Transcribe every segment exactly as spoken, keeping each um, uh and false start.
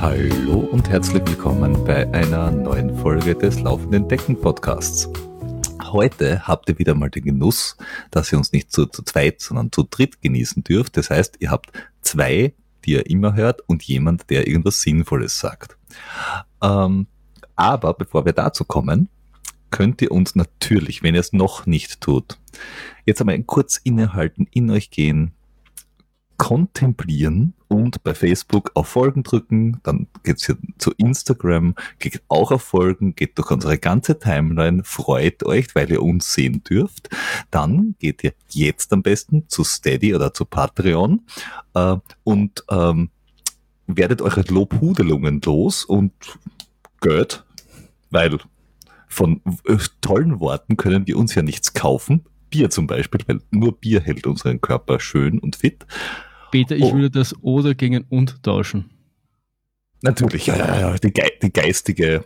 Hallo und herzlich willkommen bei einer neuen Folge des Laufenden Decken Podcasts. Heute habt ihr wieder mal den Genuss, dass ihr uns nicht zu, zu zweit, sondern zu dritt genießen dürft. Das heißt, ihr habt zwei, die ihr immer hört, und jemand, der irgendwas Sinnvolles sagt. Ähm, aber bevor wir dazu kommen, könnt ihr uns natürlich, wenn ihr es noch nicht tut, jetzt einmal kurz innehalten, in euch gehen, kontemplieren und bei Facebook auf Folgen drücken, dann geht's hier zu Instagram, geht auch auf Folgen, geht durch unsere ganze Timeline, freut euch, weil ihr uns sehen dürft. Dann geht ihr jetzt am besten zu Steady oder zu Patreon äh, und ähm, werdet eure Lobhudelungen los und Geld, weil von tollen Worten können wir uns ja nichts kaufen. Bier zum Beispiel, weil nur Bier hält unseren Körper schön und fit. Peter, ich oh. würde das oder gegen und tauschen. Natürlich, ja, ja, ja. Die, Ge- die geistige,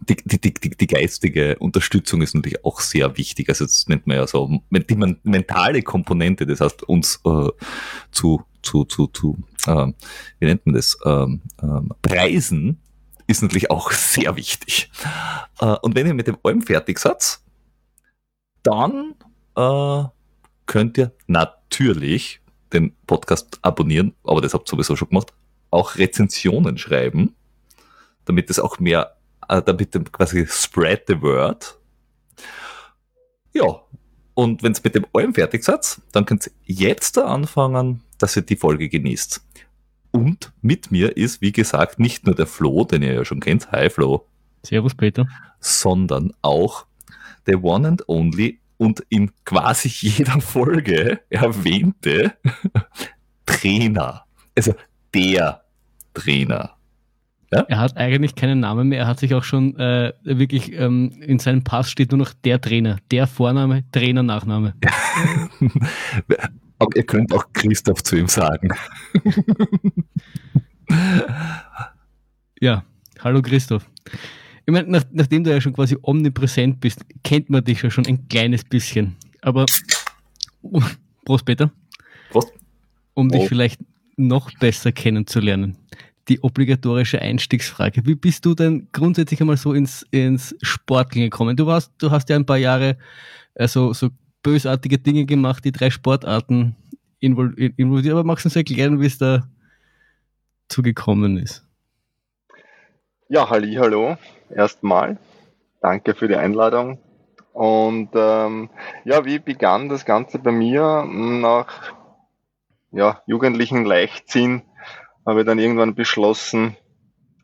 die, die, die, die geistige Unterstützung ist natürlich auch sehr wichtig. Also das nennt man ja so die men- mentale Komponente. Das heißt, uns äh, zu, zu, zu, zu, äh, wie nennt man das? Ähm, ähm, preisen ist natürlich auch sehr wichtig. Äh, und wenn ihr mit dem allem fertig seid, dann äh, könnt ihr natürlich den Podcast abonnieren, aber das habt ihr sowieso schon gemacht, auch Rezensionen schreiben, damit es auch mehr, äh, damit quasi spread the word. Ja, und wenn es mit dem allem fertig seid, dann könnt ihr jetzt da anfangen, dass ihr die Folge genießt. Und mit mir ist, wie gesagt, nicht nur der Flo, den ihr ja schon kennt, hi Flo. Servus Peter. Sondern auch the one and only und in quasi jeder Folge erwähnte Trainer. Also der Trainer. Ja? Er hat eigentlich keinen Namen mehr. Er hat sich auch schon äh, wirklich, ähm, in seinem Pass steht nur noch der Trainer. Der Vorname, Trainer, Nachname. Aber ihr könnt auch Christoph zu ihm sagen. Ja, hallo Christoph. Ich meine, nach, nachdem du ja schon quasi omnipräsent bist, kennt man dich ja schon ein kleines bisschen. Aber, oh, Prost, Peter. Prost. Um dich oh. vielleicht noch besser kennenzulernen. Die obligatorische Einstiegsfrage. Wie bist du denn grundsätzlich einmal so ins, ins Sporteln gekommen? Du warst, du hast ja ein paar Jahre also, so bösartige Dinge gemacht, die drei Sportarten involviert. Aber magst du uns erklären, wie es da zugekommen ist? Ja, halli, hallo. Erstmal, danke für die Einladung. Und ähm, ja, wie begann das Ganze bei mir? Nach ja, jugendlichen Leichtsinn habe ich dann irgendwann beschlossen,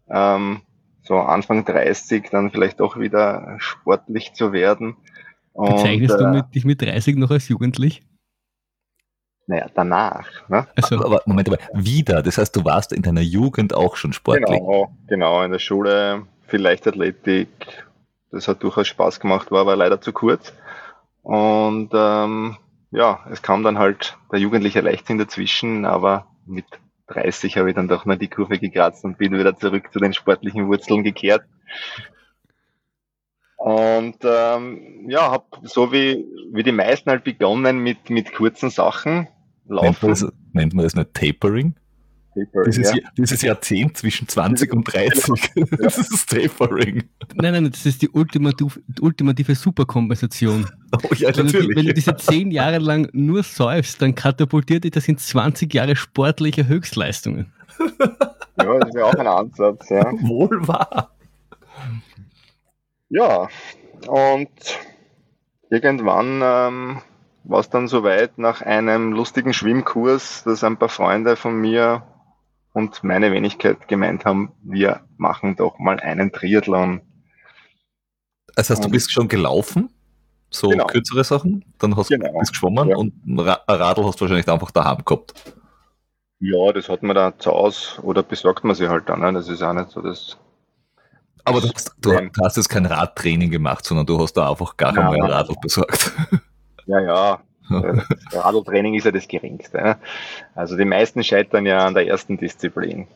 ähm, so Anfang dreißig dann vielleicht auch wieder sportlich zu werden. Und, Bezeichnest du mit, äh, dich mit dreißig noch als jugendlich? Naja, danach. Ne? Also, aber Moment mal, wieder, das heißt, du warst in deiner Jugend auch schon sportlich? Genau, genau, in der Schule viel Leichtathletik, das hat durchaus Spaß gemacht, war aber leider zu kurz. Und ähm, ja, es kam dann halt der jugendliche Leichtsinn dazwischen, aber mit dreißig habe ich dann doch mal die Kurve gekratzt und bin wieder zurück zu den sportlichen Wurzeln gekehrt. Und ähm, ja, habe so wie, wie die meisten halt begonnen mit, mit kurzen Sachen. Laufen. Nennt man das, nennt man das nicht Tapering? Tapering, dieses, ja. Dieses Jahrzehnt zwischen zwanzig und dreißig, ja. Das ist Tapering. Nein, nein, das ist die ultimative, ultimative Superkompensation. Oh ja, wenn natürlich. Du, wenn du diese zehn Jahre lang nur säufst, dann katapultiert dich das in zwanzig Jahre sportliche Höchstleistungen. Ja, das wäre auch ein Ansatz, ja. Wohl wahr. Ja, und irgendwann ähm, war es dann soweit, nach einem lustigen Schwimmkurs, dass ein paar Freunde von mir und meine Wenigkeit gemeint haben, wir machen doch mal einen Triathlon. Das heißt, du bist schon gelaufen, so genau. Kürzere Sachen, dann hast du genau. bist geschwommen ja. und ein Radl hast du wahrscheinlich einfach daheim gehabt. Ja, das hat man da zu Hause oder besorgt man sich halt dann, ne? Das ist auch nicht so das... Aber du hast, du hast jetzt kein Radtraining gemacht, sondern du hast da einfach gar kein Radl besorgt. Ja, ja. Das Radltraining ist ja das Geringste. Ne? Also die meisten scheitern ja an der ersten Disziplin.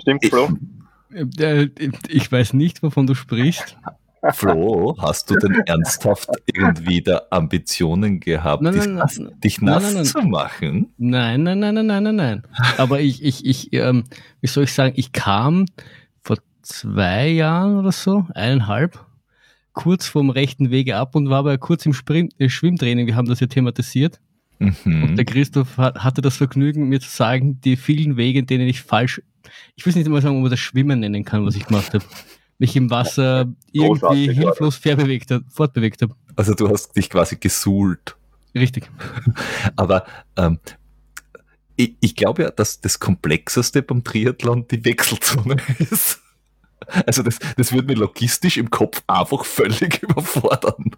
Stimmt, Flo? Ich, äh, ich weiß nicht, wovon du sprichst. Flo, hast du denn ernsthaft irgendwie da Ambitionen gehabt, nein, nein, dich, nein, dich nass nein, nein, zu machen? Nein, nein, nein, nein, nein, nein, nein. Aber ich, ich, ich, ähm, wie soll ich sagen, ich kam vor zwei Jahren oder so, eineinhalb, kurz vom rechten Wege ab und war aber kurz im Sprint, äh, Schwimmtraining, wir haben das ja thematisiert. Mhm. Und der Christoph hat, hatte das Vergnügen, mir zu sagen, die vielen Wege, in denen ich falsch, ich will nicht mal sagen, ob man das Schwimmen nennen kann, was ich gemacht habe, mich im Wasser irgendwie hilflos verbewegt, fortbewegt habe. Also du hast dich quasi gesuhlt. Richtig. Aber ähm, ich, ich glaube ja, dass das Komplexeste beim Triathlon die Wechselzone ist. Also das, das würde mich logistisch im Kopf einfach völlig überfordern.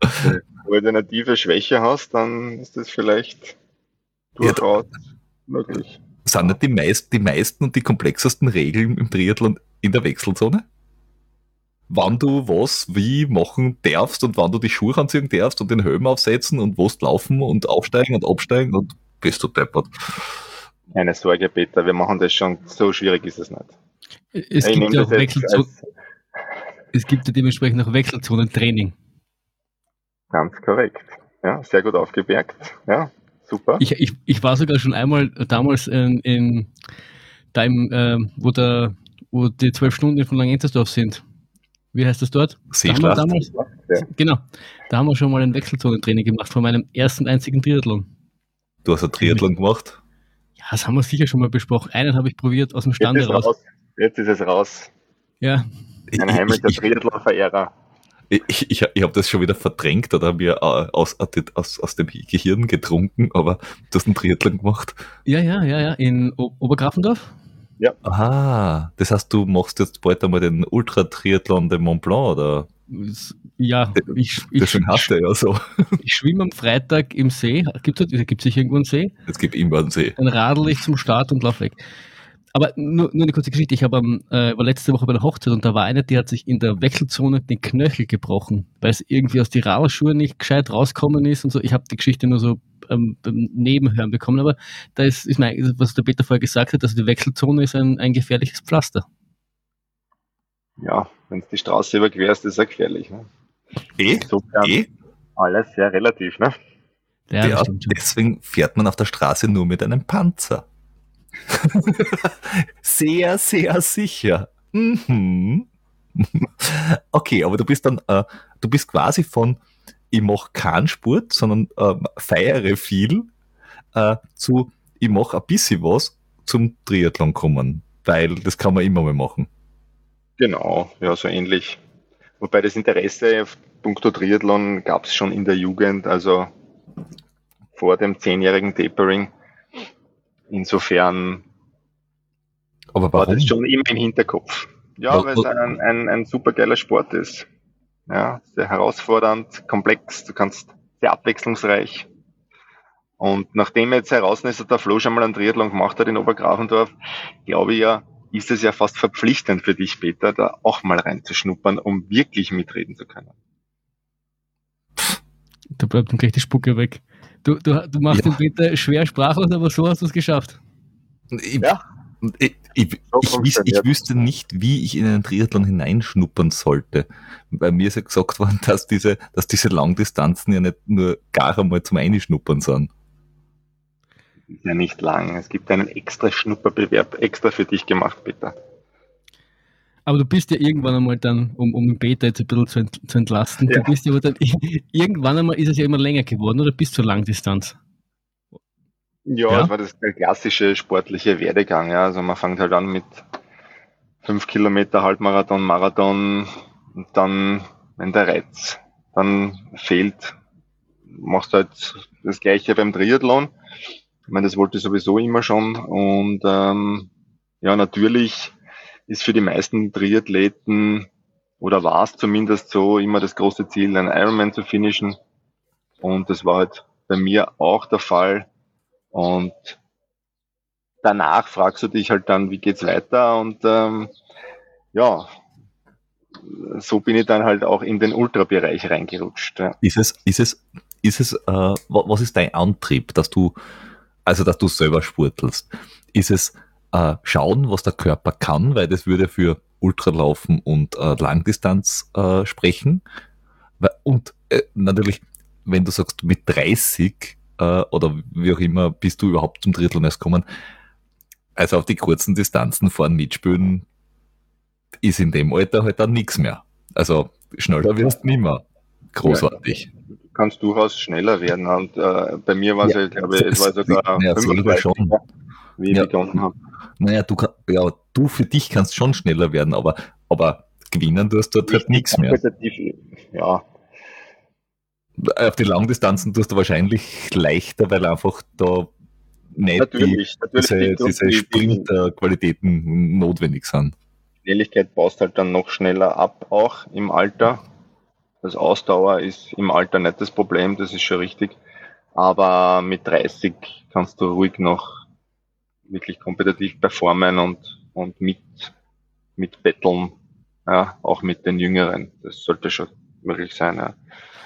Wenn du alternative Schwäche hast, dann ist das vielleicht durchaus ja, möglich. Sind nicht die, meist, die meisten und die komplexesten Regeln im Triathlon in der Wechselzone? Wann du was wie machen darfst und wann du die Schuhe anziehen darfst und den Helm aufsetzen und wo du laufen und aufsteigen und absteigen und bist du deppert. Keine Sorge, Peter, wir machen das schon, so schwierig ist es nicht. Es ich gibt ja auch Wechselzonen. Es gibt ja dementsprechend auch Wechselzonen-Training. Ganz korrekt. Ja, sehr gut aufgebergt. Ja, super. Ich, ich, ich war sogar schon einmal damals in, in da im, äh, wo, der, wo die zwölf Stunden von Langenzersdorf sind. Wie heißt das dort? Seeschlacht. Da damals, ja. Genau. Da haben wir schon mal ein Wechselzonentraining gemacht von meinem ersten einzigen Triathlon. Du hast ein Triathlon gemacht? Ja, das haben wir sicher schon mal besprochen. Einen habe ich probiert aus dem Stande Jetzt raus. raus. Jetzt ist es raus. Ja. Ein heimlicher Triathlon-Verehrer. Ich, ich, ich habe das schon wieder verdrängt oder mir aus, aus, aus dem Gehirn getrunken, aber du hast einen Triathlon gemacht. Ja, ja, ja, ja, in Obergrafendorf. Ja. Aha, das heißt, du machst jetzt bald einmal den Ultra-Triathlon de Mont Blanc, oder? Ja, ich, ich, ich, ja so. ich schwimme am Freitag im See. Gibt es sicher irgendwo einen See? Es gibt irgendwo einen See. Dann radel ich zum Start und lauf weg. Aber nur, nur eine kurze Geschichte, ich habe äh, war letzte Woche bei der Hochzeit und da war eine, die hat sich in der Wechselzone den Knöchel gebrochen, weil es irgendwie aus den Radlschuhen nicht gescheit rausgekommen ist und so. Ich habe die Geschichte nur so ähm, beim Nebenhören bekommen, aber da ist, ist mein, was der Peter vorher gesagt hat, also die Wechselzone ist ein, ein gefährliches Pflaster. Ja, wenn du die Straße überquerst, ist es ja gefährlich. Ne? Eh? eh? Alles sehr relativ, ne? Ja, ja, deswegen fährt man auf der Straße nur mit einem Panzer. Sehr, sehr sicher. Mhm. Okay, aber du bist dann, äh, du bist quasi von ich mache keinen Sport, sondern äh, feiere viel, äh, zu ich mache ein bisschen was zum Triathlon kommen, weil das kann man immer mal machen. Genau, ja, so ähnlich. Wobei das Interesse punkto Triathlon gab es schon in der Jugend, also vor dem zehnjährigen Tapering. Insofern aber war das schon immer im Hinterkopf. Ja, warum? Weil es ein, ein, ein super geiler Sport ist. Ja, sehr herausfordernd, komplex, du kannst sehr abwechslungsreich. Und nachdem jetzt heraus ist, dass der Flo schon mal einen Triathlon gemacht hat in Obergrafendorf, glaube ich ja, ist es ja fast verpflichtend für dich, Peter, da auch mal reinzuschnuppern, um wirklich mitreden zu können. Da bleibt dann gleich die Spucke weg. Du, du, du machst ja. den Peter schwer sprachlos, aber so hast du es geschafft. Ich, ja. ich, ich, ich, wüsste, ich wüsste nicht, wie ich in einen Triathlon hineinschnuppern sollte. Bei mir ist ja gesagt worden, dass diese, dass diese Langdistanzen ja nicht nur gar einmal zum Einschnuppern sind. Ja, nicht lang. Es gibt einen extra Schnupperbewerb, extra für dich gemacht, Peter. Aber du bist ja irgendwann einmal dann, um, um den Peter jetzt ein bisschen zu, ent, zu entlasten, ja. du bist ja aber dann, irgendwann einmal ist es ja immer länger geworden, oder bist du Langdistanz? Ja, ja, das war das klassische sportliche Werdegang. Ja. Also man fängt halt an mit fünf Kilometer, Halbmarathon, Marathon und dann, wenn der Reiz dann fehlt, machst du halt das Gleiche beim Triathlon. Ich meine, das wollte ich sowieso immer schon und ähm, ja, natürlich ist für die meisten Triathleten, oder war es zumindest so, immer das große Ziel, einen Ironman zu finishen. Und das war halt bei mir auch der Fall. Und danach fragst du dich halt dann, wie geht's weiter? Und ähm, ja, so bin ich dann halt auch in den Ultrabereich reingerutscht. Ja. Ist es, ist es, ist es, äh, was ist dein Antrieb, dass du, also dass du selber spurtelst? Ist es Äh, schauen, was der Körper kann, weil das würde für Ultralaufen und äh, Langdistanz äh, sprechen. Und äh, natürlich, wenn du sagst, mit dreißig äh, oder wie auch immer, bist du überhaupt zum Dritteln erst gekommen. Also auf die kurzen Distanzen fahren, mitspielen, ist in dem Alter halt dann nichts mehr. Also schneller wirst du nimmer. Großartig. Ja, kannst durchaus schneller werden. Und äh, bei mir war es, ja, glaube ich, etwa sogar fünfunddreißig, wie ich ja. begonnen habe. Naja, du, kann, ja, du für dich kannst schon schneller werden, aber, aber gewinnen tust du dort halt nichts mehr. Ja. Auf die Langdistanzen tust du wahrscheinlich leichter, weil einfach da nicht natürlich, die, natürlich diese, diese Sprinterqualitäten notwendig sind. Schnelligkeit baust halt dann noch schneller ab, auch im Alter. Das Ausdauer ist im Alter nicht das Problem, das ist schon richtig. Aber mit dreißig kannst du ruhig noch wirklich kompetitiv performen und, und mit, mit betteln, ja, auch mit den Jüngeren. Das sollte schon möglich sein. Ja.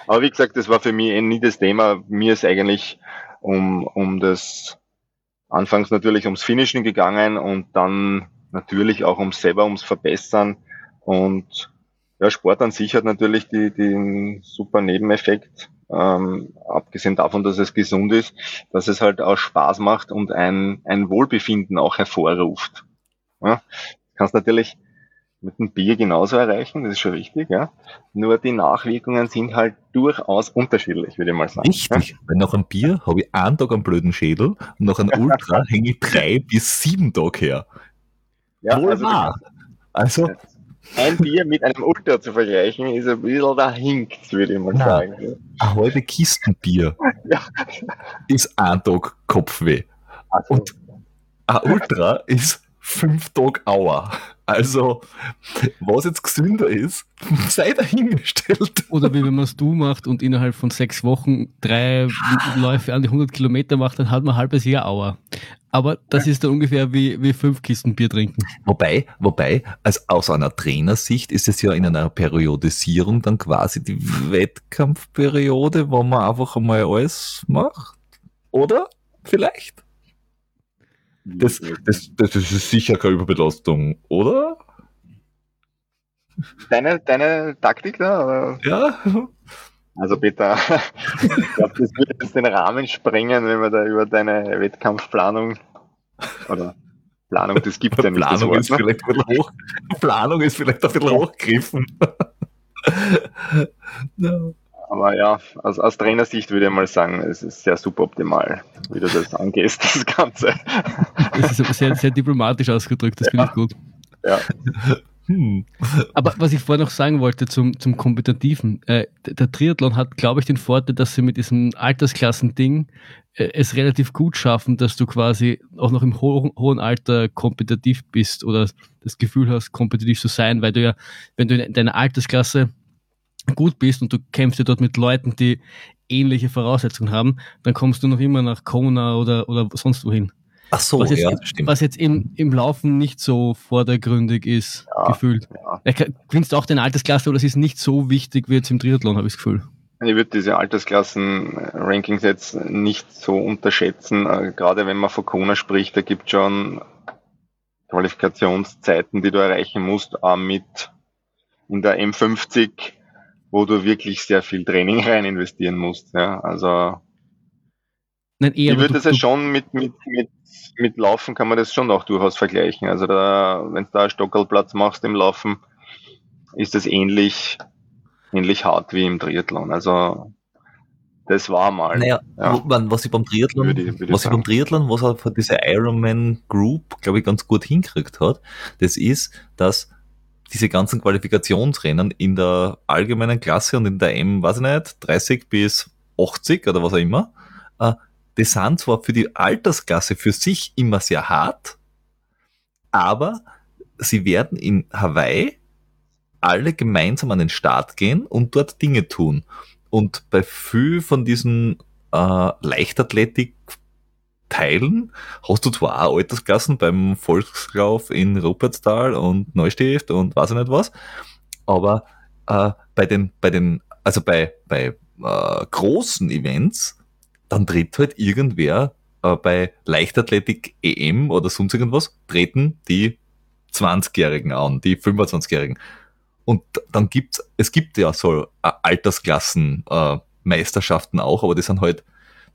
Aber wie gesagt, das war für mich eh nie das Thema. Mir ist eigentlich um, um das, anfangs natürlich ums Finishen gegangen und dann natürlich auch ums selber, ums Verbessern. Und ja, Sport an sich hat natürlich die, den super Nebeneffekt, ähm, abgesehen davon, dass es gesund ist, dass es halt auch Spaß macht und ein, ein Wohlbefinden auch hervorruft. Ja, kannst natürlich mit dem Bier genauso erreichen, das ist schon richtig, ja. Nur die Nachwirkungen sind halt durchaus unterschiedlich, würde ich mal sagen. Richtig, ja? Weil nach einem Bier habe ich einen Tag am blöden Schädel und nach einem Ultra hänge ich drei bis sieben Tage her. Ja, wohl also, wahr. Also ein Bier mit einem Ultra zu vergleichen, ist ein bisschen da hinkt, würde ich mal Nein, sagen. Eine halbe Kistenbier ja. ist ein Tag Kopfweh. Also. Und ein Ultra ist fünf Tage Auer. Also, was jetzt gesünder ist, sei dahingestellt. Oder wie wenn man es du macht und innerhalb von sechs Wochen drei Läufe an die hundert Kilometer macht, dann hat man ein halbes Jahr Auer. Aber das ist dann ungefähr wie, wie fünf Kisten Bier trinken. Wobei, wobei, also aus einer Trainersicht ist es ja in einer Periodisierung dann quasi die Wettkampfperiode, wo man einfach einmal alles macht. Oder? Vielleicht? Das, das, das ist sicher keine Überbelastung, oder? Deine, deine Taktik da? Ja. Also Peter, ich glaube, das würde jetzt den Rahmen sprengen, wenn wir da über deine Wettkampfplanung oder Planung, das gibt ja nicht. Planung ist vielleicht ein bisschen hoch, Planung ist vielleicht ein bisschen hochgegriffen. No. Aber ja, also aus Trainersicht würde ich mal sagen, es ist sehr super optimal, wie du das angehst, das Ganze. Das ist aber sehr, sehr diplomatisch ausgedrückt, das ja. finde ich gut. Ja. Hm. Aber was ich vorher noch sagen wollte zum, zum Kompetitiven, äh, der Triathlon hat, glaube ich, den Vorteil, dass sie mit diesem Altersklassending äh, es relativ gut schaffen, dass du quasi auch noch im ho- hohen Alter kompetitiv bist oder das Gefühl hast, kompetitiv zu sein, weil du ja, wenn du in deiner Altersklasse gut bist und du kämpfst ja dort mit Leuten, die ähnliche Voraussetzungen haben, dann kommst du noch immer nach Kona oder, oder sonst wohin. Ach so, was jetzt, ja, stimmt. Was jetzt im, im Laufen nicht so vordergründig ist, ja, gefühlt. Ja. Du gewinnst auch deine Altersklasse, aber das ist nicht so wichtig wie jetzt im Triathlon, habe ich das Gefühl. Ich würde diese Altersklassen-Rankings jetzt nicht so unterschätzen. Gerade wenn man von Kona spricht, da gibt es schon Qualifikationszeiten, die du erreichen musst, auch mit in der M fünfzig, wo du wirklich sehr viel Training rein investieren musst. Ja, also Nein, eher, ich würde das ja schon mit, mit, mit, mit Laufen kann man das schon auch durchaus vergleichen. Also da, wenn du da einen Stockerlplatz machst im Laufen, ist das ähnlich, ähnlich hart wie im Triathlon. Also das war mal. Naja, ja. was ich beim Triathlon, würde ich, würde was ich beim Triathlon, was halt diese Ironman Group, glaube ich, ganz gut hinkriegt hat, das ist, dass diese ganzen Qualifikationsrennen in der allgemeinen Klasse und in der M, weiß ich nicht, dreißig bis achtzig oder was auch immer, äh, das sind zwar für die Altersklasse für sich immer sehr hart, aber sie werden in Hawaii alle gemeinsam an den Start gehen und dort Dinge tun. Und bei viel von diesen äh, Leichtathletik-Teilen hast du zwar auch Altersklassen beim Volkslauf in Rupertstal und Neustift und weiß ich nicht was, aber äh, bei den, bei den, also bei, bei äh, großen Events, dann tritt halt irgendwer äh, bei Leichtathletik E M oder sonst irgendwas, treten die zwanzigjährigen an, die fünfundzwanzigjährigen. Und dann gibt es gibt ja so Altersklassen äh, Meisterschaften auch, aber die sind halt,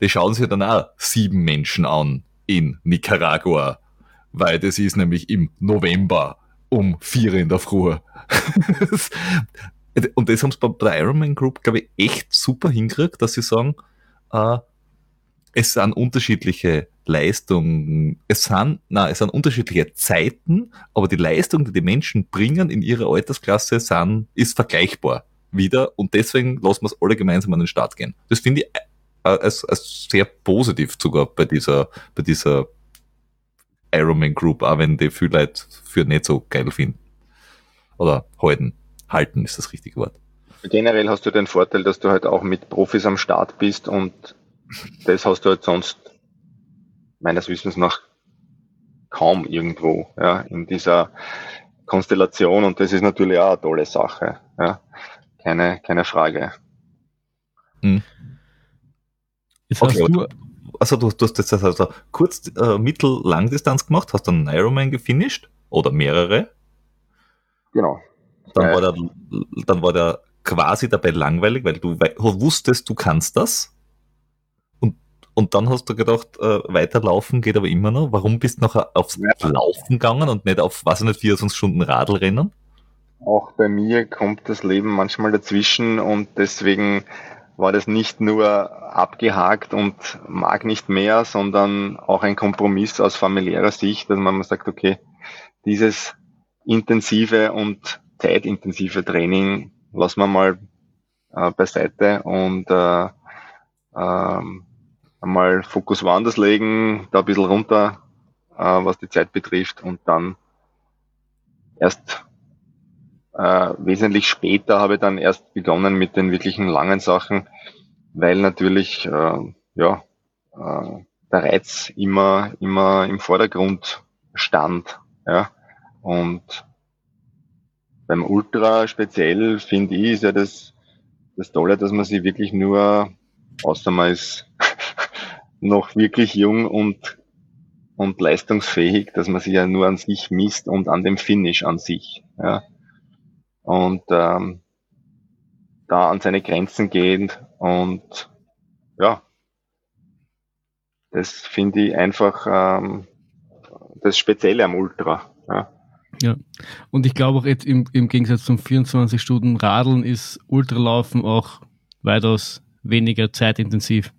die schauen sich dann auch sieben Menschen an in Nicaragua, weil das ist nämlich im November um vier in der Früh. Und das haben sie bei der Ironman Group, glaube ich, echt super hingekriegt, dass sie sagen, äh, es sind unterschiedliche Leistungen, es sind, nein, es sind unterschiedliche Zeiten, aber die Leistung, die die Menschen bringen in ihrer Altersklasse, sind, ist vergleichbar wieder und deswegen lassen wir es alle gemeinsam an den Start gehen. Das finde ich als, als sehr positiv sogar bei dieser, bei dieser Ironman Group, auch wenn die viele Leute für nicht so geil finden. Oder halten. Halten ist das richtige Wort. Generell hast du den Vorteil, dass du halt auch mit Profis am Start bist und das hast du halt sonst meines Wissens nach kaum irgendwo, ja, in dieser Konstellation und das ist natürlich auch eine tolle Sache, ja. Keine, keine Frage. Hm. Jetzt okay, hast du, also du, du hast jetzt also kurz, äh, mittel, Langdistanz gemacht, hast dann einen Ironman gefinisht oder mehrere. Genau. Dann, äh, war der, dann war der quasi dabei langweilig, weil du wei- wusstest, du kannst das. Und dann hast du gedacht, äh, weiterlaufen geht aber immer noch. Warum bist du nachher aufs ja. Laufen gegangen und nicht auf, weiß ich nicht, vierundzwanzig Stunden Radlrennen? Auch bei mir kommt das Leben manchmal dazwischen und deswegen war das nicht nur abgehakt und mag nicht mehr, sondern auch ein Kompromiss aus familiärer Sicht, dass man sagt, okay, dieses intensive und zeitintensive Training lassen wir mal äh, beiseite und äh, ähm, einmal Fokus woanders legen, da ein bisschen runter, äh, was die Zeit betrifft und dann erst äh, wesentlich später habe ich dann erst begonnen mit den wirklichen langen Sachen, weil natürlich äh, ja äh, der Reiz immer immer im Vordergrund stand, ja, und beim Ultra speziell finde ich ist ja das das Tolle, dass man sich wirklich nur, außer man ist noch wirklich jung und und leistungsfähig, dass man sich ja nur an sich misst und an dem Finish an sich, ja, und ähm, da an seine Grenzen geht und ja, das finde ich einfach ähm, das Spezielle am Ultra, ja. Ja, und ich glaube auch jetzt im, im Gegensatz zum vierundzwanzig Stunden Radeln ist Ultralaufen auch weitaus weniger zeitintensiv.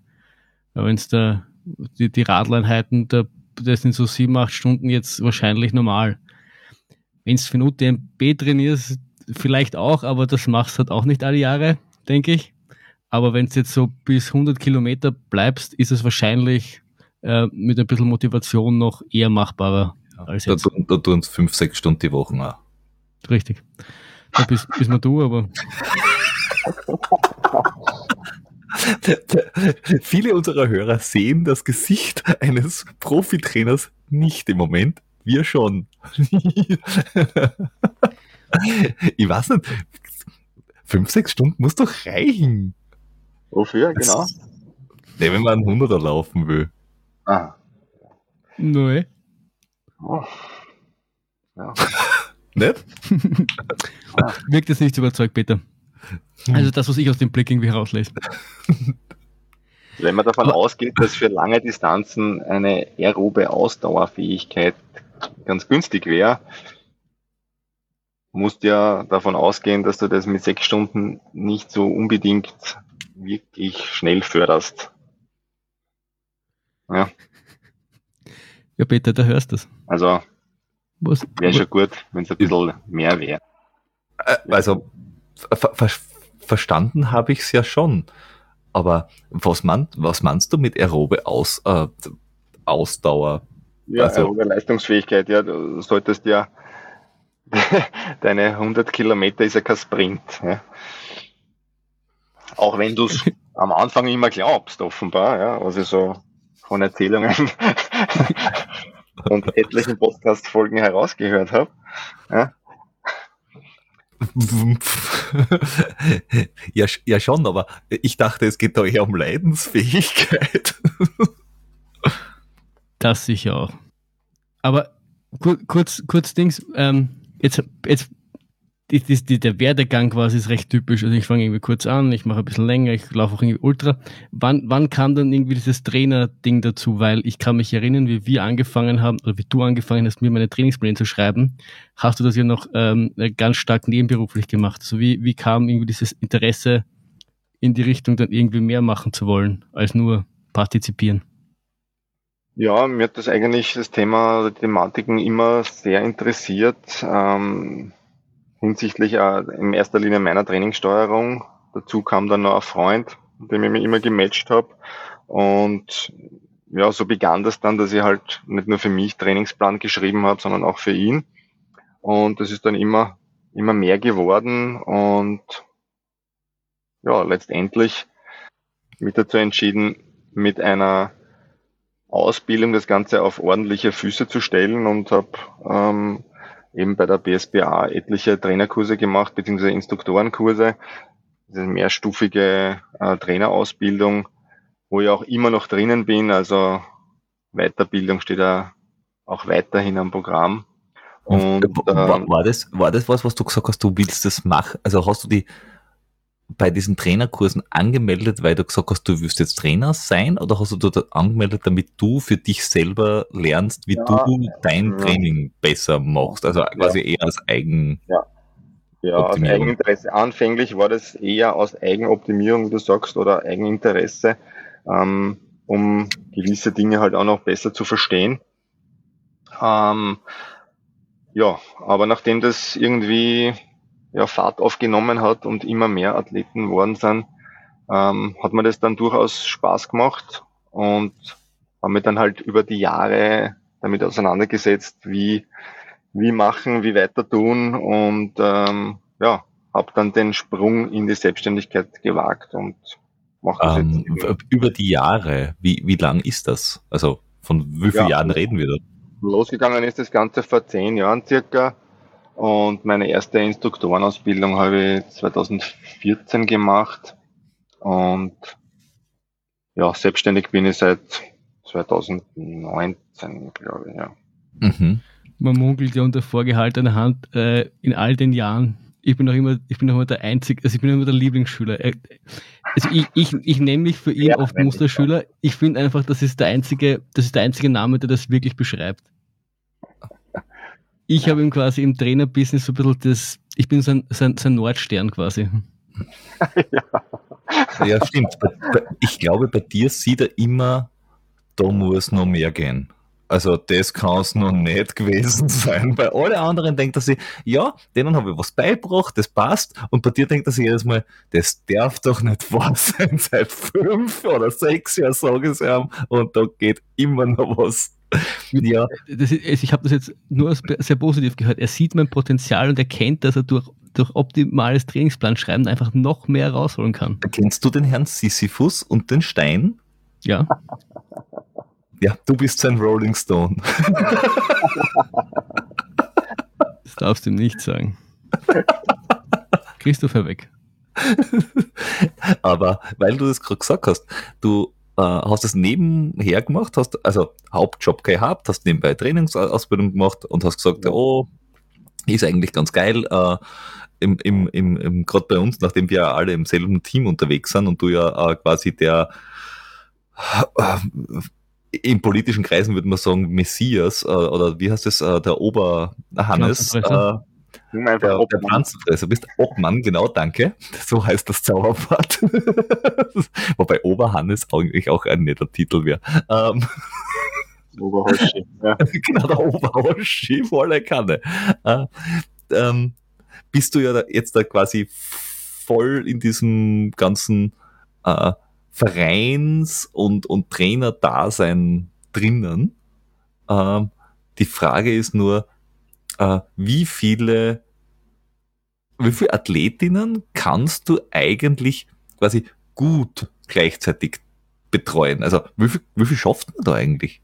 Wenn es da die, die Radleinheiten, da, das sind so sieben, acht Stunden jetzt wahrscheinlich normal. Wenn es für ein U T M B trainierst, vielleicht auch, aber das machst du halt auch nicht alle Jahre, denke ich. Aber wenn es jetzt so bis hundert Kilometer bleibst, ist es wahrscheinlich äh, mit ein bisschen Motivation noch eher machbarer als jetzt. Da, da, da tun es fünf, sechs Stunden die Woche auch. Richtig. Da bist, bist man du, aber... Viele unserer Hörer sehen das Gesicht eines Profitrainers nicht im Moment. Wir schon. Ich weiß nicht, fünf, sechs Stunden muss doch reichen. Wofür, genau? Nee, wenn man einen Hunderter laufen will. Ah. Nein. Oh. Ja. Nicht? Wirkt es nicht überzeugt, Peter? Also das, was ich aus dem Blick irgendwie herauslese. Wenn man davon aber ausgeht, dass für lange Distanzen eine aerobe Ausdauerfähigkeit ganz günstig wäre, musst du ja davon ausgehen, dass du das mit sechs Stunden nicht so unbedingt wirklich schnell förderst. Ja. Ja, Peter, da hörst du das. Also, wäre schon gut, wenn es ein bisschen mehr wäre. Also, Ver- ver- verstanden habe ich es ja schon, aber was, man, was meinst du mit aerobe Aus, äh, Ausdauer? Ja, also, aerobe Leistungsfähigkeit, ja, du solltest ja, deine hundert Kilometer ist ja kein Sprint, ja. Auch wenn du es am Anfang immer glaubst, offenbar, ja, also so von Erzählungen und etlichen Podcast-Folgen herausgehört habe, ja. Ja, ja schon, aber ich dachte, es geht doch eher um Leidensfähigkeit. Das sicher auch. Aber kurz, kurz Dings, ähm, jetzt, jetzt ist, ist, ist, der Werdegang quasi ist recht typisch. Also ich fange irgendwie kurz an, ich mache ein bisschen länger, ich laufe auch irgendwie ultra. Wann, wann kam dann irgendwie dieses Trainer-Ding dazu? Weil ich kann mich erinnern, wie wir angefangen haben, oder wie du angefangen hast, mir meine Trainingspläne zu schreiben, hast du das ja noch ähm, ganz stark nebenberuflich gemacht. Also wie, wie kam irgendwie dieses Interesse in die Richtung, dann irgendwie mehr machen zu wollen, als nur partizipieren? Ja, mir hat das eigentlich das Thema, die Thematiken immer sehr interessiert, ähm, hinsichtlich äh, in erster Linie meiner Trainingssteuerung. Dazu kam dann noch ein Freund, mit dem ich mich immer gematcht habe. Und ja, so begann das dann, dass ich halt nicht nur für mich Trainingsplan geschrieben habe, sondern auch für ihn. Und das ist dann immer, immer mehr geworden. Und ja, letztendlich mich dazu entschieden, mit einer Ausbildung das Ganze auf ordentliche Füße zu stellen, und habe ähm, eben bei der B S B A etliche Trainerkurse gemacht, beziehungsweise Instruktorenkurse, diese mehrstufige äh, Trainerausbildung, wo ich auch immer noch drinnen bin, also Weiterbildung steht da auch weiterhin am Programm. Und, und äh, war, war, das, war das was, was du gesagt hast, du willst das machen, also hast du die bei diesen Trainerkursen angemeldet, weil du gesagt hast, du willst jetzt Trainer sein, oder hast du dort angemeldet, damit du für dich selber lernst, wie ja, du dein ja. Training besser machst? Also quasi ja. eher aus Eigen... Ja, ja aus Eigeninteresse. Anfänglich war das eher aus Eigenoptimierung, wie du sagst, oder Eigeninteresse, ähm, um gewisse Dinge halt auch noch besser zu verstehen. Ähm, ja, aber nachdem das irgendwie... ja, Fahrt aufgenommen hat und immer mehr Athleten worden sind, ähm, hat mir das dann durchaus Spaß gemacht und habe mich dann halt über die Jahre damit auseinandergesetzt, wie wie machen, wie weiter tun, und ähm, ja, habe dann den Sprung in die Selbstständigkeit gewagt und mache das ähm, jetzt. Über die Jahre, wie wie lang ist das? Also von wie vielen ja, Jahren reden wir da? Losgegangen ist das Ganze vor zehn Jahren circa. Und meine erste Instruktorenausbildung habe ich zwanzig vierzehn gemacht, und ja, selbstständig bin ich seit zwanzig neunzehn, glaube ich. Ja. Mhm. Man munkelt ja unter vorgehaltener Hand äh, in all den Jahren. Ich bin noch immer, ich bin noch immer der einzige, also ich bin immer der Lieblingsschüler. Also ich, ich, ich nehme mich für ihn ja, oft Musterschüler. Ich finde einfach, das ist der einzige, das ist der einzige Name, der das wirklich beschreibt. Ich habe ihm quasi im Trainer-Business so ein bisschen das, ich bin sein, sein, sein Nordstern quasi. Ja, ja, stimmt. Ich glaube, bei dir sieht er immer, da muss noch mehr gehen. Also das kann es noch nicht gewesen sein. Bei allen anderen denkt er sich, ja, denen habe ich was beigebracht, das passt. Und bei dir denkt er sich jedes Mal, das darf doch nicht wahr sein, seit fünf oder sechs Jahren sage ich es ihm, und da geht immer noch was. Ja. Das ist, ich habe das jetzt nur sehr positiv gehört. Er sieht mein Potenzial und erkennt, dass er durch, durch optimales Trainingsplan schreiben einfach noch mehr rausholen kann. Kennst du den Herrn Sisyphus und den Stein? Ja. Ja, du bist sein Rolling Stone. Das darfst du ihm nicht sagen. Christopher weg. Aber weil du das gerade gesagt hast, du Uh, hast das nebenher gemacht, hast also Hauptjob gehabt, hast nebenbei Trainingsausbildung gemacht und hast gesagt, oh, ist eigentlich ganz geil. Uh, im, im, im, im, gerade bei uns, nachdem wir ja alle im selben Team unterwegs sind und du ja uh, quasi der uh, in politischen Kreisen würde man sagen Messias uh, oder wie heißt das, uh, der Oberhannes, uh, der, der Pflanzenfresser bist. Obmann, genau, danke. So heißt das Zauberwort. Wobei Oberhannes eigentlich auch ein netter Titel wäre. Ähm. Oberhoshi. Ja. Genau, der Oberhoshi, volle Kanne. Äh, ähm, bist du ja da jetzt da quasi voll in diesem ganzen äh, Vereins- und, und Trainer-Dasein drinnen. Ähm, die Frage ist nur, Wie viele, wie viele Athletinnen kannst du eigentlich quasi gut gleichzeitig betreuen? Also wie viel, wie viel schafft man da eigentlich?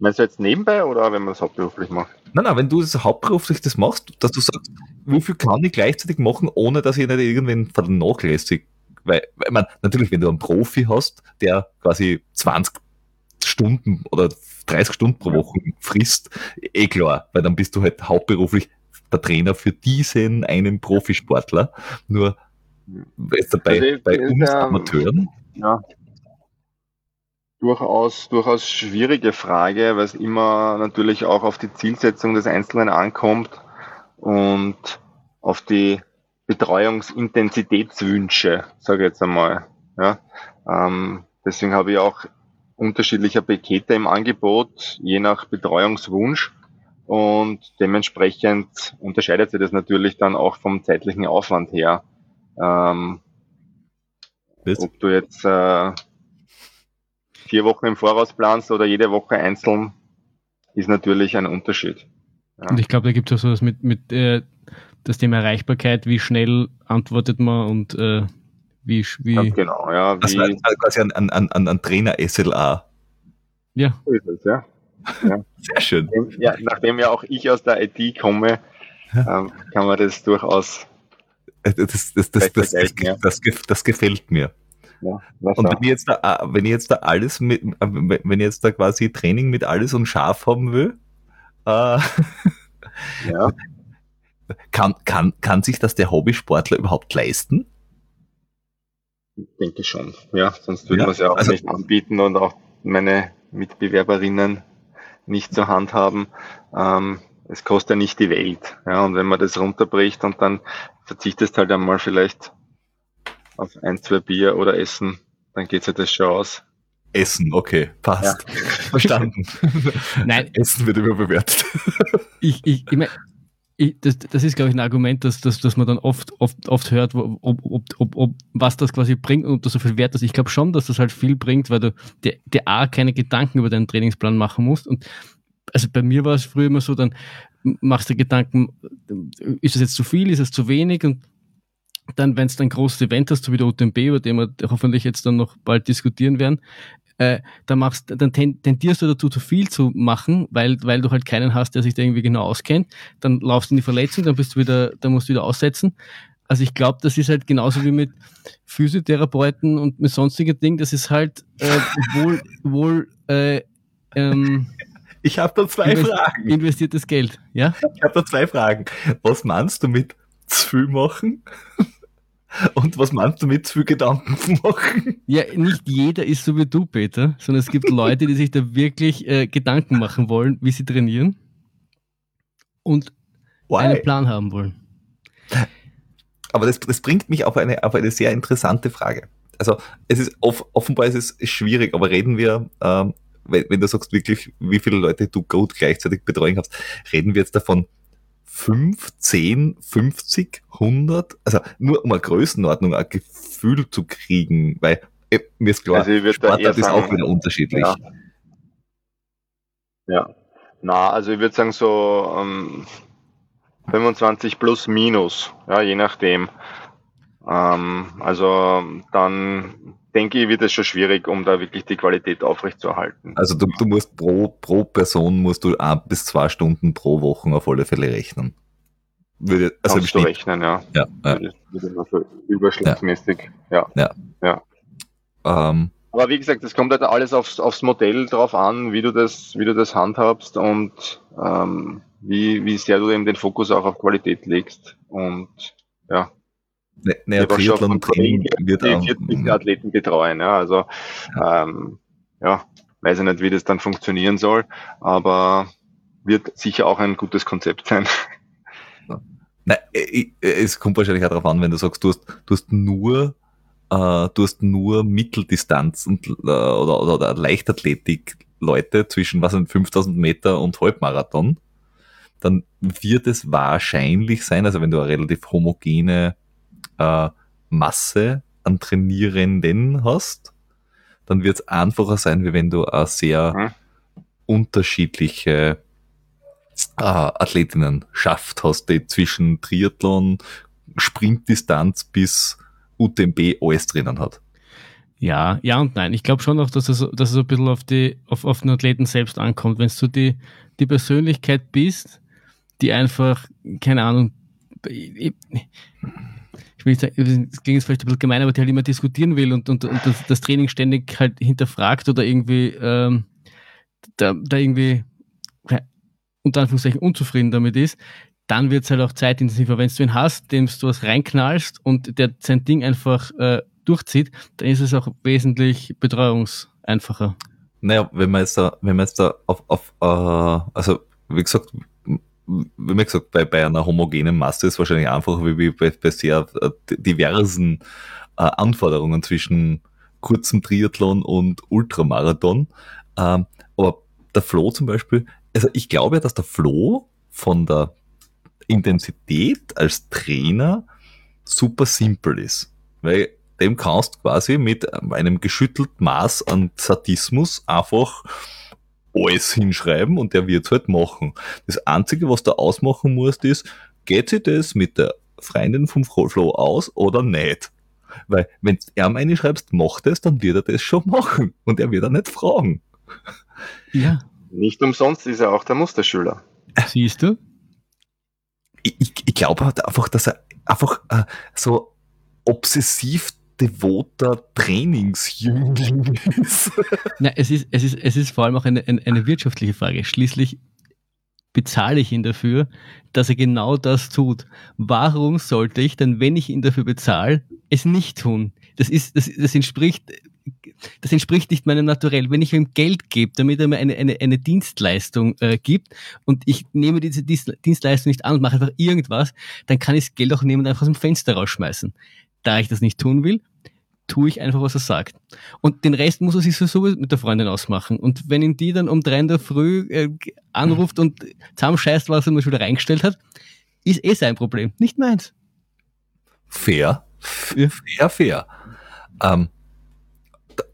Meinst du jetzt nebenbei oder wenn man es hauptberuflich macht? Nein, nein, wenn du es hauptberuflich das machst, dass du sagst, wie viel kann ich gleichzeitig machen, ohne dass ich nicht irgendwen von nachlässig, weil, weil man, natürlich, wenn du einen Profi hast, der quasi zwanzig Stunden oder dreißig Stunden pro Woche frisst, eh klar, weil dann bist du halt hauptberuflich der Trainer für diesen einen Profisportler. Nur weißt du, bei, also bei uns der, Amateuren. Ja. Durchaus, durchaus schwierige Frage, weil es immer natürlich auch auf die Zielsetzung des Einzelnen ankommt und auf die Betreuungsintensitätswünsche, sage ich jetzt einmal. Ja, ähm, deswegen habe ich auch unterschiedliche Pakete im Angebot, je nach Betreuungswunsch, und dementsprechend unterscheidet sich das natürlich dann auch vom zeitlichen Aufwand her. Ähm, ob du jetzt äh, vier Wochen im Voraus planst oder jede Woche einzeln, ist natürlich ein Unterschied. Ja. Und ich glaube, da gibt es auch sowas mit, mit äh, das Thema Erreichbarkeit, wie schnell antwortet man und äh, wie... wie ja, genau, ja. Wie, das war quasi ein, ein, ein, ein Trainer-S L A. Ja. So ist es, ja. Ja. Sehr schön. Nachdem, ja, nachdem ja auch ich aus der I T komme, ähm, kann man das durchaus... Das, das, das, das, das, das, das gefällt mir. Ja, und wenn ich jetzt da, wenn ich jetzt da alles mit, wenn ich jetzt da quasi Training mit alles und scharf haben will, äh, ja. kann, kann, kann sich das der Hobbysportler überhaupt leisten? Ich denke schon, ja, sonst würde ja, man es ja auch also, nicht anbieten und auch meine Mitbewerberinnen nicht zur Hand haben. Ähm, es kostet ja nicht die Welt. Ja, und wenn man das runterbricht und dann verzichtest halt einmal vielleicht auf ein, zwei Bier oder Essen, dann geht sich das schon aus. Essen, okay, passt. Ja. Verstanden. Nein, Essen wird immer bewertet. Ich, ich, ich meine, das, das ist, glaube ich, ein Argument, dass, dass, dass man dann oft, oft, oft hört, ob, ob, ob, ob, was das quasi bringt und ob das so viel wert ist. Ich glaube schon, dass das halt viel bringt, weil du dir, dir A, keine Gedanken über deinen Trainingsplan machen musst. Und also bei mir war es früher immer so, dann machst du Gedanken, ist das jetzt zu viel, ist das zu wenig, und dann, wenn es dann ein großes Event hast, so wie der U T M B, über den wir hoffentlich jetzt dann noch bald diskutieren werden, äh, dann, machst, dann tendierst du dazu, zu viel zu machen, weil, weil du halt keinen hast, der sich da irgendwie genau auskennt. Dann laufst du in die Verletzung, dann, bist du wieder, dann musst du wieder aussetzen. Also ich glaube, das ist halt genauso wie mit Physiotherapeuten und mit sonstigen Dingen, das ist halt äh, wohl, wohl äh, ähm, ich habe da zwei invest- Fragen. Investiertes Geld, ja? Ich habe da zwei Fragen. Was meinst du mit zu viel machen? Und was meinst du mit zu viel Gedanken machen? Ja, nicht jeder ist so wie du, Peter, sondern es gibt Leute, die sich da wirklich äh, Gedanken machen wollen, wie sie trainieren und Why? einen Plan haben wollen. Aber das, das bringt mich auf eine, auf eine sehr interessante Frage. Also es ist off, offenbar ist es schwierig, aber reden wir, ähm, wenn, wenn du sagst wirklich, wie viele Leute du gut gleichzeitig betreuen kannst, reden wir jetzt davon, fünf, zehn, fünfzig, hundert, also nur um eine Größenordnung, ein Gefühl zu kriegen, weil äh, mir ist klar, also Sportart ist sagen, auch wieder unterschiedlich. Ja, ja. Na, also ich würde sagen so ähm, fünfundzwanzig plus minus, ja, je nachdem. Ähm, also dann denke ich, wird es schon schwierig, um da wirklich die Qualität aufrechtzuerhalten. Also du, du musst pro, pro Person musst du ein bis zwei Stunden pro Woche auf alle Fälle rechnen. Würde, also kannst im du rechnen, ja. ja, ja. Würde, würde überschlagsmäßig, ja. ja. ja. ja. Ähm. Aber wie gesagt, es kommt halt alles aufs, aufs Modell drauf an, wie du das, wie du das handhabst und ähm, wie, wie sehr du eben den Fokus auch auf Qualität legst. Und ja. Ne, ne, Triathlon-Training wird auch... vierzig Athleten betreuen, ja, also ja. Ähm, ja, weiß ich nicht, wie das dann funktionieren soll, aber wird sicher auch ein gutes Konzept sein. Ja. Nein, es kommt wahrscheinlich auch darauf an, wenn du sagst, du hast, du hast nur äh, du hast nur Mitteldistanz und, äh, oder, oder, oder Leichtathletik-Leute zwischen, was sind fünftausend Meter und Halbmarathon, dann wird es wahrscheinlich sein, also wenn du eine relativ homogene Uh, Masse an Trainierenden hast, dann wird es einfacher sein, wie wenn du auch sehr mhm. unterschiedliche uh, Athletinnen schafft hast, die zwischen Triathlon, Sprintdistanz bis U T M B alles drinnen hat. Ja, ja und nein. Ich glaube schon auch, dass es, dass es ein bisschen auf, die, auf, auf den Athleten selbst ankommt. Wenn du die, die Persönlichkeit bist, die einfach, keine Ahnung, ich, ich will nicht sagen, das klingt jetzt vielleicht ein bisschen gemein, aber die halt immer diskutieren will und, und, und das, das Training ständig halt hinterfragt oder irgendwie ähm, da, da irgendwie unter Anführungszeichen unzufrieden damit ist, dann wird es halt auch zeitintensiver. Wenn du ihn hast, dem du was reinknallst und der sein Ding einfach äh, durchzieht, dann ist es auch wesentlich betreuungseinfacher. Naja, wenn man jetzt da, wenn man jetzt da auf, auf uh, also wie gesagt, wie man gesagt, bei, bei einer homogenen Masse ist es wahrscheinlich einfacher, wie bei, bei sehr diversen uh, Anforderungen zwischen kurzem Triathlon und Ultramarathon. Uh, aber der Flo zum Beispiel, also ich glaube ja, dass der Flo von der Intensität als Trainer super simpel ist, weil dem kannst du quasi mit einem geschüttelten Maß an Sadismus einfach alles hinschreiben und der wird es halt machen. Das Einzige, was du ausmachen musst, ist, geht sich das mit der Freundin vom Flow aus oder nicht? Weil wenn du ihm einschreibst, macht es, dann wird er das schon machen und er wird er nicht fragen. Ja. Nicht umsonst ist er auch der Musterschüler. Siehst du? Ich, ich, ich glaube halt einfach, dass er einfach äh, so obsessiv devoter Trainingsjüngling ist. Nein, es ist, es ist, es ist vor allem auch eine, eine, eine wirtschaftliche Frage. Schließlich bezahle ich ihn dafür, dass er genau das tut. Warum sollte ich denn, wenn ich ihn dafür bezahle, es nicht tun? Das ist, das, das entspricht, das entspricht nicht meinem Naturell. Wenn ich ihm Geld gebe, damit er mir eine, eine, eine Dienstleistung äh, gibt und ich nehme diese Dienstleistung nicht an und mache einfach irgendwas, dann kann ich das Geld auch nehmen und einfach aus dem Fenster rausschmeißen. Da ich das nicht tun will, tue ich einfach, was er sagt. Und den Rest muss er sich sowieso mit der Freundin ausmachen. Und wenn ihn die dann um drei in der Früh äh, anruft und zusammenscheißt, was er mir schon wieder reingestellt hat, ist eh sein Problem, nicht meins. Fair, fair, fair. fair. Ähm, da,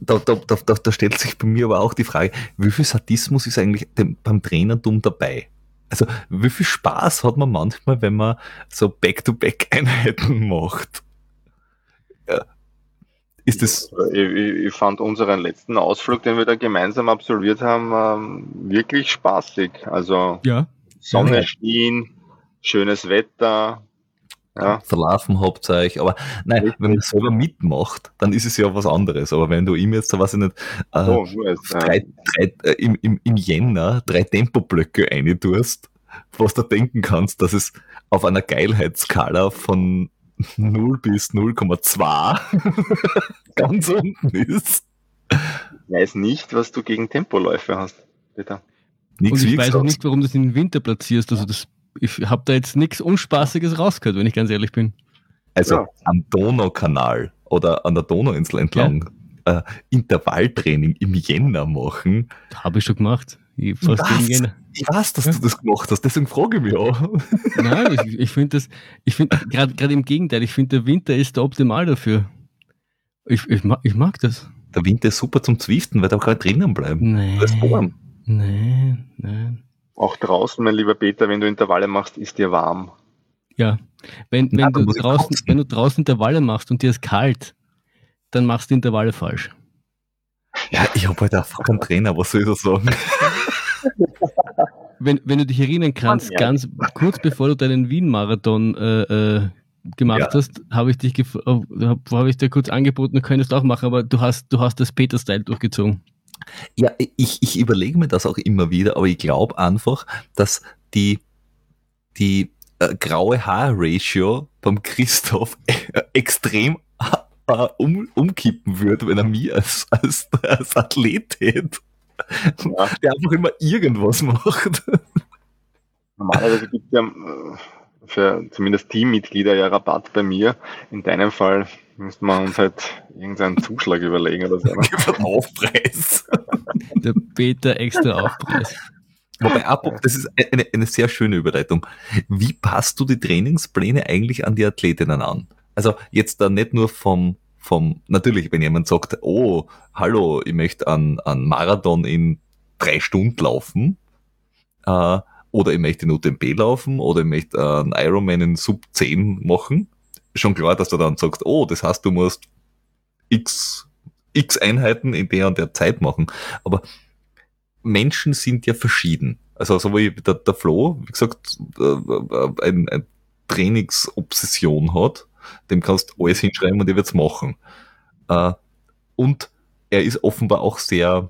da, da, da, da, da stellt sich bei mir aber auch die Frage, wie viel Sadismus ist eigentlich dem, beim Trainertum dabei? Also, wie viel Spaß hat man manchmal, wenn man so Back-to-Back-Einheiten macht? Ja. Ist das? Ich, ich, ich fand unseren letzten Ausflug, den wir da gemeinsam absolviert haben, wirklich spaßig. Also, ja. Sonne ja. schien, schönes Wetter. Ja. Verlaufen habt ihr euch, aber nein, wenn man selber mitmacht, dann ist es ja was anderes. Aber wenn du ihm jetzt, weiß ich nicht, äh, oh, weiß, drei, drei, äh, im, im, im Jänner drei Tempoblöcke reintust, was du denken kannst, dass es auf einer Geilheitsskala von null bis null Komma zwei ganz unten ist. Ich weiß nicht, was du gegen Tempoläufe hast, bitte. Nichts. Und ich weiß auch nicht, warum du es im Winter platzierst, also das. Ich habe da jetzt nichts Unspaßiges rausgehört, wenn ich ganz ehrlich bin. Also ja. Am Donaukanal oder an der Donauinsel entlang ja. äh, Intervalltraining im Jänner machen. Habe ich schon gemacht. Ich, ich, weiß, ich weiß, dass ja. du das gemacht hast, deswegen frage ich mich auch. Nein, ich, ich finde das, ich finde gerade im Gegenteil, ich finde der Winter ist der optimal dafür. Ich, ich, mag, ich mag das. Der Winter ist super zum Zwiften, weil da kann ich drinnen bleiben. Nein, das ist warm. Nein, nein. Auch draußen, mein lieber Peter, wenn du Intervalle machst, ist dir warm. Ja, wenn, wenn, ja, du, draußen, wenn du draußen Intervalle machst und dir ist kalt, dann machst du Intervalle falsch. Ja, ich habe halt einfach keinen Trainer, was soll ich da sagen? wenn, wenn du dich erinnern kannst, Mann, ja. ganz kurz bevor du deinen Wien-Marathon äh, äh, gemacht ja. hast, habe ich dich gef- hab, hab ich dir kurz angeboten, du könntest auch machen, aber du hast, du hast das Peter-Style durchgezogen. Ja, ich, ich überlege mir das auch immer wieder, aber ich glaube einfach, dass die, die äh, graue Haar-Ratio beim Christoph äh, extrem äh, um, umkippen würde, wenn er mir als, als, als Athlet hätte, ja. der einfach immer irgendwas macht. Normalerweise gibt es ja für zumindest Teammitglieder ja Rabatt bei mir. In deinem Fall müsste man uns halt irgendeinen Zuschlag überlegen oder so. Aufpreis. Der Peter extra Aufpreis. Wobei, das ist eine, eine sehr schöne Überleitung. Wie passt du die Trainingspläne eigentlich an die Athletinnen an? Also jetzt da nicht nur vom, vom natürlich, wenn jemand sagt, oh, hallo, ich möchte einen Marathon in drei Stunden laufen, äh, oder ich möchte den U T M B laufen, oder ich möchte einen Ironman in Sub zehn machen. Schon klar, dass du dann sagst, oh, das heißt, du musst x, x Einheiten in der und der Zeit machen. Aber Menschen sind ja verschieden. Also so wie der, der Flo, wie gesagt, ein, ein Trainingsobsession hat, dem kannst du alles hinschreiben und er wird's machen. Und er ist offenbar auch sehr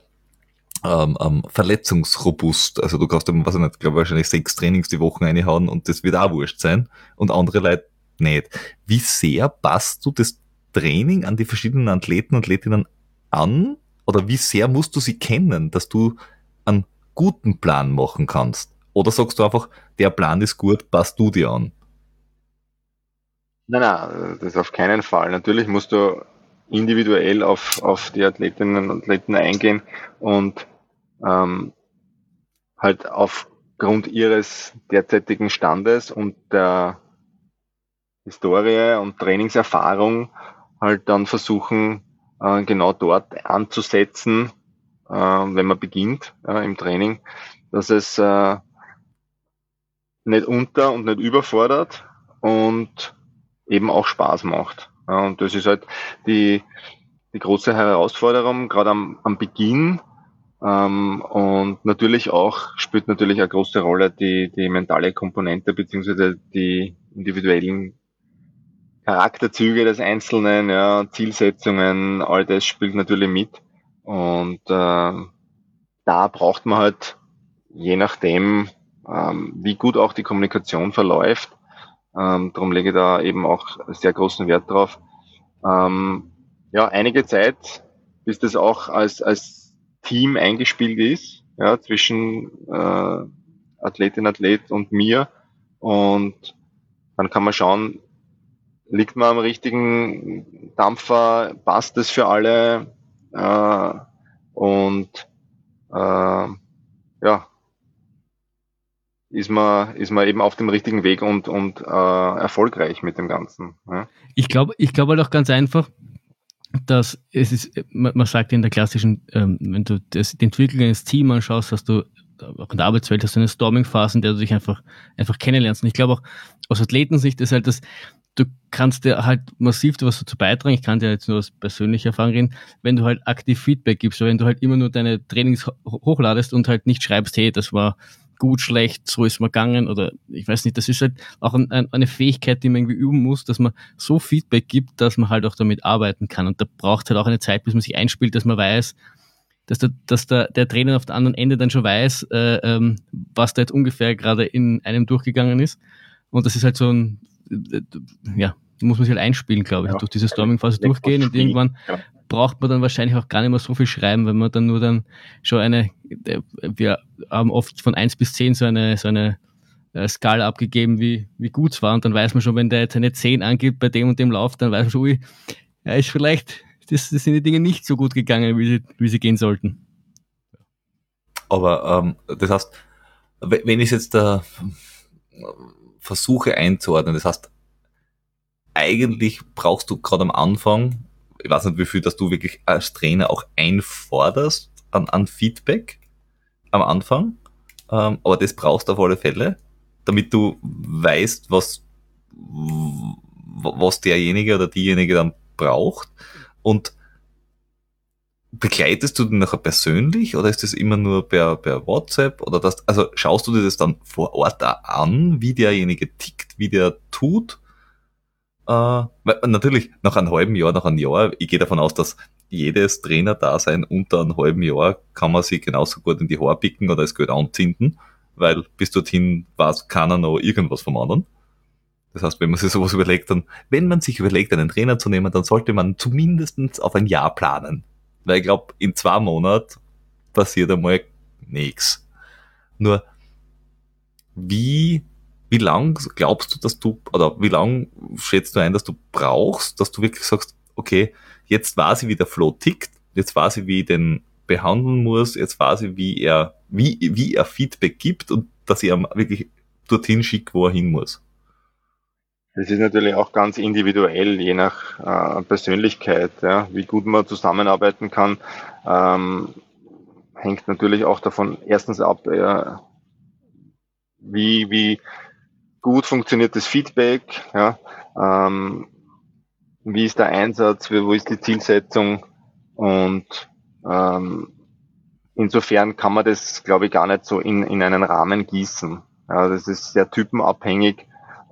ähm, ähm, verletzungsrobust. Also du kannst eben, weiß ich nicht, glaube wahrscheinlich sechs Trainings die Woche reinhauen und das wird auch wurscht sein und andere Leute nicht. Wie sehr passt du das Training an die verschiedenen Athleten und Athletinnen an oder wie sehr musst du sie kennen, dass du einen guten Plan machen kannst? Oder sagst du einfach, der Plan ist gut, passt du dir an? Nein, nein, das auf keinen Fall. Natürlich musst du individuell auf, auf die Athletinnen und Athleten eingehen und ähm, halt aufgrund ihres derzeitigen Standes und der Historie und Trainingserfahrung halt dann versuchen, äh, genau dort anzusetzen, äh, wenn man beginnt äh, im Training, dass es äh, nicht unter- und nicht überfordert und eben auch Spaß macht. Und das ist halt die, die große Herausforderung, gerade am, am Beginn. Und natürlich auch, spielt natürlich eine große Rolle die, die mentale Komponente, beziehungsweise die individuellen Charakterzüge des Einzelnen, ja, Zielsetzungen, all das spielt natürlich mit. Und äh, da braucht man halt, je nachdem, ähm, wie gut auch die Kommunikation verläuft, Ähm, darum lege ich da eben auch sehr großen Wert drauf. Ähm, ja, einige Zeit, bis das auch als, als Team eingespielt ist, ja, zwischen äh, Athletin, Athlet und mir. Und dann kann man schauen, liegt man am richtigen Dampfer, passt das für alle? Äh, und äh, ja, ist man, ist man eben auf dem richtigen Weg und, und äh, erfolgreich mit dem Ganzen. Ja? Ich glaube ich glaube halt auch ganz einfach, dass es ist, man, man sagt in der klassischen, ähm, wenn du das, die Entwicklung eines Teams anschaust, hast du auch in der Arbeitswelt hast du eine Storming-Phase, in der du dich einfach, einfach kennenlernst. Und ich glaube auch aus Athletensicht ist halt das, du kannst dir halt massiv was dazu beitragen, ich kann dir jetzt nur aus persönlicher Erfahrung reden, wenn du halt aktiv Feedback gibst, wenn du halt immer nur deine Trainings hochladest und halt nicht schreibst, hey, das war gut, schlecht, so ist man gegangen oder ich weiß nicht, das ist halt auch ein, ein, eine Fähigkeit, die man irgendwie üben muss, dass man so Feedback gibt, dass man halt auch damit arbeiten kann und da braucht halt auch eine Zeit, bis man sich einspielt, dass man weiß, dass der, dass der, der Trainer auf der anderen Ende dann schon weiß, äh, ähm, was da jetzt ungefähr gerade in einem durchgegangen ist und das ist halt so ein, äh, ja, muss man sich halt einspielen, glaube ich, ja. Durch diese Storming-Phase ja. durchgehen und irgendwann ja. braucht man dann wahrscheinlich auch gar nicht mehr so viel schreiben, wenn man dann nur dann schon eine, wir haben oft von eins bis zehn so eine, so eine Skala abgegeben, wie, wie gut es war und dann weiß man schon, wenn der jetzt eine zehn angibt bei dem und dem Lauf, dann weiß man schon, ui, ja, ist vielleicht, das, das sind die Dinge nicht so gut gegangen, wie sie, wie sie gehen sollten. Aber ähm, das heißt, wenn ich es jetzt da versuche einzuordnen, das heißt, eigentlich brauchst du gerade am Anfang, ich weiß nicht wie viel, dass du wirklich als Trainer auch einforderst an, an Feedback am Anfang, ähm, aber das brauchst du auf alle Fälle, damit du weißt, was was derjenige oder diejenige dann braucht und begleitest du den nachher persönlich oder ist das immer nur per, per WhatsApp oder das, also schaust du dir das dann vor Ort auch an, wie derjenige tickt, wie der tut? Uh, weil natürlich, nach einem halben Jahr, nach einem Jahr, ich gehe davon aus, dass jedes Trainer-Dasein unter einem halben Jahr kann man sich genauso gut in die Haare picken oder es Geld anzünden, weil bis dorthin weiß keiner noch irgendwas vom anderen. Das heißt, wenn man sich sowas überlegt, dann, wenn man sich überlegt, einen Trainer zu nehmen, dann sollte man zumindest auf ein Jahr planen. Weil ich glaube, in zwei Monaten passiert einmal nichts. Nur, wie Wie lang glaubst du, dass du, oder wie lang schätzt du ein, dass du brauchst, dass du wirklich sagst, okay, jetzt weiß ich, wie der Flo tickt, jetzt weiß ich, wie ich den behandeln muss, jetzt weiß ich, wie er, wie, wie er Feedback gibt und dass ich ihn wirklich dorthin schicke, wo er hin muss? Das ist natürlich auch ganz individuell, je nach äh, Persönlichkeit, ja, wie gut man zusammenarbeiten kann, ähm, hängt natürlich auch davon erstens ab, äh, wie, wie, gut funktioniert das Feedback, ja, ähm, wie ist der Einsatz, wo ist die Zielsetzung und ähm, insofern kann man das, glaube ich, gar nicht so in, in einen Rahmen gießen. Ja, das ist sehr typenabhängig,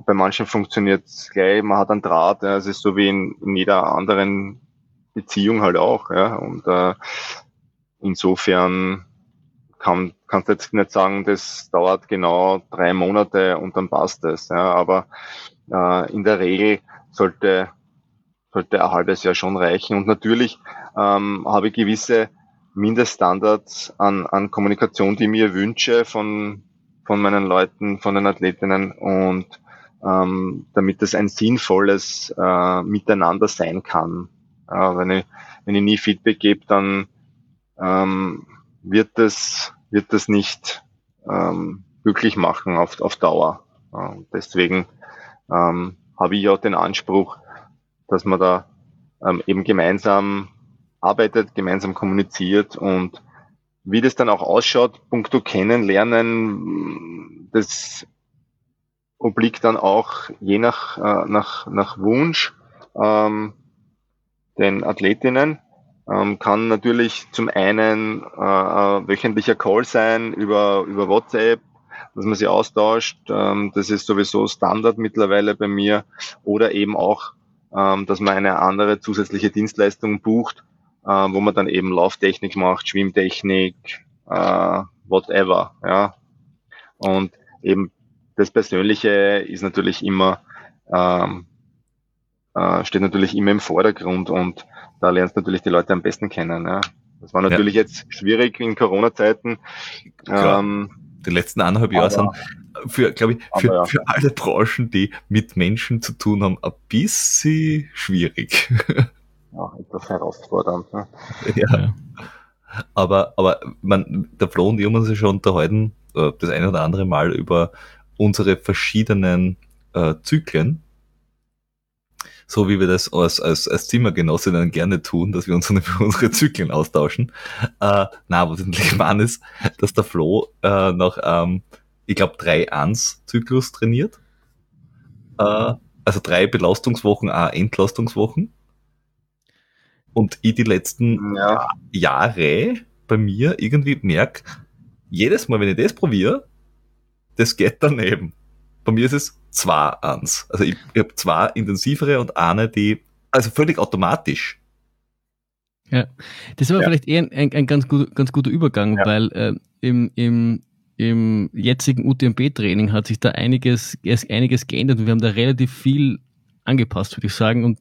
bei manchen funktioniert es gleich, man hat einen Draht, ja, es ist so wie in, in jeder anderen Beziehung halt auch, ja, und äh, insofern kann, kannst jetzt nicht sagen, das dauert genau drei Monate und dann passt es. Ja, aber äh, in der Regel sollte, sollte ein halbes Jahr schon reichen. Und natürlich ähm, habe ich gewisse Mindeststandards an, an Kommunikation, die ich mir wünsche von, von meinen Leuten, von den Athletinnen, und ähm, damit das ein sinnvolles äh, Miteinander sein kann. Ja, wenn ich, wenn ich nie Feedback gebe, dann ähm, wird das, wird das nicht ähm, glücklich machen auf, auf Dauer. Ja, deswegen ähm, habe ich ja den Anspruch, dass man da ähm, eben gemeinsam arbeitet, gemeinsam kommuniziert, und wie das dann auch ausschaut, punkto Kennenlernen, das obliegt dann auch je nach, äh, nach, nach Wunsch ähm, den Athletinnen. Ähm, kann natürlich zum einen äh, ein wöchentlicher Call sein über, über WhatsApp, dass man sich austauscht. Ähm, das ist sowieso Standard mittlerweile bei mir. Oder eben auch, ähm, dass man eine andere zusätzliche Dienstleistung bucht, Uh, wo man dann eben Lauftechnik macht, Schwimmtechnik, uh, whatever, ja. Und eben das Persönliche ist natürlich immer, uh, uh, steht natürlich immer im Vordergrund, und da lernst du natürlich die Leute am besten kennen, ja. Das war natürlich ja. jetzt schwierig in Corona-Zeiten. Ähm, die letzten anderthalb Jahre sind für, glaube ich, für, ja. für alle Branchen, die mit Menschen zu tun haben, ein bisschen schwierig. Ja, etwas herausfordernd. Ne? Ja. Aber, aber man, der Flo und ich haben uns ja schon unterhalten, das eine oder andere Mal, über unsere verschiedenen äh, Zyklen, so wie wir das als, als, als Zimmergenossinnen gerne tun, dass wir uns über unsere Zyklen austauschen. Äh, nein, was ich meine ist, dass der Flo äh, nach, ähm, ich glaube, drei eins Zyklus trainiert. Äh, also drei Belastungswochen, auch Entlastungswochen. Und ich die letzten ja. Jahre bei mir irgendwie merke, jedes Mal, wenn ich das probiere, das geht daneben. Bei mir ist es zwei eins. Also ich, ich habe zwei intensivere und eine, die, also völlig automatisch. Ja, das ist aber ja. vielleicht eher ein, ein, ein ganz, gut, ganz guter Übergang, ja. weil äh, im, im, im jetzigen U T M B-Training hat sich da einiges, einiges geändert, und wir haben da relativ viel angepasst, würde ich sagen. Und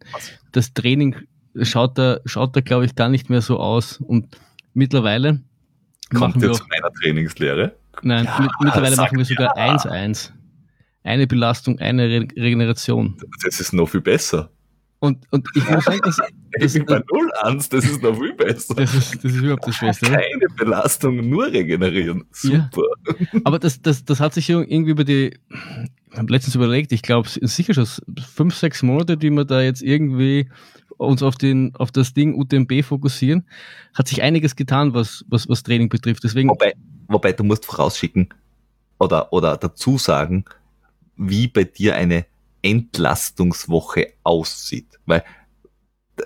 das Training schaut da, schaut da, glaube ich, gar nicht mehr so aus. Und mittlerweile kommt jetzt meiner Trainingslehre. Nein, ja, mit, mittlerweile machen wir sogar ja. eins eins. Eine Belastung, eine Re- Regeneration. Das ist noch viel besser. Und, und ich muss sagen, das, das ich bin bei null eins, das ist noch viel besser. Das ist, das ist überhaupt das Schwester. Keine Belastung, nur regenerieren. Super. Ja. Aber das, das, das hat sich irgendwie über die, ich habe letztens überlegt, ich glaube, sicher schon fünf, sechs Monate, die wir da jetzt irgendwie uns auf den, auf das Ding U T M B fokussieren, hat sich einiges getan, was, was, was Training betrifft. Deswegen. Wobei, wobei, du musst vorausschicken oder, oder dazu sagen, wie bei dir eine Entlastungswoche aussieht. Weil,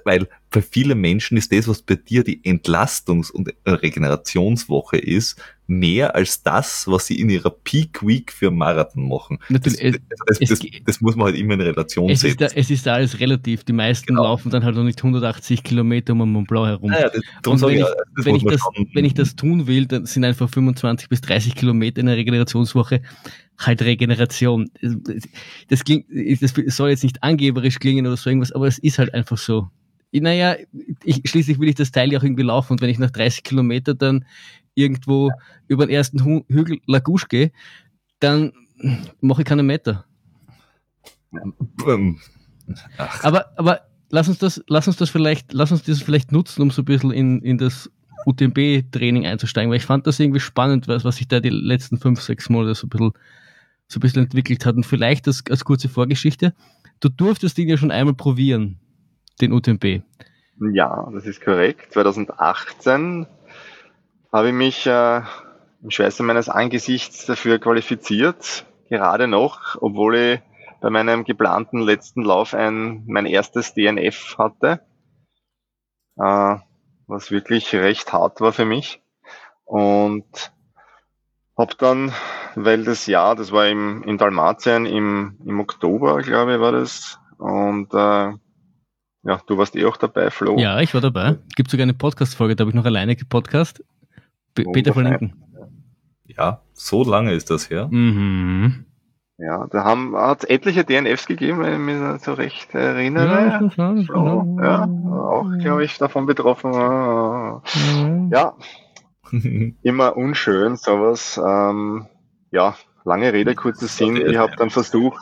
weil bei vielen Menschen ist das, was bei dir die Entlastungs- und Regenerationswoche ist, mehr als das, was sie in ihrer Peak Week für Marathon machen. Natürlich, das, das, das, das, das muss man halt immer in Relation es setzen. Ist da, es ist da alles relativ. Die meisten genau. laufen dann halt noch nicht hundertachtzig Kilometer um den Mont Blanc herum. Ja, das, wenn, ich, ja, das wenn, ich das, wenn ich das tun will, dann sind einfach fünfundzwanzig bis dreißig Kilometer in der Regenerationswoche halt Regeneration. Das klingt, das soll jetzt nicht angeberisch klingen oder so irgendwas, aber es ist halt einfach so. Naja, ich, schließlich will ich das Teil ja auch irgendwie laufen, und wenn ich nach dreißig Kilometer dann irgendwo ja. über den ersten Hü- Hügel Lagouche gehe, dann mache ich keine Meter. Aber, aber lass uns das, lass uns das vielleicht, lass uns das vielleicht nutzen, um so ein bisschen in, in das U T M B-Training einzusteigen, weil ich fand das irgendwie spannend, was, was sich da die letzten fünf, sechs Monate so ein bisschen, so ein bisschen entwickelt hat. Und vielleicht das als kurze Vorgeschichte. Du durftest den ja schon einmal probieren, den U T M B. Ja, das ist korrekt. zwanzig achtzehn habe ich mich äh, im Schweiße meines Angesichts dafür qualifiziert, gerade noch, obwohl ich bei meinem geplanten letzten Lauf ein, mein erstes D N F hatte, äh, was wirklich recht hart war für mich. Und habe dann, weil das Jahr, das war im, in Dalmatien im, im Oktober, glaube ich, war das, und äh, ja, du warst eh auch dabei, Flo. Ja, ich war dabei. Gibt sogar eine Podcast-Folge, da habe ich noch alleine gepodcast. Peter verlinken. ja, so lange ist das her. Mhm. Ja, da hat es etliche D N Fs gegeben, wenn ich mich so recht erinnere. Ja, Flo, ja, auch, glaube ich, davon betroffen. Mhm. Ja, immer unschön, sowas. Ähm, ja, lange Rede, kurzer Sinn. Ich habe dann versucht,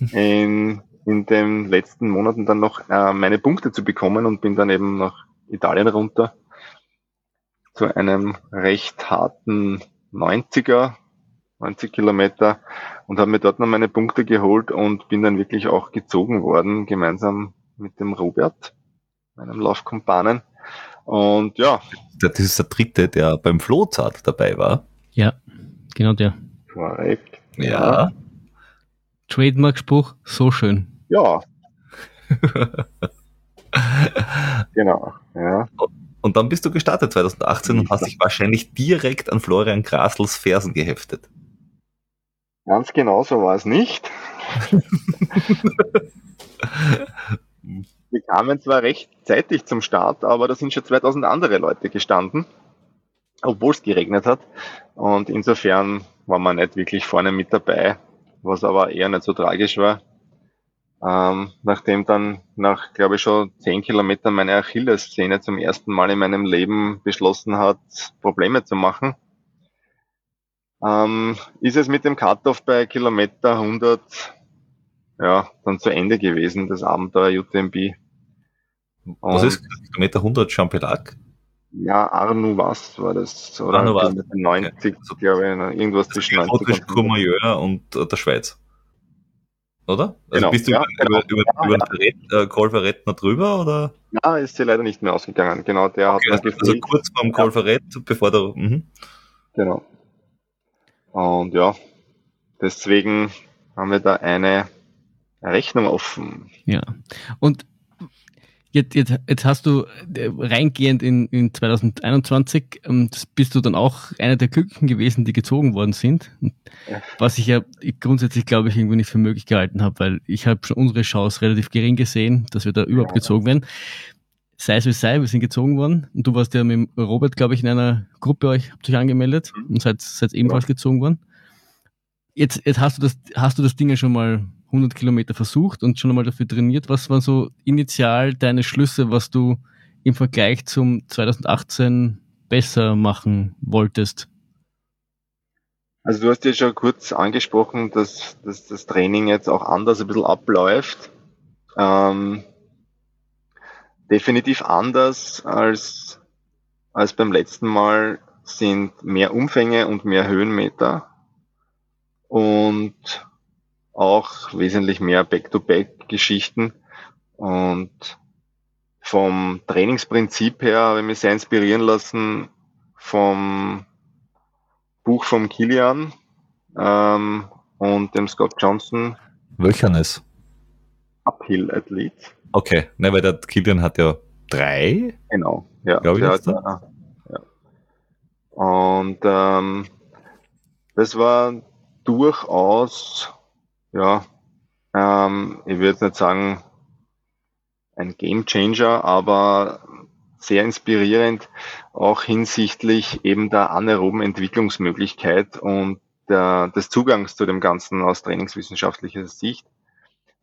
in, in den letzten Monaten dann noch äh, meine Punkte zu bekommen und bin dann eben nach Italien runter zu einem recht harten neunziger, neunzig Kilometer, und habe mir dort noch meine Punkte geholt und bin dann wirklich auch gezogen worden, gemeinsam mit dem Robert, meinem Laufkumpanen. Und ja. Das ist der dritte, der beim Flohzart dabei war. Ja, genau der. Korrekt. Ja. Ja. Trademark-Spruch, so schön. Ja. Genau, ja. Und dann bist du gestartet zwanzig achtzehn und hast dich wahrscheinlich direkt an Florian Grasls Fersen geheftet. Ganz genau so war es nicht. Wir kamen zwar rechtzeitig zum Start, aber da sind schon zweitausend andere Leute gestanden, obwohl es geregnet hat. Und insofern war man nicht wirklich vorne mit dabei, was aber eher nicht so tragisch war. Ähm, nachdem dann nach, glaube ich, schon zehn Kilometern meine Achillessehne zum ersten Mal in meinem Leben beschlossen hat, Probleme zu machen, ähm, ist es mit dem Cut-Off bei Kilometer hundert ja, dann zu Ende gewesen, das Abenteuer U T M B. Was Und, ist Kilometer hundert, Champex-Lac? Ja, Arnu was war das, oder? Arnu was. neunzig, okay. Glaube ich, irgendwas das zwischen neunzig und Courmayeur und der Schweiz. Oder? Also genau. Bist du ja, über, genau. über, über, über ja, den ja. Kolverrettner drüber, oder? Ja, ist sie leider nicht mehr ausgegangen. Genau, der okay, hat also, also kurz vorm Kolverrett, ja. bevor der. Mhm. Genau. Und ja, deswegen haben wir da eine Rechnung offen. Ja. Und jetzt, jetzt, jetzt hast du reingehend in, in zwanzig einundzwanzig, bist du dann auch einer der Glücklichen gewesen, die gezogen worden sind, was ich ja grundsätzlich, glaube ich, irgendwie nicht für möglich gehalten habe, weil ich habe schon unsere Chance relativ gering gesehen, dass wir da überhaupt gezogen werden. Sei es wie es sei, wir sind gezogen worden und du warst ja mit Robert, glaube ich, in einer Gruppe, euch habt euch angemeldet und seid, seid ebenfalls gezogen worden. Jetzt, jetzt hast du das, hast du das Ding ja schon mal hundert Kilometer versucht und schon einmal dafür trainiert. Was waren so initial deine Schlüsse, was du im Vergleich zum zwanzig achtzehn besser machen wolltest? Also du hast ja schon kurz angesprochen, dass, dass das Training jetzt auch anders ein bisschen abläuft. Ähm, definitiv anders als, als beim letzten Mal sind mehr Umfänge und mehr Höhenmeter und auch wesentlich mehr Back-to-Back-Geschichten, und vom Trainingsprinzip her habe ich mich sehr inspirieren lassen vom Buch von Kilian ähm, und dem Scott Johnson. Welches? Uphill Athlete. Okay, ne, weil der Kilian hat ja drei. Genau, ja. Glaube ich hat, ja. Und ähm, das war durchaus Ja, ähm, ich würde jetzt nicht sagen ein Game Changer, aber sehr inspirierend, auch hinsichtlich eben der anaeroben Entwicklungsmöglichkeit und äh, des Zugangs zu dem Ganzen aus trainingswissenschaftlicher Sicht,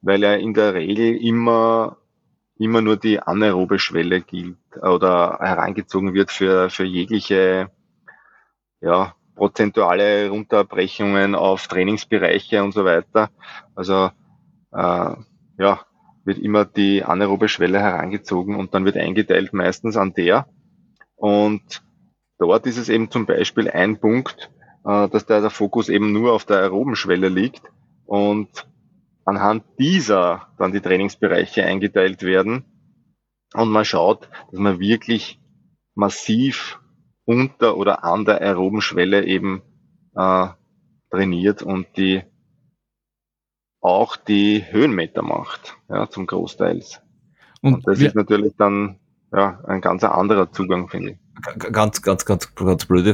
weil er in der Regel immer, immer nur die anaerobe Schwelle gilt oder herangezogen wird für, für jegliche, ja, prozentuale Runterbrechungen auf Trainingsbereiche und so weiter. Also äh, ja, wird immer die anaerobe Schwelle herangezogen und dann wird eingeteilt meistens an der. Und dort ist es eben zum Beispiel ein Punkt, äh, dass da der Fokus eben nur auf der aeroben Schwelle liegt und anhand dieser dann die Trainingsbereiche eingeteilt werden und man schaut, dass man wirklich massiv unter oder an der aeroben Schwelle eben äh, trainiert und die auch die Höhenmeter macht, ja, zum Großteils. Und, und das ist natürlich dann ja ein ganz anderer Zugang, finde ich. Ganz, ganz, ganz, ganz blöde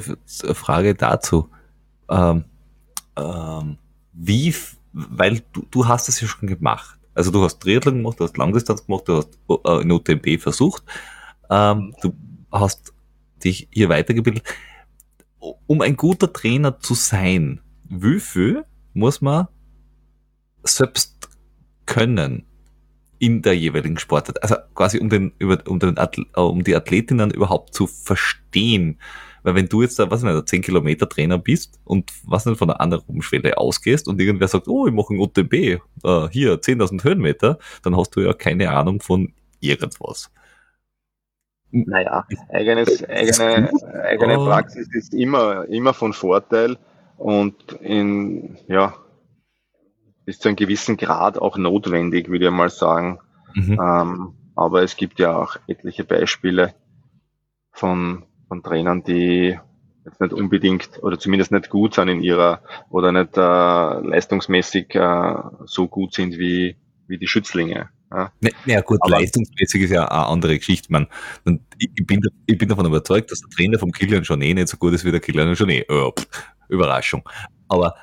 Frage dazu. Ähm, ähm, wie, weil du, du hast es ja schon gemacht. Also du hast Triathlon gemacht, du hast Langdistanz gemacht, du hast äh, in U T M B versucht, ähm, du hast dich hier weitergebildet. um ein guter Trainer zu sein, wie viel muss man selbst können in der jeweiligen Sportart? Also quasi um den, um den, um die Athletinnen überhaupt zu verstehen. Weil wenn du jetzt da, was nicht, ein zehn Kilometer Trainer bist und was nicht von einer anderen Schwelle ausgehst und irgendwer sagt, oh, ich mache ein U T M B, äh, hier zehntausend Höhenmeter, dann hast du ja keine Ahnung von irgendwas. Naja, eigenes, eigene, eigene Praxis ist immer, immer von Vorteil und in, ja, ist zu einem gewissen Grad auch notwendig, würde ich mal sagen. Mhm. Ähm, aber es gibt ja auch etliche Beispiele von, von Trainern, die jetzt nicht unbedingt oder zumindest nicht gut sind in ihrer oder nicht äh, leistungsmäßig äh, so gut sind wie, wie die Schützlinge. Ja, ja gut, aber leistungsmäßig ist ja eine andere Geschichte. Man, ich, bin, ich bin davon überzeugt, dass der Trainer vom Kilian Jornet nicht so gut ist wie der Kilian Jornet. Oh, Überraschung. Aber,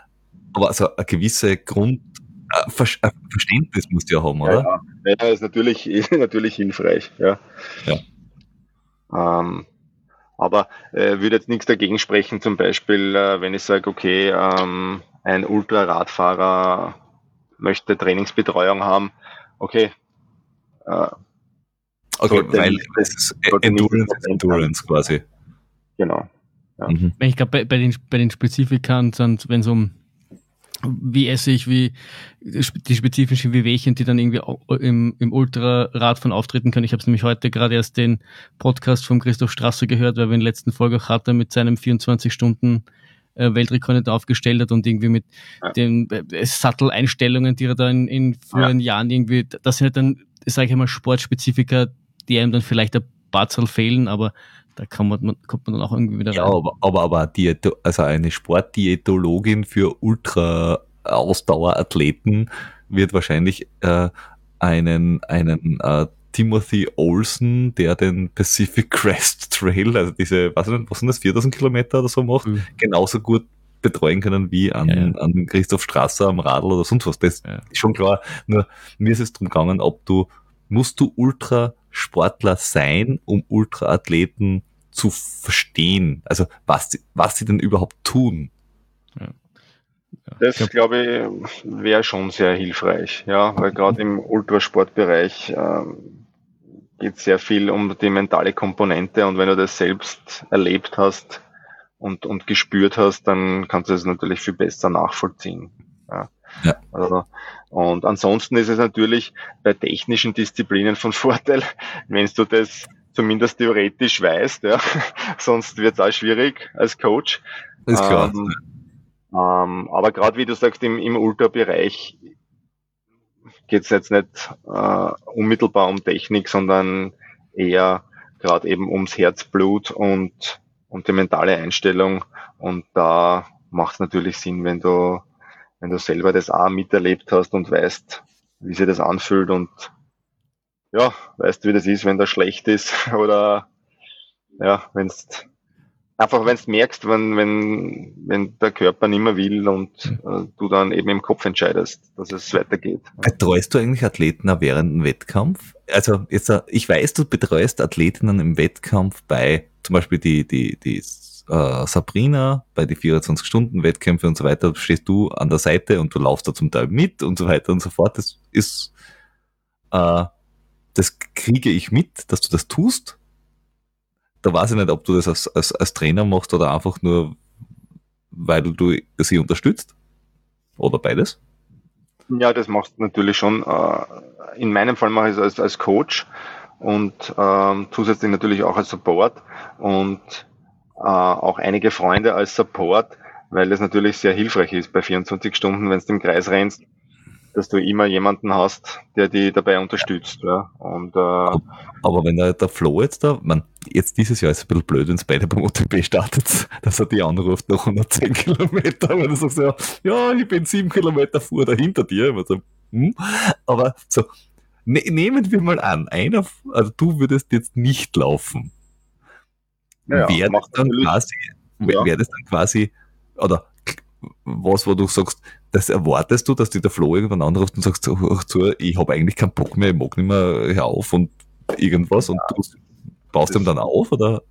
aber also ein gewisses Grundverständnis musst du ja haben, oder? Ja, ja. ja ist, natürlich, ist natürlich hilfreich. Ja. ja. Ähm, aber äh, würde jetzt nichts dagegen sprechen, zum Beispiel, äh, wenn ich sage, okay, ähm, ein Ultraradfahrer möchte Trainingsbetreuung haben. Okay. Äh, okay, weil es ist Endurance, Endurance quasi. Genau. Ja. Mhm. Ich glaube, bei, bei, den, bei den Spezifikern sind, wenn es um wie esse ich, wie die spezifischen Wehwehchen, die dann irgendwie im, im Ultraradfahren auftreten können. Ich habe es nämlich heute gerade erst den Podcast von Christoph Strasser gehört, weil wir in der letzten Folge auch hatten mit seinem vierundzwanzig Stunden Weltrekord aufgestellt hat und irgendwie mit ja. den Satteleinstellungen, die er da in, in früheren ja. Jahren irgendwie, das sind halt dann, sage ich mal, Sportspezifika, die einem dann vielleicht ein paar Zahl fehlen, aber da kann man, kommt man dann auch irgendwie wieder ja, rein. Ja, aber, aber, aber Diäto, also eine Sportdiätologin für Ultra-Ausdauerathleten wird wahrscheinlich äh, einen, einen äh, Timothy Olsen, der den Pacific Crest Trail, also diese, was sind das, viertausend Kilometer oder so macht, mhm. genauso gut betreuen können wie an, ja, ja. an Christoph Strasser am Radl oder sonst was. Das ja. ist schon klar. Nur mir ist es darum gegangen, ob du, musst du Ultrasportler sein, um Ultraathleten zu verstehen? Also was, was sie denn überhaupt tun? Ja. Ja. Das, ich glaub, glaube ich, wäre schon sehr hilfreich, ja, weil gerade im Ultrasportbereich ähm, geht sehr viel um die mentale Komponente und wenn du das selbst erlebt hast und, und gespürt hast, dann kannst du es natürlich viel besser nachvollziehen. Ja. Ja. Also, und ansonsten ist es natürlich bei technischen Disziplinen von Vorteil, wenn du das zumindest theoretisch weißt, ja, sonst wird es auch schwierig als Coach. Ist klar. Ähm, ähm, aber gerade wie du sagst, im, im Ultra-Bereich geht es jetzt nicht äh, unmittelbar um Technik, sondern eher gerade eben ums Herzblut und, und die mentale Einstellung. Und da macht es natürlich Sinn, wenn du, wenn du selber das auch miterlebt hast und weißt, wie sich das anfühlt und ja, weißt, wie das ist, wenn das schlecht ist oder ja, wenn es einfach, wenn du merkst, wenn, wenn, wenn der Körper nicht mehr will und äh, du dann eben im Kopf entscheidest, dass es weitergeht. Betreust du eigentlich Athleten auch während dem Wettkampf? Also jetzt, ich weiß, du betreust Athletinnen im Wettkampf bei zum Beispiel die, die, die äh, Sabrina, bei die vierundzwanzig Stunden Wettkämpfe und so weiter, stehst du an der Seite und du laufst da zum Teil mit und so weiter und so fort. Das ist, äh, das kriege ich mit, dass du das tust. Da weiß ich nicht, ob du das als, als, als Trainer machst oder einfach nur, weil du sie unterstützt oder beides? Ja, das machst du natürlich schon. In meinem Fall mache ich es als, als Coach und ähm, zusätzlich natürlich auch als Support und äh, auch einige Freunde als Support, weil es natürlich sehr hilfreich ist bei vierundzwanzig Stunden, wenn du im Kreis rennst, dass du immer jemanden hast, der dich dabei unterstützt. Ja. Und, äh, aber, aber wenn der, der Flo jetzt da, man, jetzt dieses Jahr ist es ein bisschen blöd, wenn es beide beim U T M B startet, dass er die anruft nach hundertzehn Kilometer, weil du sagst, ja, ja, ich bin sieben Kilometer vor oder hinter dir. So, hm. Aber so, ne, nehmen wir mal an, einer, also du würdest jetzt nicht laufen. Ja, wäre das, dann quasi, wär, wär das dann quasi, oder was, wo du sagst, das erwartest du, dass dir der Flo irgendwann anruft und sagst, ich habe eigentlich keinen Bock mehr, ich mag nicht mehr, hör auf und irgendwas ja, und du baust ihm dann auf, oder?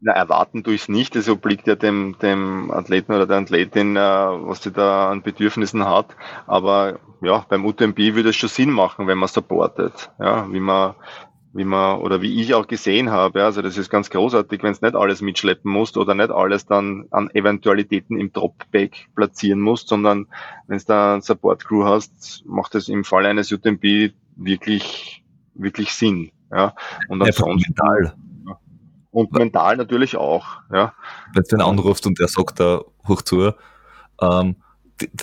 Na, erwarten tue ich es nicht. Es obliegt ja dem, dem Athleten oder der Athletin, äh, was sie da an Bedürfnissen hat. Aber ja, beim U T M B würde es schon Sinn machen, wenn man supportet. Ja, wie man, wie man, oder wie ich auch gesehen habe. Ja, also das ist ganz großartig, wenn es nicht alles mitschleppen musst oder nicht alles dann an Eventualitäten im Dropback platzieren musst, sondern wenn es da eine Support-Crew hast, macht es im Fall eines U T M B wirklich, wirklich Sinn. Ja, und ansonsten. Ja, und mental natürlich auch. Ja. Wenn du den anrufst und der sagt da hoch zu, ähm,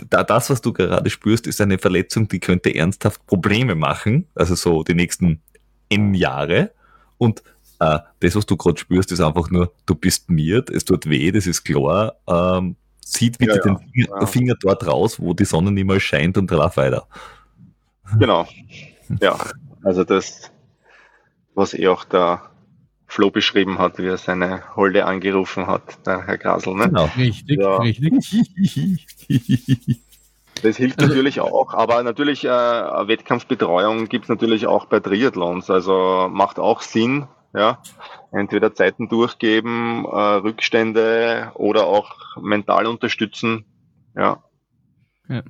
das, was du gerade spürst, ist eine Verletzung, die könnte ernsthaft Probleme machen, also so die nächsten N Jahre. Und äh, das, was du gerade spürst, ist einfach nur, du bist miert, es tut weh, das ist klar. Ähm, zieht bitte ja, ja. den Finger, ja. Finger dort raus, wo die Sonne nicht mal scheint, und lauf weiter. Genau. Ja, also das, was eh auch da Flo beschrieben hat, wie er seine Holde angerufen hat, der Herr Grasl. Ne? Genau. Richtig, ja. richtig. Das hilft also, natürlich auch, aber natürlich äh, Wettkampfbetreuung gibt es natürlich auch bei Triathlons, also macht auch Sinn, ja. Entweder Zeiten durchgeben, äh, Rückstände oder auch mental unterstützen, ja. ja.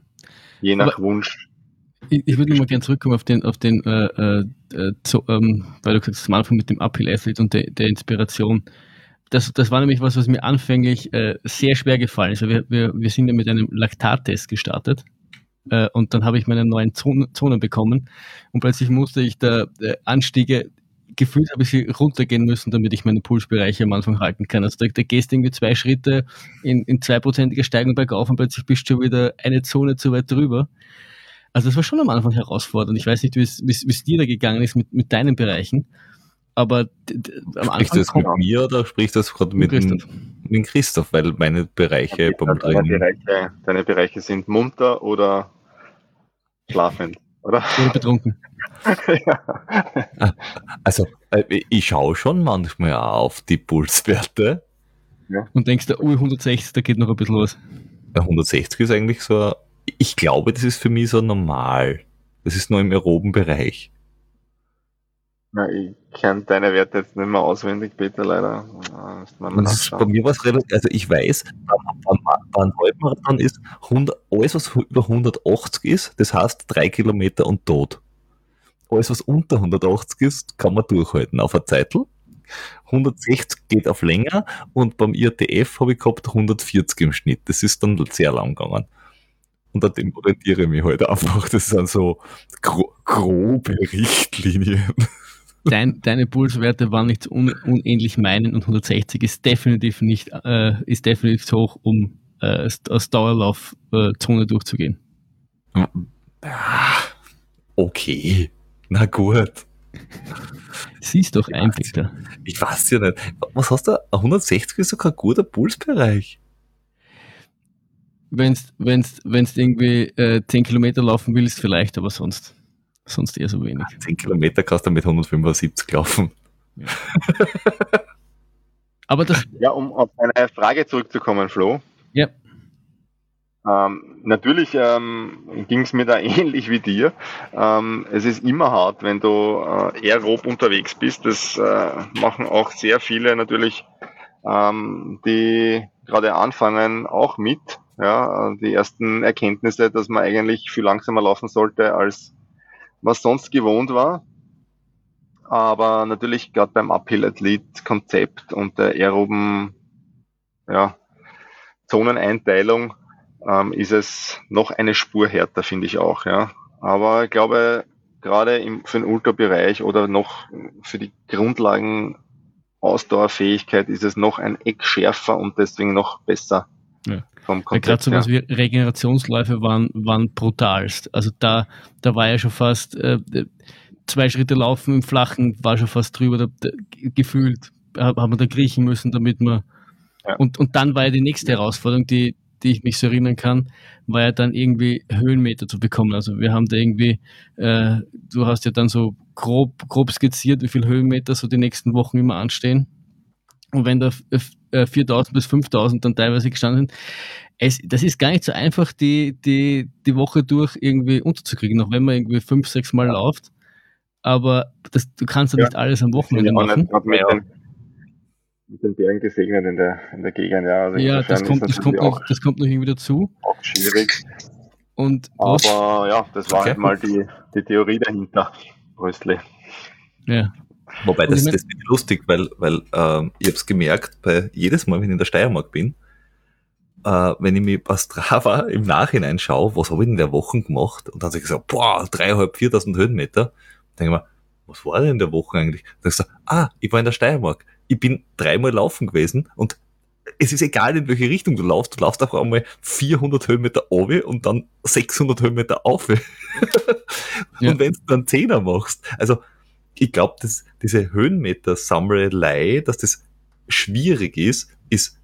Je nach aber, Wunsch. Ich, ich würde nochmal gerne zurückkommen auf den, auf den äh, äh, zu, ähm, weil du gesagt hast, am Anfang mit dem Uphill Athlete und de, der Inspiration. Das, das war nämlich was, was mir anfänglich äh, sehr schwer gefallen ist. Also wir, wir, wir sind ja mit einem Laktattest gestartet äh, und dann habe ich meine neuen Zonen, Zonen bekommen und plötzlich musste ich da äh, Anstiege, gefühlt habe ich sie runtergehen müssen, damit ich meine Pulsbereiche am Anfang halten kann. Also da, da gehst du irgendwie zwei Schritte in, in zweiprozentiger Steigung bergauf und plötzlich bist du wieder eine Zone zu weit drüber. Also das war schon am Anfang herausfordernd. Ich weiß nicht, wie es dir da gegangen ist mit, mit deinen Bereichen, aber d- d- am Anfang... Sprichst du das mit mir oder sprichst du das gerade mit, mit, mit Christoph? Weil meine Bereiche... Ja, beim deine, Bereiche deine Bereiche sind munter oder schlafend, oder? Oder betrunken. Ja. Also ich schaue schon manchmal auf die Pulswerte. Ja. Und denkst du, oh, hundertsechzig, da geht noch ein bisschen was. hundertsechzig ist eigentlich so ein... Ich glaube, das ist für mich so normal. Das ist nur im aeroben Bereich. Na, ich kann deine Werte jetzt nicht mehr auswendig, Peter, leider. Das ist bei mir was relativ, also ich weiß, bei einem Halbmarathon ist hundert, alles, was über hundertachtzig ist, das heißt drei Kilometer und tot. Alles, was unter hundertachtzig ist, kann man durchhalten auf ein Zeitl. hundertsechzig geht auf länger und beim I A T F habe ich gehabt hundertvierzig im Schnitt. Das ist dann sehr lang gegangen. Und an dem orientiere ich mich halt einfach. Das sind so gro- grobe Richtlinien. Dein, deine Pulswerte waren nicht un- unähnlich meinen und hundertsechzig ist definitiv nicht, äh, ist definitiv zu hoch, um äh, aus Dauerlaufzone äh, durchzugehen. Okay, na gut. Siehst doch ein, Peter. Ich weiß ja nicht. Was hast du? hundertsechzig ist doch kein guter Pulsbereich. Wenn du irgendwie äh, zehn Kilometer laufen willst, vielleicht, aber sonst, sonst eher so wenig. zehn Kilometer kannst du mit hundertfünfundsiebzig laufen. Ja. aber das ja, um auf eine Frage zurückzukommen, Flo. Ja. Ähm, natürlich ähm, ging es mir da ähnlich wie dir. Ähm, es ist immer hart, wenn du äh, aerob unterwegs bist. Das äh, machen auch sehr viele natürlich, ähm, die gerade anfangen, auch mit. Ja, die ersten Erkenntnisse, dass man eigentlich viel langsamer laufen sollte, als was sonst gewohnt war. Aber natürlich gerade beim Uphill-Athlete-Konzept und der aeroben ja, Zoneneinteilung ähm, ist es noch eine Spur härter, finde ich auch. Ja. Aber ich glaube, gerade im, für den Ultra-Bereich oder noch für die Grundlagen-Ausdauerfähigkeit ist es noch ein Eck schärfer und deswegen noch besser. Ja. Vom Konzept, ja, gerade sowas ja. wie Regenerationsläufe waren, waren brutalst. Also da, da war ja schon fast äh, zwei Schritte laufen im Flachen, war schon fast drüber. Da, da, gefühlt haben wir da kriechen müssen, damit man. Ja. Und, und dann war ja die nächste Herausforderung, die, die ich mich so erinnern kann, war ja dann irgendwie Höhenmeter zu bekommen. Also wir haben da irgendwie, äh, du hast ja dann so grob, grob skizziert, wie viel Höhenmeter so die nächsten Wochen immer anstehen. Und wenn da viertausend bis fünftausend dann teilweise gestanden sind, es, das ist gar nicht so einfach, die, die, die Woche durch irgendwie unterzukriegen, auch wenn man irgendwie fünf, sechs Mal läuft. Aber das, du kannst ja, ja nicht alles am Wochenende machen. Mit den, mit den Bergen gesegnet in der, in der Gegend. Ja, also ja das, kommt, das, kommt noch, das kommt noch irgendwie dazu. Auch schwierig. Und aber was? Ja, das war okay. Halt mal die, die Theorie dahinter, größtlich. Ja. Wobei, das, das ist lustig, weil, weil äh, ich habe es gemerkt, bei jedes Mal, wenn ich in der Steiermark bin, äh, wenn ich mir bei Strava im Nachhinein schaue, was habe ich in der Woche gemacht, und dann habe ich gesagt, boah, dreieinhalb, viertausend Höhenmeter, denke ich mir, was war denn in der Woche eigentlich? Dann habe ich gesagt, ah, ich war in der Steiermark, ich bin dreimal laufen gewesen, und es ist egal, in welche Richtung du laufst, du laufst einfach einmal vierhundert Höhenmeter runter und dann sechshundert Höhenmeter auf. Ja. Und wenn du dann Zehner machst, also ich glaube, dass diese Höhenmeter-Sammelei, dass das schwierig ist, ist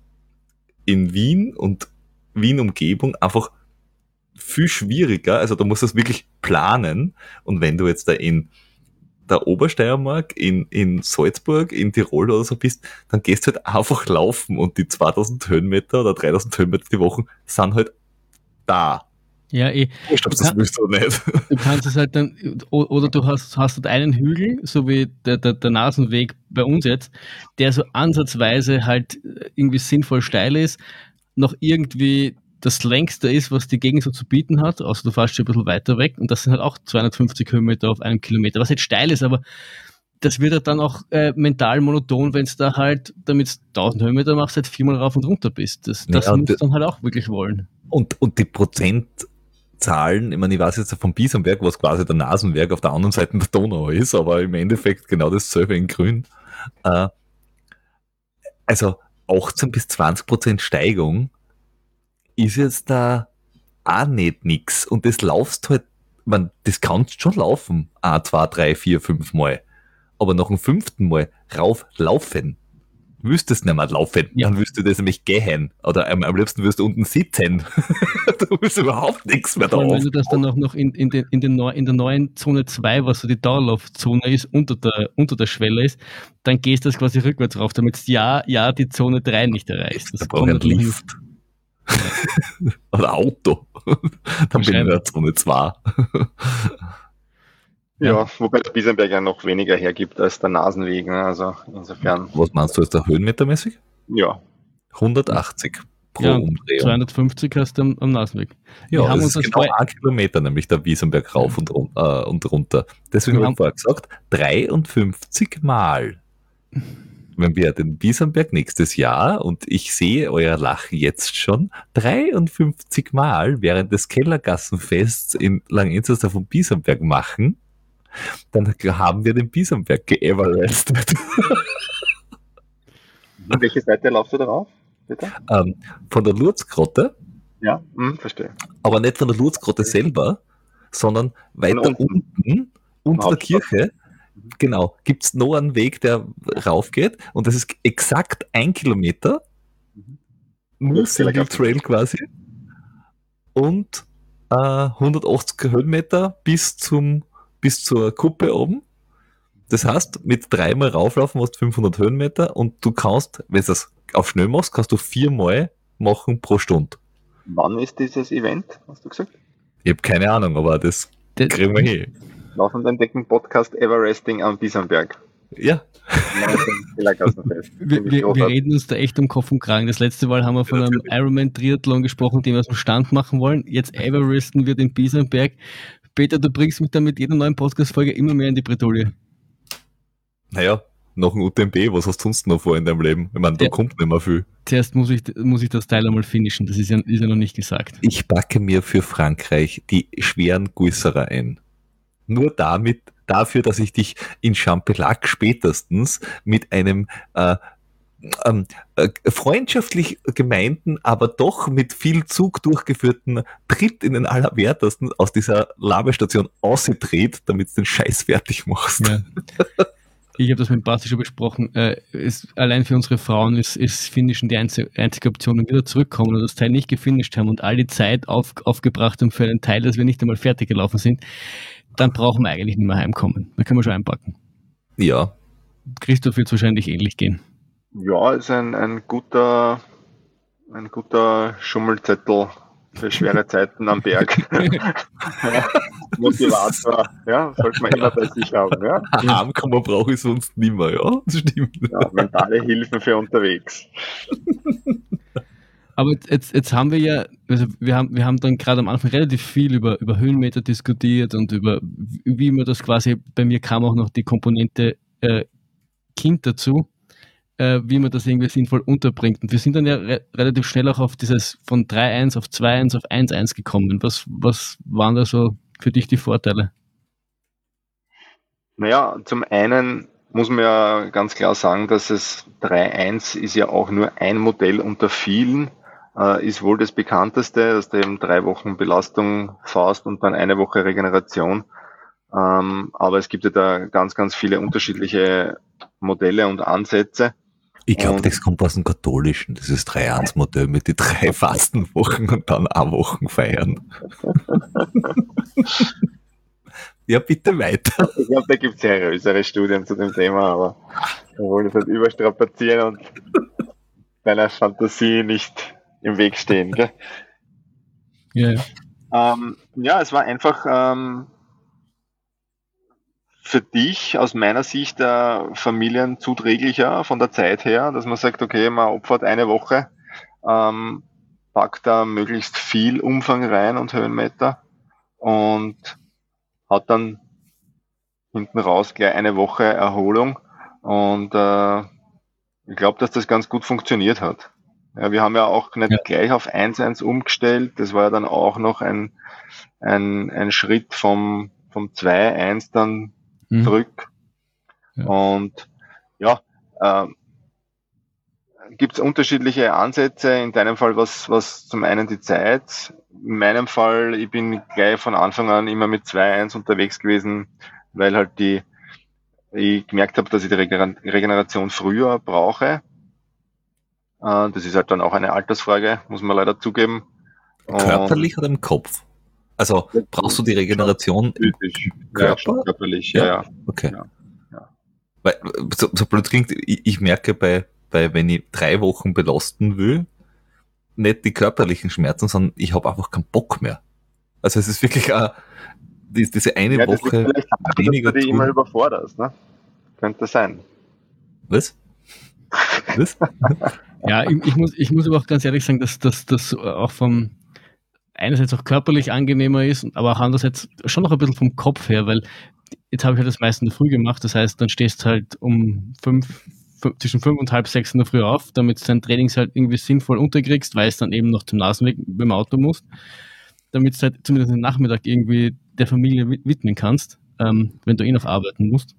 in Wien und Wien-Umgebung einfach viel schwieriger. Also da musst du es wirklich planen. Und wenn du jetzt da in der Obersteiermark, in, in Salzburg, in Tirol oder so bist, dann gehst du halt einfach laufen. Und die zweitausend Höhenmeter oder dreitausend Höhenmeter die Woche sind halt da. Ja, eh. Ich glaube, das willst du nicht. Du kannst es halt dann, oder du hast, hast halt einen Hügel, so wie der, der, der Nasenweg bei uns jetzt, der so ansatzweise halt irgendwie sinnvoll steil ist, noch irgendwie das längste ist, was die Gegend so zu bieten hat, außer du fährst schon ein bisschen weiter weg, und das sind halt auch zweihundertfünfzig Höhenmeter auf einem Kilometer, was jetzt steil ist, aber das wird halt dann auch äh, mental monoton, wenn es da halt, damit es tausend Höhenmeter machst, halt viermal rauf und runter bist. Das, das ja, musst du dann halt auch wirklich wollen. Und, und die Prozent Zahlen, ich meine, ich weiß jetzt vom Bisamberg, was quasi der Nasenweg auf der anderen Seite der Donau ist, aber im Endeffekt genau dasselbe in grün. Äh, also achtzehn bis zwanzig Prozent Steigung ist jetzt da auch nicht nix. Und das laufst halt, man, das kannst schon laufen, ein, zwei, drei, vier, fünf Mal. Aber nach dem fünften Mal rauf laufen. Wüsstest nicht mehr laufen, ja. Dann wirst du das nämlich gehen. Oder am, am liebsten wirst du unten sitzen. Du willst überhaupt nichts mehr da auf. Wenn du das dann auch noch in, in, den, in, den Neu- in der neuen Zone zwei, was so die Dauerlaufzone ist, unter der, unter der Schwelle ist, dann gehst du das quasi rückwärts rauf, damit du ja, ja die Zone drei nicht erreichst. Das da brauche ich einen Lift. Oder Auto. Dann bin ich in der Zone zwei. Ja, wobei der Bisamberg ja noch weniger hergibt als der Nasenweg, ne? Also insofern. Was meinst du, ist der höhenmetermäßig? Ja. hundertachtzig pro ja, Umdrehung. zweihundertfünfzig hast du am, am Nasenweg. Ja, wir haben das uns ist das genau ein Kilometer, nämlich der Bisamberg rauf und, äh, und runter. Deswegen haben wir vorher gesagt, dreiundfünfzig Mal. Wenn wir den Bisamberg nächstes Jahr, und ich sehe euer Lachen jetzt schon, dreiundfünfzig Mal während des Kellergassenfests in Langenzersdorf vom Bisamberg machen, dann haben wir den Bisamberg geevaluiert. Welche Seite laufst du darauf? Bitte? Ähm, von der Lurzgrotte. Ja, hm, verstehe. Aber nicht von der Lurzgrotte selber, sondern weiter von unten, unten unter der Kirche, genau, gibt es noch einen Weg, der rauf geht, und das ist exakt ein Kilometer, nur Single Trail quasi, und äh, hundertachtzig Höhenmeter bis zum bis zur Kuppe oben. Das heißt, mit dreimal rauflaufen hast du fünfhundert Höhenmeter, und du kannst, wenn du das auf schnell machst, kannst du viermal machen pro Stunde. Wann ist dieses Event, hast du gesagt? Ich habe keine Ahnung, aber das, das kriegen wir hin. Laufend entdecken Podcast Everesting am Bisamberg. Ja. wir, wir, wir reden uns da echt um Kopf und Kragen. Das letzte Mal haben wir von ja, einem Ironman-Triathlon gesprochen, den wir aus dem Stand machen wollen. Jetzt Everesten wird im Bisamberg. Peter, du bringst mich dann mit jeder neuen Podcast-Folge immer mehr in die Bredouille. Naja, nach dem U T M B, was hast du sonst noch vor in deinem Leben? Ich meine, da ja. kommt nicht mehr viel. Zuerst muss ich, muss ich das Teil einmal finishen, das ist ja, ist ja noch nicht gesagt. Ich backe mir für Frankreich die schweren Guisserer ein. Nur damit, dafür, dass ich dich in Champex-Lac spätestens mit einem äh, ähm, äh, freundschaftlich gemeinten, aber doch mit viel Zug durchgeführten Tritt in den Allerwertesten aus dieser Labestation ausgetritt, damit du den Scheiß fertig machst. Ja. Ich habe das mit Basti schon besprochen. Äh, ist, allein für unsere Frauen ist, ist Finishen die einzige, einzige Option. Wenn wir da zurückkommen und das Teil nicht gefinisht haben und all die Zeit auf, aufgebracht haben für einen Teil, dass wir nicht einmal fertig gelaufen sind, dann brauchen wir eigentlich nicht mehr heimkommen. Da können wir schon einpacken. Ja. Christoph wird es wahrscheinlich ähnlich gehen. Ja, ist ein, ein guter ein guter Schummelzettel für schwere Zeiten am Berg. Ja, Motivator, ja, sollte man immer bei sich haben. Ja. Armkammer brauche ich sonst nicht mehr, ja, das stimmt. Ja, mentale Hilfen für unterwegs. Aber jetzt, jetzt haben wir ja, also wir haben, wir haben dann gerade am Anfang relativ viel über, über Höhenmeter diskutiert und über, wie man das quasi, bei mir kam auch noch die Komponente äh, Kind dazu, äh, wie man das irgendwie sinnvoll unterbringt. Und wir sind dann ja re- relativ schnell auch auf dieses von drei eins auf zwei eins auf eins eins gekommen. Was, was waren da so für dich die Vorteile? Naja, zum einen muss man ja ganz klar sagen, dass es drei eins ist ja auch nur ein Modell unter vielen. Ist wohl das bekannteste, dass du eben drei Wochen Belastung fährst und dann eine Woche Regeneration. Aber es gibt ja da ganz, ganz viele unterschiedliche Modelle und Ansätze. Ich glaube, das kommt aus dem Katholischen, das ist drei eins Modell mit den drei Fastenwochen und dann auch Wochen feiern. Ja, bitte weiter. Ich glaube, da gibt es seriösere Studien zu dem Thema, aber wir wollen es halt überstrapazieren und deiner Fantasie nicht im Weg stehen, gell? Ja, ja. Ähm, ja, es war einfach ähm, für dich aus meiner Sicht äh, familienzuträglicher von der Zeit her, dass man sagt, okay, man opfert eine Woche, ähm, packt da möglichst viel Umfang rein und Höhenmeter und hat dann hinten raus gleich eine Woche Erholung und äh, ich glaube, dass das ganz gut funktioniert hat. Ja, wir haben ja auch nicht ja. gleich auf eins eins umgestellt. Das war ja dann auch noch ein, ein, ein Schritt vom, vom zwei eins dann mhm. zurück. Ja. Und ja, äh, gibt es unterschiedliche Ansätze. In deinem Fall was, was zum einen die Zeit. In meinem Fall, ich bin gleich von Anfang an immer mit zwei eins unterwegs gewesen, weil halt die ich gemerkt habe, dass ich die Regeneration früher brauche. Das ist halt dann auch eine Altersfrage, muss man leider zugeben. Körperlich und oder im Kopf? Also brauchst du die Regeneration typisch. Im Körper? Ja, körperlich, ja. ja. Okay. Ja. Ja. Weil, so, so blöd klingt, ich, ich merke, bei, bei wenn ich drei Wochen belasten will, nicht die körperlichen Schmerzen, sondern ich habe einfach keinen Bock mehr. Also es ist wirklich auch, die, diese eine ja, das Woche vielleicht hart, weniger dass du dich immer überforderst, ne? Könnte sein. Was? Was? Ja, ich, ich, muss, ich muss aber auch ganz ehrlich sagen, dass das auch vom einerseits auch körperlich angenehmer ist, aber auch andererseits schon noch ein bisschen vom Kopf her, weil jetzt habe ich halt das meiste in der Früh gemacht, das heißt, dann stehst du halt um fünf, fünf, zwischen fünf und halb sechs in der Früh auf, damit du dein Trainings halt irgendwie sinnvoll unterkriegst, weil es dann eben noch zum Nasenweg beim Auto musst, damit du halt zumindest den Nachmittag irgendwie der Familie widmen kannst, ähm, wenn du eh noch arbeiten musst.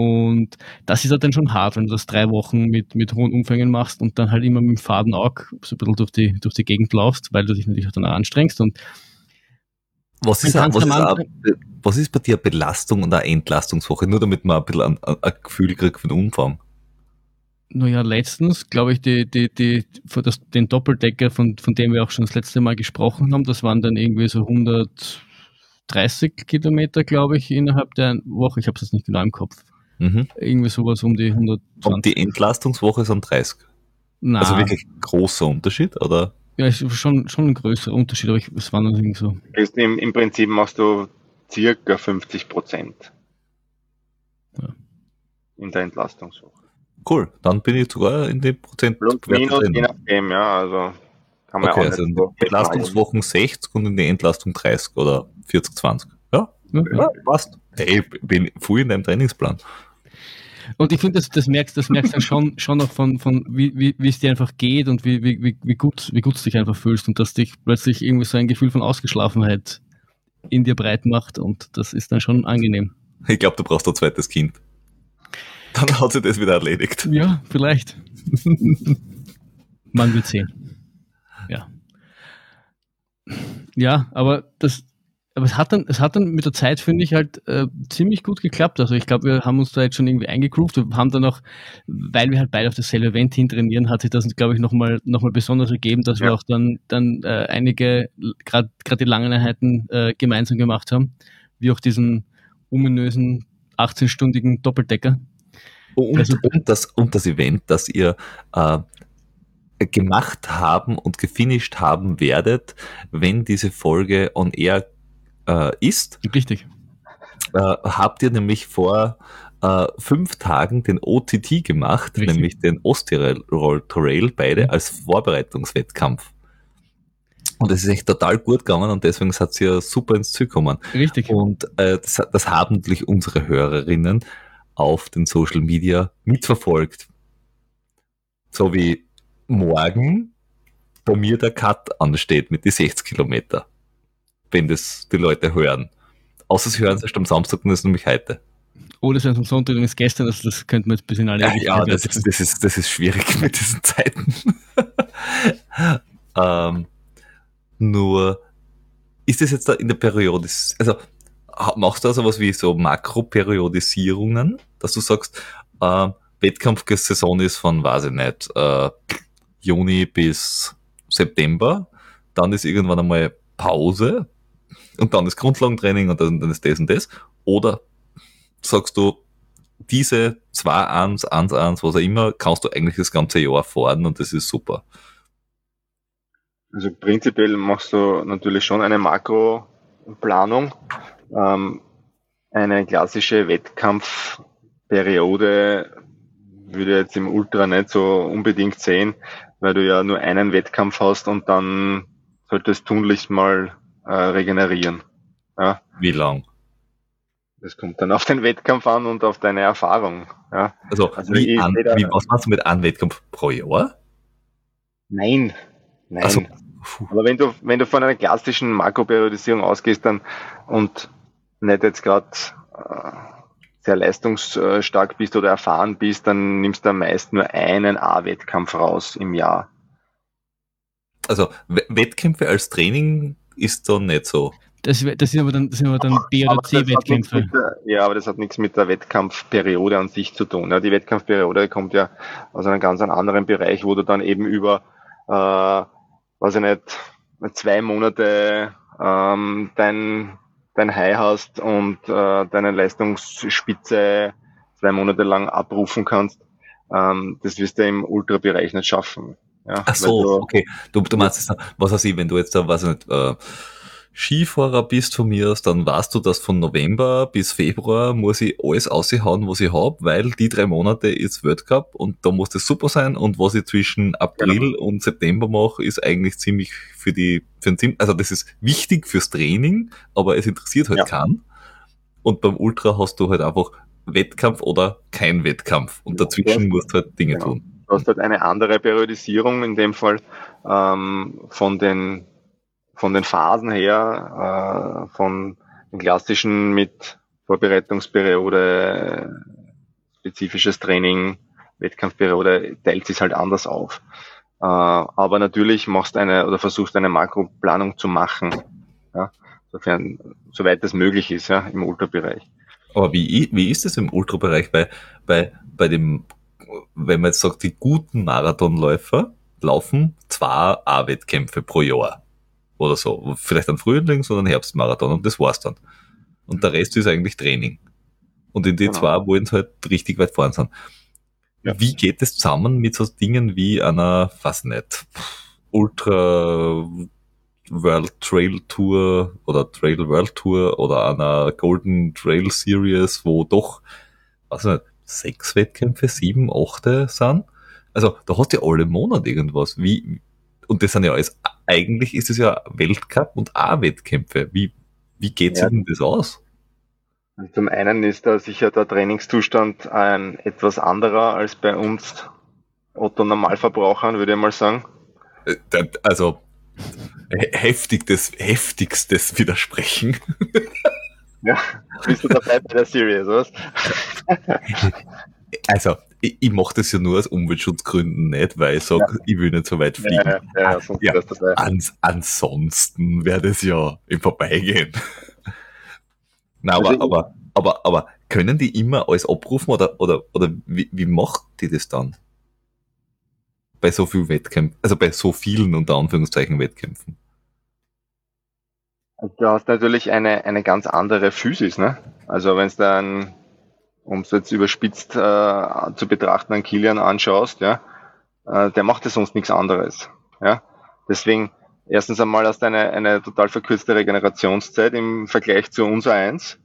Und das ist halt dann schon hart, wenn du das drei Wochen mit, mit hohen Umfängen machst und dann halt immer mit dem faden Auge so ein bisschen durch die, durch die Gegend laufst, weil du dich natürlich auch dann anstrengst. Und was ist, was, ist auch, was ist bei dir eine Belastung und eine Entlastungswoche? Nur damit man ein bisschen ein, ein Gefühl kriegt für den Umfang. Naja, letztens, glaube ich, die, die, die, das, den Doppeldecker, von, von dem wir auch schon das letzte Mal gesprochen haben, das waren dann irgendwie so hundertdreißig Kilometer, glaube ich, innerhalb der Woche. Ich habe es jetzt nicht genau im Kopf. Mhm. Irgendwie sowas um die hundertzwanzig. Und die Entlastungswoche sind dreißig? Nein. Also wirklich großer Unterschied, oder? Ja, ist schon, schon ein größerer Unterschied, aber es war natürlich so. Im, Im Prinzip machst du circa fünfzig Prozent ja. in der Entlastungswoche. Cool, dann bin ich sogar in dem Prozent. Plus, minus, je nachdem, ja, also kann man okay, auch also in den Entlastungswochen sechzig und in der Entlastung dreißig oder vierzig zwanzig. Ja, ja, ja passt. Hey, ich bin voll in deinem Trainingsplan. Und ich finde, das, das merkst du das merkst dann schon, schon noch von, von wie, wie, wie es dir einfach geht und wie, wie, wie gut wie gut du dich einfach fühlst und dass dich plötzlich irgendwie so ein Gefühl von Ausgeschlafenheit in dir breit macht und das ist dann schon angenehm. Ich glaube, du brauchst ein zweites Kind. Dann hat sich das wieder erledigt. Ja, vielleicht. Man wird sehen. Ja. Ja, aber das Aber es hat dann, es hat dann mit der Zeit, finde ich, halt äh, ziemlich gut geklappt. Also ich glaube, wir haben uns da jetzt schon irgendwie eingegroovt. Wir haben dann auch, weil wir halt beide auf dasselbe Event hintrainieren, hat sich das, glaube ich, nochmal noch mal besonders ergeben, dass ja. wir auch dann, dann äh, einige, gerade die langen Einheiten äh, gemeinsam gemacht haben, wie auch diesen ominösen achtzehn-stündigen Doppeldecker. Und, also, und, das, und das Event, dass ihr äh, gemacht haben und gefinisht haben werdet, wenn diese Folge on air äh, ist. Richtig. Äh, habt ihr nämlich vor äh, fünf Tagen den O T T gemacht, Richtig. nämlich den Osttirol Trail, beide mhm. als Vorbereitungswettkampf. Und es ist echt total gut gegangen und deswegen hat sie ja super ins Ziel gekommen. Richtig. Und äh, das, das haben natürlich unsere Hörerinnen auf den Social Media mitverfolgt. So wie morgen bei mir der Cut ansteht mit die sechzig Kilometer, wenn das die Leute hören. Außer sie hören es erst am Samstag und das ist nämlich heute. Oder es ist am Sonntag und es ist gestern, also das könnten wir jetzt ein bisschen alle... Ja, ja das, ist, das, ist, das ist schwierig mit diesen Zeiten. ähm... Nur, ist das jetzt da in der Periodis, also machst du da sowas wie so Makroperiodisierungen, dass du sagst, äh, Wettkampfsaison ist von, weiß ich nicht, äh, Juni bis September, dann ist irgendwann einmal Pause und dann ist Grundlagentraining und dann ist das und das, oder sagst du, diese zwei eins eins eins, was auch immer, kannst du eigentlich das ganze Jahr fahren und das ist super. Also prinzipiell machst du natürlich schon eine Makroplanung. Ähm, eine klassische Wettkampfperiode würde ich jetzt im Ultra nicht so unbedingt sehen, weil du ja nur einen Wettkampf hast und dann solltest tunlichst mal äh, regenerieren. Ja. Wie lang? Das kommt dann auf den Wettkampf an und auf deine Erfahrung. Ja. Also, also wie an, wie, was machst du mit einem Wettkampf pro Jahr? Nein. Nein, also, aber wenn du, wenn du von einer klassischen Makroperiodisierung ausgehst dann und nicht jetzt gerade äh, sehr leistungsstark bist oder erfahren bist, dann nimmst du meist nur einen A-Wettkampf raus im Jahr. Also Wettkämpfe als Training ist da nicht so. Das, das sind aber dann, das sind aber dann aber, B- oder C-Wettkämpfe. Ja, aber das hat nichts mit der Wettkampfperiode an sich zu tun. Ja, die Wettkampfperiode kommt ja aus einem ganz anderen Bereich, wo du dann eben über äh, weiß ich nicht, zwei Monate ähm, dein, dein High hast und äh, deine Leistungsspitze zwei Monate lang abrufen kannst, ähm, das wirst du im Ultrabereich nicht schaffen. Ja, Ach so, du, okay. Du, du meinst, was weiß ich, wenn du jetzt da, weiß ich nicht, äh, Skifahrer bist von mir aus, dann weißt du, dass von November bis Februar muss ich alles raushauen, was ich habe, weil die drei Monate ist Weltcup und da muss das super sein und was ich zwischen April genau. und September mache, ist eigentlich ziemlich für die, für den, also das ist wichtig fürs Training, aber es interessiert halt ja. keinen. Und beim Ultra hast du halt einfach Wettkampf oder kein Wettkampf und dazwischen ja. musst du halt Dinge genau. tun. Du hast halt eine andere Periodisierung in dem Fall ähm, von den von den Phasen her, äh, von den klassischen mit Vorbereitungsperiode, spezifisches Training, Wettkampfperiode, teilt sich halt anders auf. Äh, aber natürlich machst eine oder versuchst eine Makroplanung zu machen, ja, sofern, soweit das möglich ist, ja, im Ultrabereich. Aber wie, wie ist das im Ultrabereich bei, bei, bei dem, wenn man jetzt sagt, die guten Marathonläufer laufen zwei A-Wettkämpfe pro Jahr? Oder so. Vielleicht einen Frühlings- oder einen Herbstmarathon und das war's dann. Und der Rest ist eigentlich Training. Und in die genau. zwei wollen sie halt richtig weit vorn sein. Ja. Wie geht das zusammen mit so Dingen wie einer, was nicht, Ultra World Trail Tour oder Trail World Tour oder einer Golden Trail Series, wo doch, was nicht, sechs Wettkämpfe, sieben, achte sind? Also, da hast du ja alle Monate irgendwas. Wie, und das sind ja alles, eigentlich ist es ja Weltcup und A-Wettkämpfe. Wie, wie geht sich ja. denn das aus? Und zum einen ist da sicher der Trainingszustand ein etwas anderer als bei uns Otto-Normalverbrauchern, würde ich mal sagen. Also, heftigstes, heftigstes Widersprechen. Ja, bist du dabei bei der Serie, oder was? Also, Ich, ich mache das ja nur aus Umweltschutzgründen nicht, weil ich sage, ja. ich will nicht so weit fliegen. Ja, ja, ja, sonst ja, dabei. Ans, ansonsten wäre das ja im Vorbeigehen. Nein, aber, also aber, aber, aber können die immer alles abrufen oder, oder, oder wie, wie macht die das dann? Bei so vielen Wettkämpfen, also bei so vielen unter Anführungszeichen Wettkämpfen. Du hast natürlich eine, eine ganz andere Physis, ne? Also wenn es dann, um es jetzt überspitzt äh, zu betrachten, an Kilian anschaust, ja, äh, der macht ja sonst nichts anderes. Ja? Deswegen erstens einmal hast du eine, eine total verkürzte Regenerationszeit im Vergleich zu unser eins.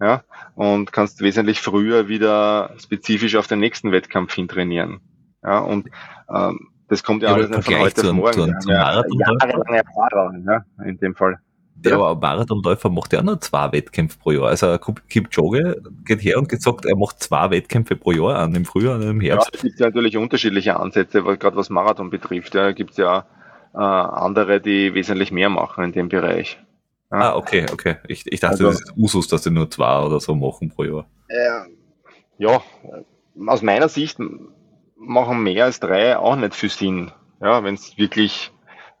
Ja, und kannst wesentlich früher wieder spezifisch auf den nächsten Wettkampf hintrainieren. Ja, und ähm, das kommt ja, ja alles nicht von heute auf morgen. Zum, zum ja, jahrelange Erfahrung, ja, in dem Fall. Der ja. Marathonläufer macht ja auch noch zwei Wettkämpfe pro Jahr. Also Kipchoge geht her und geht sagt, er macht zwei Wettkämpfe pro Jahr, an im Frühjahr und im Herbst. Ja, es gibt ja natürlich unterschiedliche Ansätze, gerade was Marathon betrifft. Ja, gibt es ja äh, andere, die wesentlich mehr machen in dem Bereich. Ah, okay, okay. Ich, ich dachte, also, das ist Usus, dass die nur zwei oder so machen pro Jahr. Äh, ja, aus meiner Sicht machen mehr als drei auch nicht viel Sinn, ja, wenn es wirklich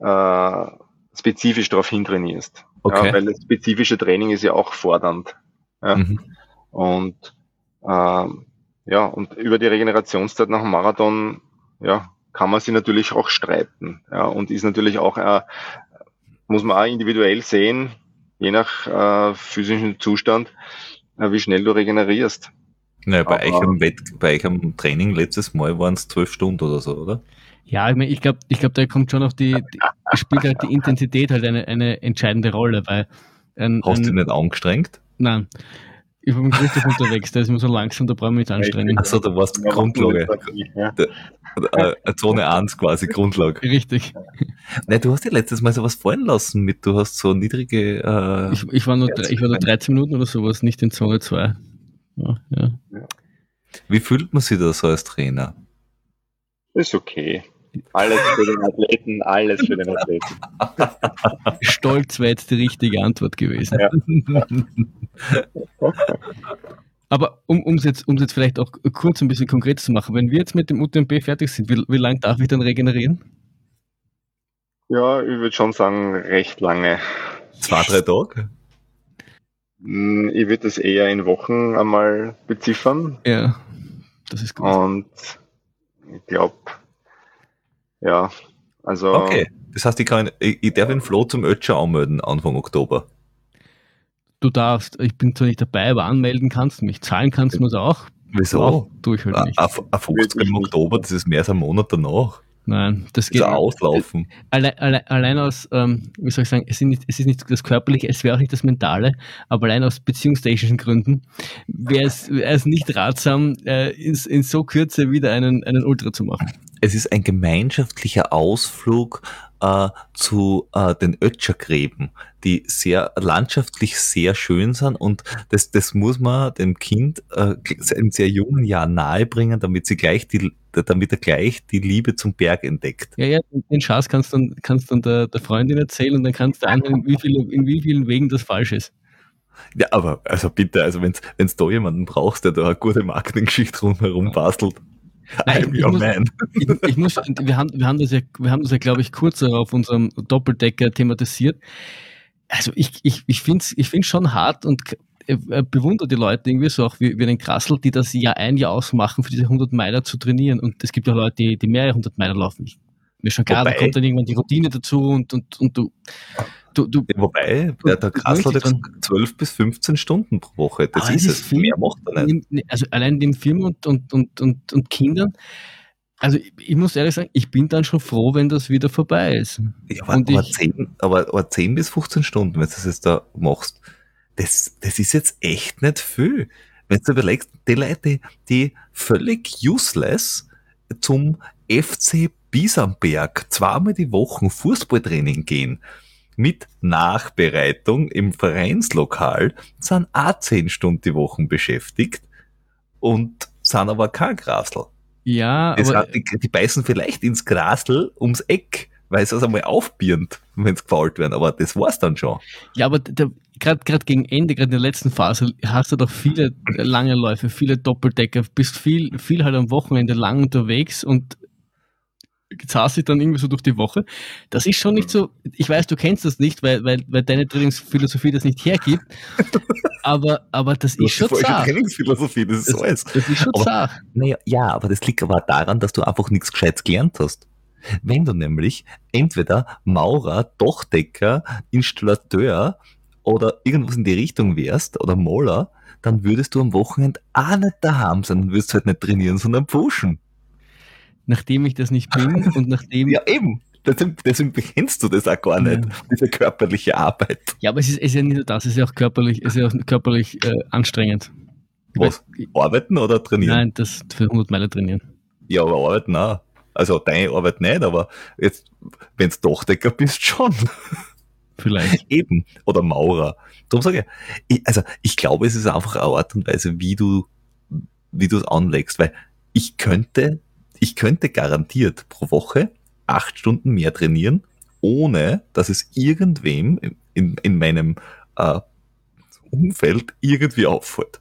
äh, spezifisch darauf hintrainierst. Okay. Ja, weil das spezifische Training ist ja auch fordernd. Ja. Mhm. Und ähm, ja, und über die Regenerationszeit nach dem Marathon ja, kann man sich natürlich auch streiten. Ja, und ist natürlich auch, äh, muss man auch individuell sehen, je nach äh, physischem Zustand, äh, wie schnell du regenerierst. Naja, bei, euch am Wett, bei euch am Training letztes Mal waren es zwölf Stunden oder so, oder? Ja, ich, mein, ich glaube, ich glaub, da kommt schon auf die, die spielt halt die Intensität halt eine, eine entscheidende Rolle. Weil ein, hast ein, du dich nicht angestrengt? Nein, ich bin mit Christoph unterwegs, da ist immer so langsam, da brauchen wir nichts anstrengen. Achso, da warst du Grundlage. Ja. Zone eins quasi, Grundlage. Richtig. Nein, du hast ja letztes Mal sowas fallen lassen mit, du hast so niedrige... Äh, ich, ich, war nur, ich war nur dreizehn Minuten oder sowas, nicht in Zone zwei. Ja, ja. Ja. Wie fühlt man sich da so als Trainer? Ist okay. Alles für den Athleten, alles für den Athleten. Stolz wäre jetzt die richtige Antwort gewesen. Ja. Aber um es jetzt, um's jetzt vielleicht auch kurz ein bisschen konkret zu machen, wenn wir jetzt mit dem U T M B fertig sind, wie, wie lange darf ich dann regenerieren? Ja, ich würde schon sagen, recht lange. Zwei, drei Tage? Ich würde das eher in Wochen einmal beziffern. Ja, das ist gut. Und ich glaube, ja, also... Okay, das heißt, ich, kann, ich, ich darf den Flo zum Ötscher anmelden Anfang Oktober. Du darfst, ich bin zwar nicht dabei, aber anmelden kannst du mich, zahlen kannst du es auch. Wieso? Durch halt nicht. Auf fünfzehnten Oktober, das ist mehr als ein Monat danach. Nein, das geht also auslaufen. Allein, allein, allein aus, ähm, wie soll ich sagen, es, sind nicht, es ist nicht das Körperliche, es wäre auch nicht das Mentale, aber allein aus beziehungstechnischen Gründen wäre es, wäre es nicht ratsam, äh, in, in so Kürze wieder einen, einen Ultra zu machen. Es ist ein gemeinschaftlicher Ausflug äh, zu äh, den Ötschergräben, die sehr landschaftlich sehr schön sind und das, das muss man dem Kind äh, in sehr jungen Jahren nahebringen, damit sie gleich die, damit er gleich die Liebe zum Berg entdeckt. Ja, ja, den Schatz kannst du dann, kannst dann der, der Freundin erzählen und dann kannst du anhören, in wie viele, in wie vielen Wegen das falsch ist. Ja, aber also bitte, also wenn es da jemanden brauchst, der da eine gute Marketinggeschichte drumherum bastelt. Nein, ich, muss, ich, ich muss, wir haben, wir haben das ja, wir haben das ja, glaube ich, kurz auf unserem Doppeldecker thematisiert. Also ich, ich, ich finde es ich find's schon hart und bewundere die Leute irgendwie so auch wie, wie den Grasl, die das Jahr ein Jahr ausmachen, für diese hundert Meiler zu trainieren. Und es gibt ja Leute, die, die mehrere hundert Meiler laufen. Mir schon klar, da kommt dann irgendwann die Routine dazu und, und, und du... Du, du, Wobei, der, der Grasl hat jetzt zwölf bis fünfzehn Stunden pro Woche, das ist es, viel, mehr macht er nicht. Also allein den Firmen und, und, und, und, und Kindern, also ich, ich muss ehrlich sagen, ich bin dann schon froh, wenn das wieder vorbei ist. Ja, aber, und aber, ich, zehn, aber, aber zehn bis fünfzehn Stunden, wenn du das jetzt da machst, das, das ist jetzt echt nicht viel. Wenn du überlegst, die Leute, die völlig useless zum F C Bisamberg zweimal die Woche Fußballtraining gehen, mit Nachbereitung im Vereinslokal sind auch zehn Stunden die Woche beschäftigt und sind aber kein Grasl. Ja, das aber... Hat, die, die beißen vielleicht ins Grasl ums Eck, weil sie es einmal aufbierend, wenn es gefault werden, aber das war's dann schon. Ja, aber gerade gegen Ende, gerade in der letzten Phase, hast du doch viele lange Läufe, viele Doppeldecker, bist viel, viel halt am Wochenende lang unterwegs und saß ich dann irgendwie so durch die Woche. Das ist schon nicht so, ich weiß, du kennst das nicht, weil, weil, weil deine Trainingsphilosophie das nicht hergibt, aber, aber das ist schon zart. Trainingsphilosophie, das ist alles. Das ist schon zart. Naja, ja, aber das liegt aber daran, dass du einfach nichts Gescheites gelernt hast. Wenn du nämlich entweder Maurer, Dachdecker, Installateur oder irgendwas in die Richtung wärst oder Moller, dann würdest du am Wochenende auch nicht daheim sein und würdest halt nicht trainieren, sondern pushen. Nachdem ich das nicht bin und nachdem... Ja, eben. Deswegen, deswegen bekennst du das auch gar nicht, ja. Diese körperliche Arbeit. Ja, aber es ist, es ist ja nicht nur das, es ist ja auch körperlich, es ist ja auch körperlich äh, anstrengend. Was? Ich, arbeiten oder trainieren? Nein, das für hundert Meilen trainieren. Ja, aber arbeiten auch. Also deine Arbeit nicht, aber jetzt, wenn du Dachdecker bist, schon. Vielleicht. Eben. Oder Maurer. Darum sage ich, ich, also ich glaube, es ist einfach eine Art und Weise, wie du wie du es anlegst, weil ich könnte, ich könnte garantiert pro Woche acht Stunden mehr trainieren, ohne dass es irgendwem in, in meinem äh, Umfeld irgendwie auffällt.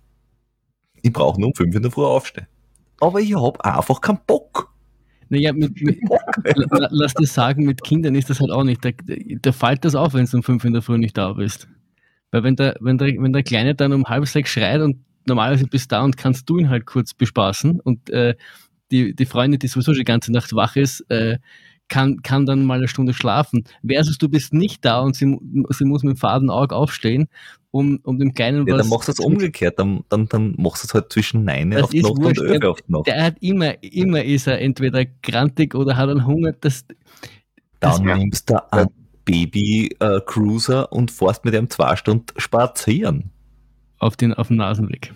Ich brauche nur um fünf in der Früh aufstehen. Aber ich habe einfach keinen Bock. Naja, mit, mit, lass das sagen, mit Kindern ist das halt auch nicht. Da, da fällt das auf, wenn du um fünf in der Früh nicht da bist. Weil wenn der, wenn der, wenn der Kleine dann um halb sechs schreit und normalerweise bist du da und kannst du ihn halt kurz bespaßen und äh, die, die Freundin, die sowieso die ganze Nacht wach ist, äh, kann, kann dann mal eine Stunde schlafen. Versus du bist nicht da und sie, sie muss mit dem faden Auge aufstehen, um, um dem Kleinen ja, was... Ja, dann machst du es umgekehrt, dann, dann, dann machst du es halt zwischen neun auf die Nacht wurscht. Und elf auf die Nacht. Der hat immer, immer ist er entweder grantig oder hat einen Hunger, das... das dann nimmst du einen Baby-Cruiser äh, und fährst mit einem zwei Stunden spazieren. Auf den, auf dem Nasenweg.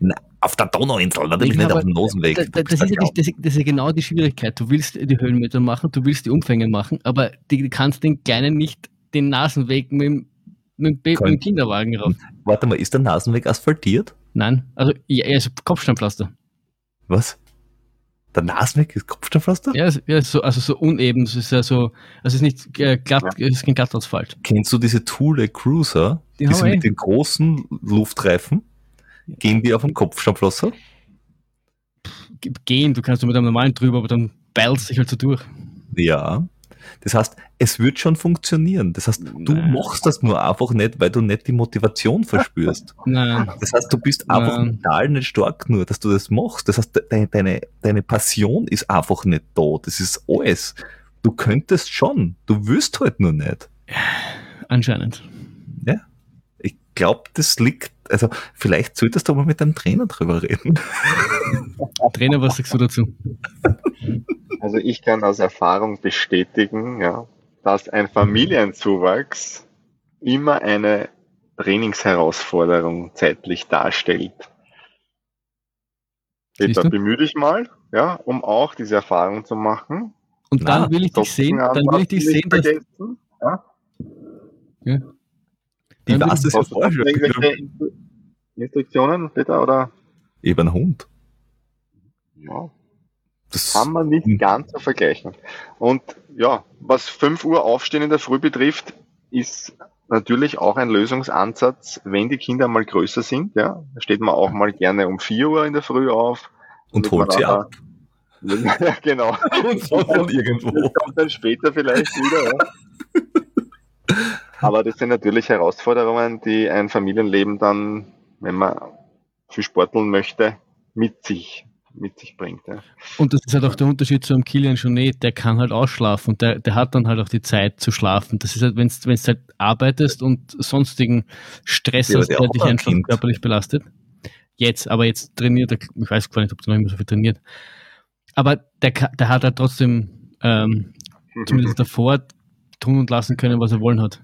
Na, auf der Donauinsel, natürlich nicht auf dem Nasenweg. Da, da, das, das, ist ja die, das, das ist ja genau die Schwierigkeit. Du willst die Höhenmeter machen, du willst die Umfänge machen, aber du kannst den Kleinen nicht den Nasenweg mit dem, mit dem, mit dem Kinderwagen rauf. Warte mal, ist der Nasenweg asphaltiert? Nein, also ja, ja, ist Kopfsteinpflaster. Was? Der Nasenweg ist Kopfsteinpflaster? Ja, ja so, also so uneben. Es ist ja so, also ist nicht äh, glatt, ja. Es ist kein Glattausfalt. Kennst du diese Thule Cruiser? Die, die sind mit den großen Luftreifen. Gehen die auf den Kopfsteinpflaster? Gehen, du kannst nur mit einem normalen drüber, aber dann beilst sich halt so durch. Ja. Das heißt, es wird schon funktionieren. Das heißt, du Nein. machst das nur einfach nicht, weil du nicht die Motivation verspürst. Nein. Das heißt, du bist einfach Nein. mental nicht stark nur, dass du das machst. Das heißt, deine, deine, deine Passion ist einfach nicht da. Das ist alles. Du könntest schon. Du willst halt nur nicht. Anscheinend. Ja. Ich glaube, das liegt, also vielleicht solltest du mal mit deinem Trainer drüber reden. Trainer, was sagst du dazu? Also ich kann aus Erfahrung bestätigen, ja, dass ein Familienzuwachs immer eine Trainingsherausforderung zeitlich darstellt. Peter, bemühe dich mal, ja, um auch diese Erfahrung zu machen. Und dann Na, will ich dich sehen, dann will ich dich sehen, dass... Ja. Ja. Die das ist ja vorher. Instruktionen, Peter, oder? Eben ein Hund. Ja. Das kann man nicht ganz so vergleichen. Und ja, was fünf Uhr Aufstehen in der Früh betrifft, ist natürlich auch ein Lösungsansatz, wenn die Kinder mal größer sind. Ja, da steht man auch mal gerne um vier Uhr in der Früh auf. Und holt sie ab. Ja, genau. Und so dann irgendwo. Das kommt dann später vielleicht wieder. Ja. Aber das sind natürlich Herausforderungen, die ein Familienleben dann, wenn man viel sporteln möchte, mit sich mit sich bringt. Ja. Und das ist halt auch der Unterschied zu einem Kilian Jornet, der kann halt ausschlafen und der, der hat dann halt auch die Zeit zu schlafen. Das ist halt, wenn du halt arbeitest und sonstigen Stress ja, hast, der, der dich einfach kind. körperlich belastet. Jetzt, aber jetzt trainiert er, ich weiß gar nicht, ob der noch immer so viel trainiert, aber der, der hat halt trotzdem ähm, zumindest davor tun und lassen können, was er wollen hat.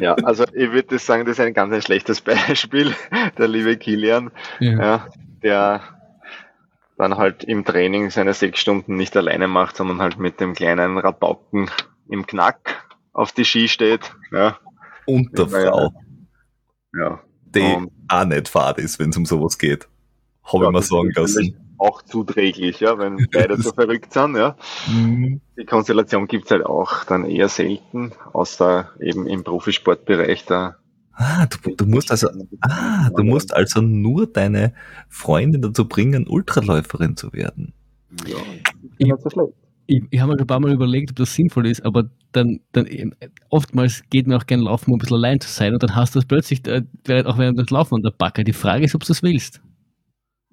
Ja, also ich würde sagen, das ist ein ganz ein schlechtes Beispiel, der liebe Kilian, ja. Ja, der dann halt im Training seine sechs Stunden nicht alleine macht, sondern halt mit dem kleinen Rabauken im Knack auf die Ski steht. Ja. Und der Frau, ja. die um, auch nicht fad ist, wenn es um sowas geht. Habe ja, ich mir sagen lassen. Auch zuträglich, ja, wenn beide so verrückt sind. Ja. Mhm. Die Konstellation gibt es halt auch dann eher selten, außer eben im Profisportbereich. Da ah, du, du, musst also, ah, du musst also nur deine Freundin dazu bringen, Ultraläuferin zu werden. Ja, ich, ich, ich habe mir schon ein paar Mal überlegt, ob das sinnvoll ist, aber dann, dann oftmals geht mir auch gerne laufen, um ein bisschen allein zu sein und dann hast du das plötzlich, auch während des Laufen an der Backe. Die Frage ist, ob du es willst.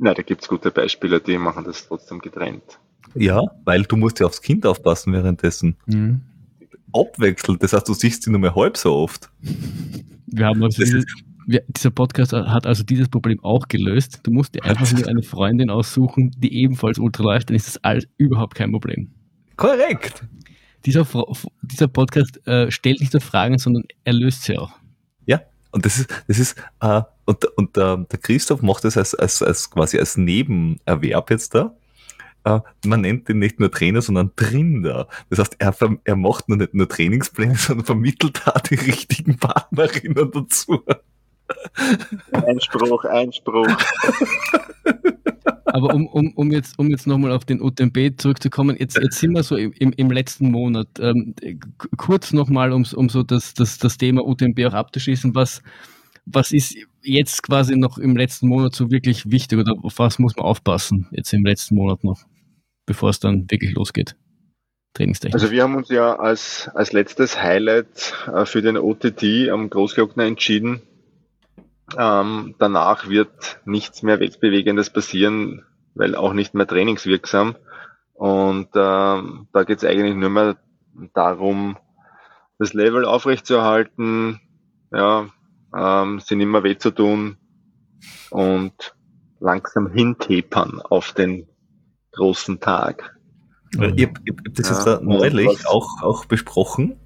Na, da gibt es gute Beispiele, die machen das trotzdem getrennt. Ja, weil du musst ja aufs Kind aufpassen währenddessen. Mhm. Abwechselnd, das heißt, du siehst sie nur mehr halb so oft. Wir haben also das, ist, wir, dieser Podcast hat also dieses Problem auch gelöst. Du musst dir einfach nur eine Freundin aussuchen, die ebenfalls ultraläuft, dann ist das alles überhaupt kein Problem. Korrekt. Dieser, dieser Podcast äh, stellt nicht nur Fragen, sondern er löst sie auch. Ja, und das ist, das ist äh, und, und äh, der Christoph macht das als, als, als quasi als Nebenerwerb jetzt da. Uh, man nennt ihn nicht nur Trainer, sondern Trinder. Das heißt, er, er macht nur nicht nur Trainingspläne, sondern vermittelt da die richtigen Partnerinnen dazu. Einspruch, Einspruch. Aber um, um, um jetzt, um jetzt nochmal auf den U T M B zurückzukommen, jetzt, jetzt sind wir so im, im, im letzten Monat. Ähm, kurz nochmal, um, um so das, das, das Thema U T M B auch abzuschließen, was, was ist jetzt quasi noch im letzten Monat so wirklich wichtig oder auf was muss man aufpassen jetzt im letzten Monat noch, bevor es dann wirklich losgeht? Trainingstechnisch. Also wir haben uns ja als, als letztes Highlight äh, für den O T T am Großglockner entschieden. Ähm, danach wird nichts mehr Weltbewegendes passieren, weil auch nicht mehr trainingswirksam. Und äh, da geht es eigentlich nur mehr darum, das Level aufrechtzuerhalten, ja, Ähm, sind immer weh zu tun und langsam hintepern auf den großen Tag. Mhm. Ich habe hab das jetzt ja, da neulich auch, auch besprochen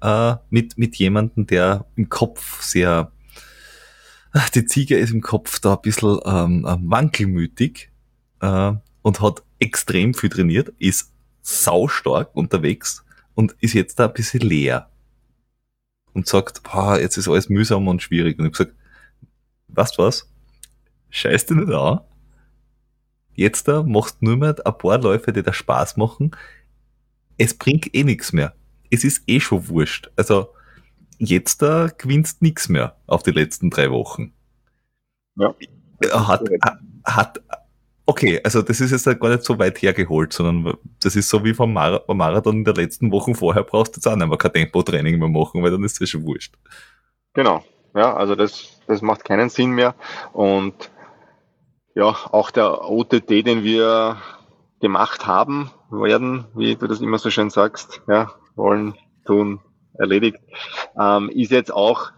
äh, mit, mit jemandem, der im Kopf sehr, ach, die Ziege ist im Kopf da ein bisschen ähm, wankelmütig äh, und hat extrem viel trainiert, ist saustark unterwegs und ist jetzt da ein bisschen leer. Und sagt, boah, jetzt ist alles mühsam und schwierig. Und ich habe gesagt, weißt du was? Scheiß dich nicht an. Jetzt da machst du nur mehr ein paar Läufe, die dir Spaß machen. Es bringt eh nichts mehr. Es ist eh schon wurscht. Also jetzt da gewinnst du nichts mehr auf die letzten drei Wochen. Ja. Hat, hat, okay, also das ist jetzt gar nicht so weit hergeholt, sondern das ist so wie vom Mar- Marathon in der letzten Woche vorher brauchst du jetzt auch nicht mehr kein Tempotraining mehr machen, weil dann ist das schon wurscht. Genau, ja, also das, das macht keinen Sinn mehr und ja, auch der O T T, den wir gemacht haben, werden, wie du das immer so schön sagst, ja, wollen, tun, erledigt, ähm, ist jetzt auch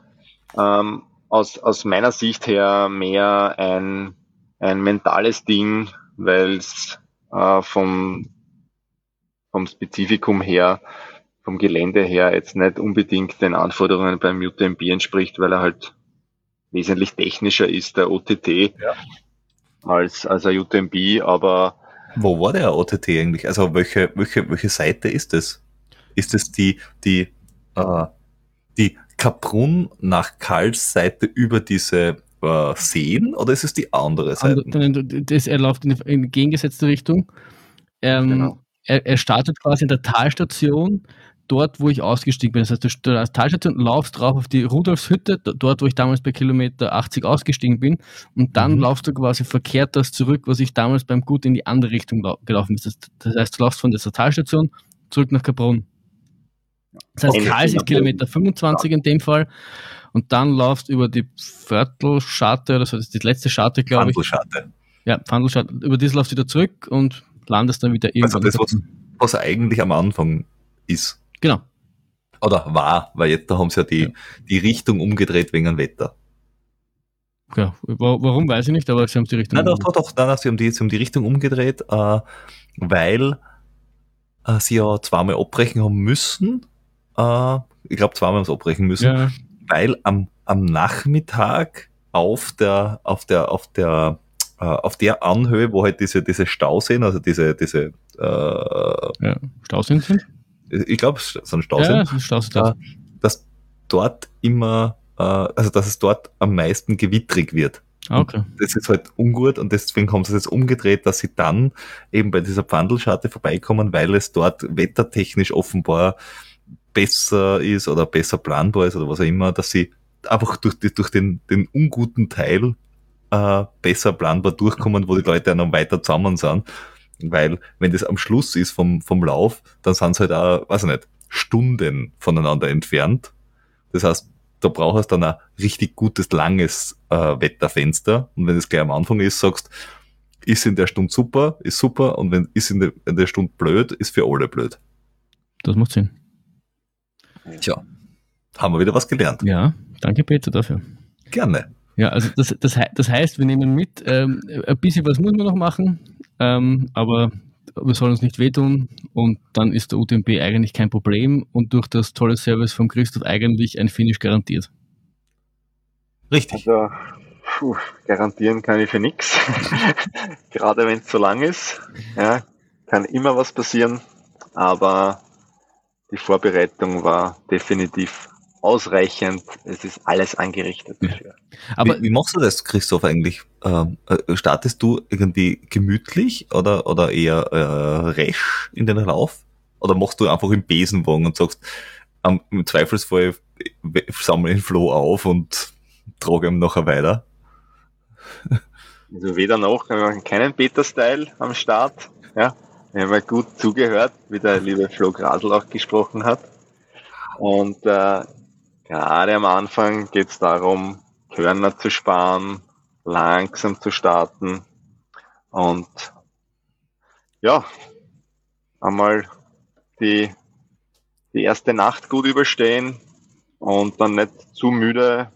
ähm, aus, aus meiner Sicht her mehr ein ein mentales Ding, weil es äh, vom, vom Spezifikum her, vom Gelände her jetzt nicht unbedingt den Anforderungen beim U T M B entspricht, weil er halt wesentlich technischer ist, der O T T, ja, als, als ein U T M B, aber... Wo war der O T T eigentlich? Also welche, welche, welche Seite ist das? Ist das die, die, äh, die Kaprun nach Karls Seite über diese... sehen oder ist es die andere Seite? Das, er läuft in die entgegengesetzte Richtung. Ähm, genau. er, er startet quasi in der Talstation, dort, wo ich ausgestiegen bin. Das heißt, du als Talstation laufst drauf auf die Rudolfshütte, dort, wo ich damals bei Kilometer achtzig ausgestiegen bin und dann mhm. laufst du quasi verkehrt das zurück, was ich damals beim Gut in die andere Richtung lau- gelaufen ist. Das, das heißt, du laufst von dieser Talstation zurück nach Kaprun. Das heißt, okay. Karl ist Kilometer fünfundzwanzig in dem Fall und dann läufst über die Pfandlscharte oder so, das ist die letzte Scharte, glaube ich. Pfandlscharte. Ja, Pfandlscharte. Über das läufst du wieder zurück und landest dann wieder irgendwo. Also das, was, was eigentlich am Anfang ist. Genau. Oder war, weil jetzt da haben sie ja die, ja. die Richtung umgedreht wegen dem Wetter. Ja, warum, weiß ich nicht, aber sie haben die Richtung nein, umgedreht. Doch, doch, doch, nein, sie haben die, sie haben die Richtung umgedreht, äh, weil äh, sie ja zweimal abbrechen haben müssen. Ich glaube, zweimal haben es abbrechen müssen, ja. weil am, am Nachmittag auf der, auf der, auf der, äh, auf der Anhöhe, wo halt diese, diese Stauseen, also diese, diese, äh, ja. Stauseen sind? Ich glaube, es sind Stauseen. Ja, das Stauseen. Da, dass dort immer, äh, also, dass es dort am meisten gewittrig wird. Okay. Und das ist halt ungut und deswegen haben sie es jetzt umgedreht, dass sie dann eben bei dieser Pfandlscharte vorbeikommen, weil es dort wettertechnisch offenbar besser ist oder besser planbar ist oder was auch immer, dass sie einfach durch, die, durch den, den unguten Teil äh, besser planbar durchkommen, wo die Leute auch noch weiter zusammen sind. Weil, wenn das am Schluss ist vom, vom Lauf, dann sind sie halt auch, weiß ich nicht, Stunden voneinander entfernt. Das heißt, da brauchst du dann ein richtig gutes, langes äh, Wetterfenster. Und wenn es gleich am Anfang ist, sagst, ist in der Stunde super, ist super, und wenn ist in der, in der Stunde blöd, ist für alle blöd. Das macht Sinn. Tja, haben wir wieder was gelernt. Ja, danke Peter dafür. Gerne. Ja, also das, das, das heißt, wir nehmen mit, ähm, ein bisschen was muss man noch machen, ähm, aber wir sollen uns nicht wehtun und dann ist der U T M B eigentlich kein Problem und durch das tolle Service von Christoph eigentlich ein Finish garantiert. Richtig. Also, puh, garantieren kann ich für nichts, gerade wenn es zu lang ist, ja, kann immer was passieren, aber die Vorbereitung war definitiv ausreichend, es ist alles angerichtet dafür. Aber wie, wie machst du das, Christoph, eigentlich? Ähm, startest du irgendwie gemütlich oder, oder eher äh, rasch in den Lauf? Oder machst du einfach im Besenwagen und sagst, ähm, im Zweifelsfall sammle den Floh auf und trage ihn nachher weiter? Also weder noch, wir machen keinen Beta-Style am Start. Ja, wir haben ja gut zugehört, wie der liebe Flo Grasl auch gesprochen hat. Und äh, gerade am Anfang geht es darum, Körner zu sparen, langsam zu starten und ja, einmal die, die erste Nacht gut überstehen und dann nicht zu müde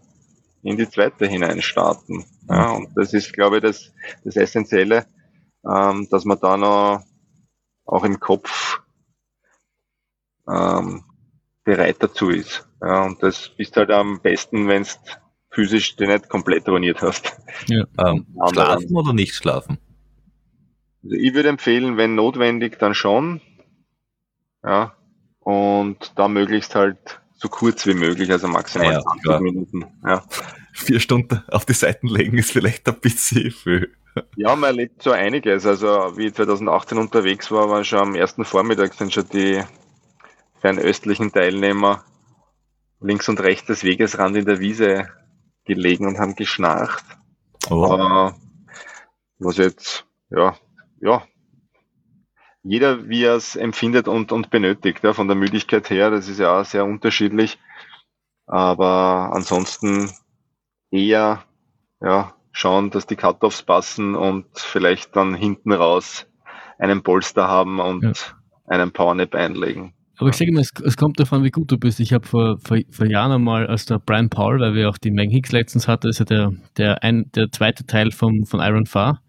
in die zweite hineinstarten. Ja, und das ist, glaube ich, das, das Essentielle, ähm, dass man da noch auch im Kopf ähm, bereit dazu ist. Ja, und das bist halt am besten, wenn es physisch den nicht komplett ruiniert hast. Ja. Ähm, schlafen oder nicht schlafen? Also ich würde empfehlen, wenn notwendig, dann schon. Ja. Und da möglichst halt so kurz wie möglich, also maximal ja, zwanzig Minuten. Ja. Vier Stunden auf die Seiten legen ist vielleicht ein bisschen viel. Ja, man erlebt so einiges. Also wie ich zwanzig achtzehn unterwegs war, war schon am ersten Vormittag sind schon die einen östlichen Teilnehmer links und rechts des Wegesrand in der Wiese gelegen und haben geschnarcht. Oh. Äh, was jetzt, ja, ja, jeder wie er es empfindet und, und benötigt, ja, von der Müdigkeit her, das ist ja auch sehr unterschiedlich, aber ansonsten eher ja, schauen, dass die Cut-Offs passen und vielleicht dann hinten raus einen Polster haben und ja. einen Powernap einlegen. Aber ich sage immer, es, es kommt davon, wie gut du bist. Ich habe vor, vor, vor Jahren einmal, als der Brian Paul, weil wir auch die Megan Hicks letztens hatten, also der, der, ein, der zweite Teil vom, von Iron Far,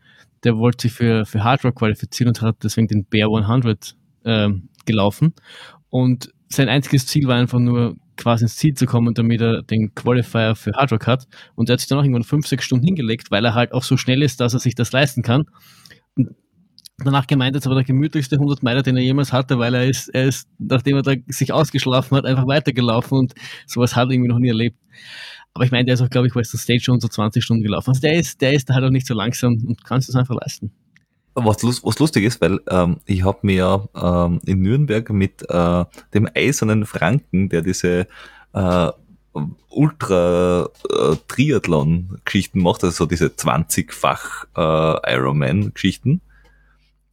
der wollte sich für, für Hardrock qualifizieren und hat deswegen den Bear hundert äh, gelaufen. Und sein einziges Ziel war einfach nur, quasi ins Ziel zu kommen, damit er den Qualifier für Hardrock hat. Und er hat sich dann auch irgendwann fünf, sechs Stunden hingelegt, weil er halt auch so schnell ist, dass er sich das leisten kann. Und danach gemeint, jetzt war der gemütlichste hundert Meiler, den er jemals hatte, weil er ist, er ist, nachdem er da sich ausgeschlafen hat, einfach weitergelaufen und sowas hat er irgendwie noch nie erlebt. Aber ich meine, der ist auch, glaube ich, Western Stage schon so zwanzig Stunden gelaufen. Also der ist, der ist halt auch nicht so langsam und kannst es einfach leisten. Was, was lustig ist, weil ähm, ich habe mir ähm, in Nürnberg mit äh, dem eisernen Franken, der diese äh, Ultra-Triathlon-Geschichten macht, also so diese zwanzigfach-Ironman-Geschichten,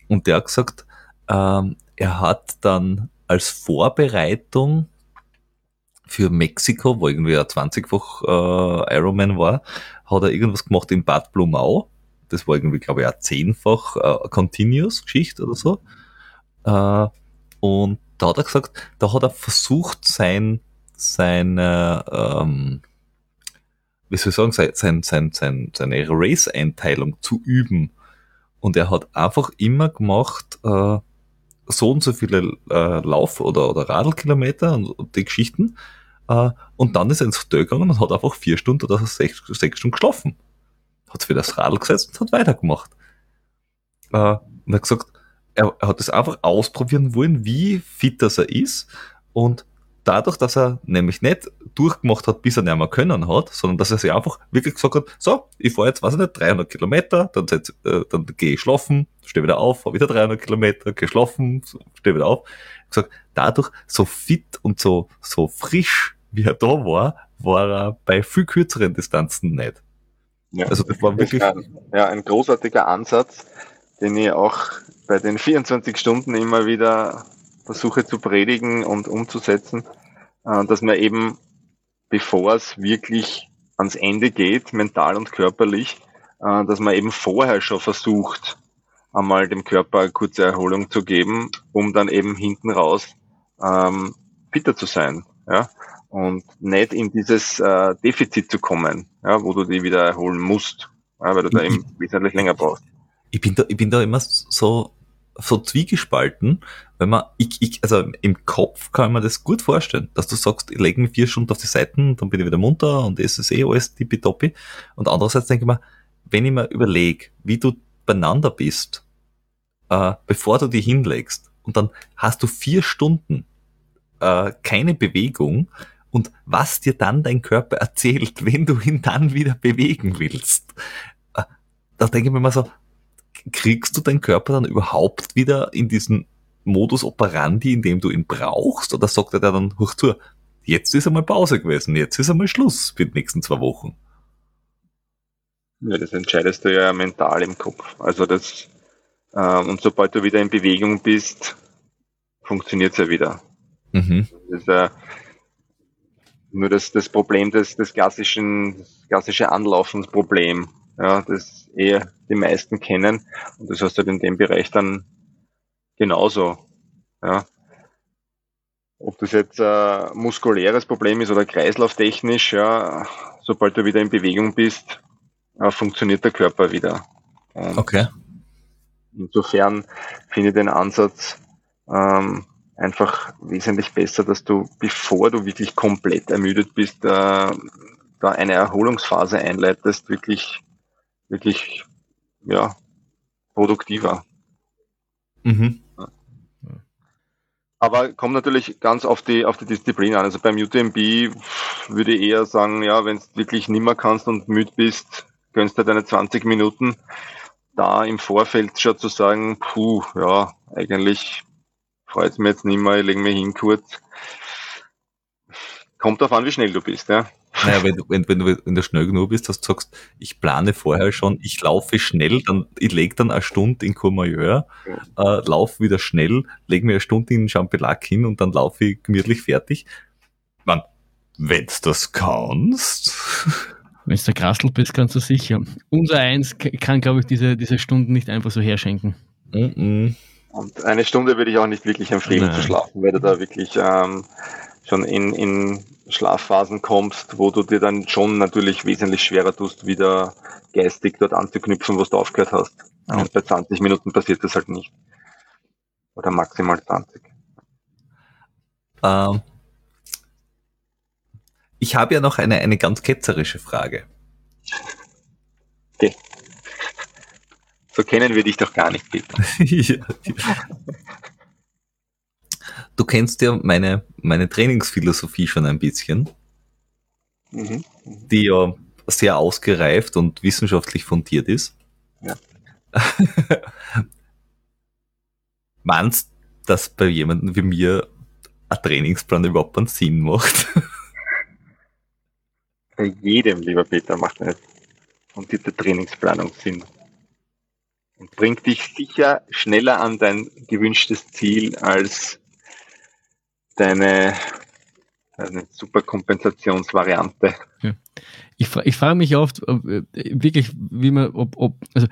und der hat gesagt, ähm, er hat dann als Vorbereitung für Mexiko, wo irgendwie ein zwanzigfach äh, Ironman war, hat er irgendwas gemacht in Bad Blumau. Das war irgendwie, glaube ich, ein zehnfach äh, Continuous-Geschichte oder so. Äh, und da hat er gesagt, da hat er versucht, sein, seine, ähm, wie soll ich sagen, sein, sein, sein, sein, seine Race-Einteilung zu üben. Und er hat einfach immer gemacht, äh, so und so viele äh, Lauf- oder, oder Radlkilometer und, und die Geschichten. Äh, und dann ist er ins Hotel gegangen und hat einfach vier Stunden oder sechs, sechs Stunden geschlafen. Hat wieder das Radl gesetzt und hat weitergemacht. Äh, und er hat gesagt, er, er hat das einfach ausprobieren wollen, wie fit das er ist. Und dadurch, dass er nämlich nicht durchgemacht hat, bis er nicht mehr können hat, sondern dass er sich einfach wirklich gesagt hat, so, ich fahre jetzt, weiß ich nicht, dreihundert Kilometer, dann, äh, dann gehe ich schlafen, stehe wieder auf, fahre wieder dreihundert Kilometer, gehe schlafen, stehe wieder auf. Gesagt, dadurch, so fit und so, so frisch, wie er da war, war er bei viel kürzeren Distanzen nicht. Ja, also das war wirklich ein, ja, ein großartiger Ansatz, den ich auch bei den vierundzwanzig Stunden immer wieder versuche zu predigen und umzusetzen, dass man eben, bevor es wirklich ans Ende geht, mental und körperlich, dass man eben vorher schon versucht, einmal dem Körper eine kurze Erholung zu geben, um dann eben hinten raus ähm, fitter zu sein. Ja? und nicht in dieses äh, Defizit zu kommen, ja, wo du die wieder erholen musst, ja, weil du ich, da eben wesentlich länger brauchst. Ich bin da, ich bin da immer so, so zwiegespalten, weil man, ich, ich, also im Kopf kann ich mir das gut vorstellen, dass du sagst, ich lege mich vier Stunden auf die Seiten, dann bin ich wieder munter und es ist eh alles tippitoppi. Und andererseits denke ich mir, wenn ich mir überlege, wie du beieinander bist, äh, bevor du dich hinlegst, und dann hast du vier Stunden äh, keine Bewegung, und was dir dann dein Körper erzählt, wenn du ihn dann wieder bewegen willst, äh, da denke ich mir mal so, kriegst du deinen Körper dann überhaupt wieder in diesen Modus operandi, in dem du ihn brauchst, oder sagt er dir dann, huch zu, jetzt ist einmal Pause gewesen, jetzt ist einmal Schluss für die nächsten zwei Wochen? Ja, das entscheidest du ja mental im Kopf. Also das Uh, und sobald du wieder in Bewegung bist, funktioniert's ja wieder. Mhm. Das ist, uh, nur das, das Problem des, des klassischen, das klassische Anlaufensproblem, ja, das eh die meisten kennen. Und das hast du halt in dem Bereich dann genauso, ja. Ob das jetzt ein uh, muskuläres Problem ist oder kreislauftechnisch, ja, sobald du wieder in Bewegung bist, uh, funktioniert der Körper wieder. Und okay. Insofern finde ich den Ansatz ähm, einfach wesentlich besser, dass du, bevor du wirklich komplett ermüdet bist, äh, da eine Erholungsphase einleitest, wirklich, wirklich, ja, produktiver. Mhm. Aber kommt natürlich ganz auf die, auf die Disziplin an. Also beim U T M B würde ich eher sagen, ja, wenn du wirklich nimmer kannst und müde bist, gönnst du deine zwanzig Minuten. Da im Vorfeld schon zu sagen, puh, ja, eigentlich freut's mir jetzt nicht mehr, ich lege mich hin kurz. Kommt darauf an, wie schnell du bist, ja. Naja, wenn du, wenn, wenn du, wenn du schnell genug bist, dass du sagst, ich plane vorher schon, ich laufe schnell, dann, ich lege dann eine Stunde in Courmayeur, okay. äh, laufe wieder schnell, lege mir eine Stunde in Champex-Lac hin und dann laufe ich gemütlich fertig. Man, wenn's das kannst. Wenn du der Grasl bist, kannst du sicher. Unser Eins kann, glaube ich, diese, diese Stunden nicht einfach so herschenken. Mm-mm. Und eine Stunde würde ich auch nicht wirklich empfehlen zu schlafen, weil du da wirklich ähm, schon in, in Schlafphasen kommst, wo du dir dann schon natürlich wesentlich schwerer tust, wieder geistig dort anzuknüpfen, wo du aufgehört hast. Ja. Und bei zwanzig Minuten passiert das halt nicht. Oder maximal zwanzig. Ähm. Um. Ich habe ja noch eine, eine ganz ketzerische Frage. Okay. So kennen wir dich doch gar nicht, Peter. ja, ja. Du kennst ja meine, meine Trainingsphilosophie schon ein bisschen, mhm. Mhm. die ja sehr ausgereift und wissenschaftlich fundiert ist. Ja. Meinst du, dass bei jemandem wie mir ein Trainingsplan überhaupt einen Sinn macht? Bei jedem, lieber Peter, macht eine fundierte Trainingsplanung Sinn. Und bringt dich sicher schneller an dein gewünschtes Ziel als deine, deine Superkompensationsvariante. Ja. Ich, ich frage mich oft, ob, wirklich, wie man, ob, ob, also,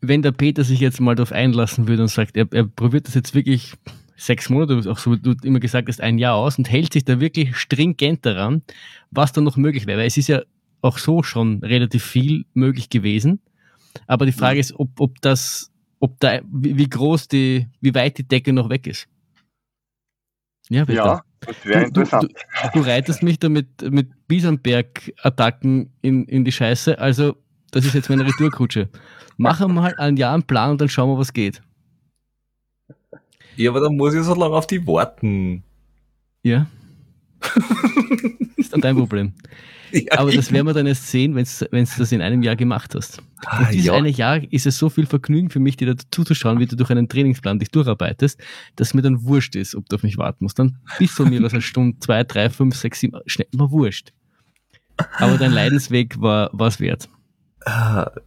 wenn der Peter sich jetzt mal darauf einlassen würde und sagt, er, er probiert das jetzt wirklich sechs Monate, auch so wie du immer gesagt hast, ein Jahr aus und hält sich da wirklich stringent daran, was da noch möglich wäre. Weil es ist ja auch so schon relativ viel möglich gewesen. Aber die Frage ist, ob, ob das, ob da, wie groß die, wie weit die Decke noch weg ist. Ja, Peter. Ja, das wäre interessant. Du, du, du reitest mich da mit, mit Bisamberg-Attacken in, in die Scheiße. Also, das ist jetzt meine Retourkutsche. Mach einmal ein Jahr einen Plan und dann schauen wir, was geht. Ja, aber dann muss ich so lange auf die warten. Ja. Ist dann dein Problem. Ja, aber das werden wir dann erst sehen, wenn du das in einem Jahr gemacht hast. Und dieses ja. eine Jahr ist es so viel Vergnügen für mich, dir zuzuschauen, wie du durch einen Trainingsplan dich durcharbeitest, dass mir dann wurscht ist, ob du auf mich warten musst. Dann bist du mir das eine Stunde, zwei, drei, fünf, sechs, sieben, schnell mal wurscht. Aber dein Leidensweg war es wert.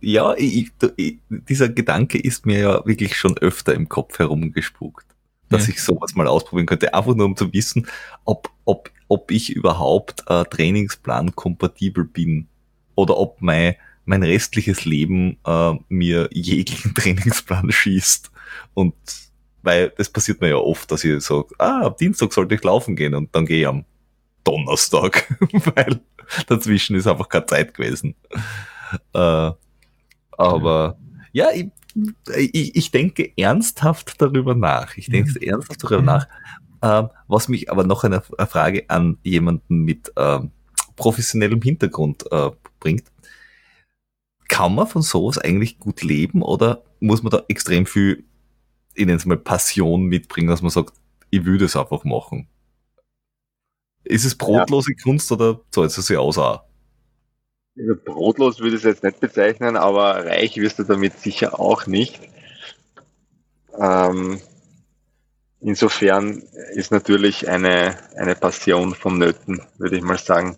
Ja, ich, ich, dieser Gedanke ist mir ja wirklich schon öfter im Kopf herumgespukt, dass ja. ich sowas mal ausprobieren könnte, einfach nur um zu wissen, ob, ob, ob ich überhaupt äh, Trainingsplan kompatibel bin oder ob mein, mein restliches Leben äh, mir jeglichen Trainingsplan schießt. Und weil das passiert mir ja oft, dass ich sage, ah, am Dienstag sollte ich laufen gehen und dann gehe ich am Donnerstag, weil dazwischen ist einfach keine Zeit gewesen. Äh, aber ja, ich, ich, ich denke ernsthaft darüber nach. Ich denke mhm. ernsthaft darüber nach. Äh, was mich aber noch eine, eine Frage an jemanden mit äh, professionellem Hintergrund äh, bringt. Kann man von sowas eigentlich gut leben oder muss man da extrem viel, ich nenne es mal, Passion mitbringen, dass man sagt, ich will das einfach machen? Ist es brotlose ja. Kunst oder zahlt es sich aus auch? Also brotlos würde ich es jetzt nicht bezeichnen, aber reich wirst du damit sicher auch nicht. Ähm, insofern ist natürlich eine, eine Passion vonnöten, würde ich mal sagen.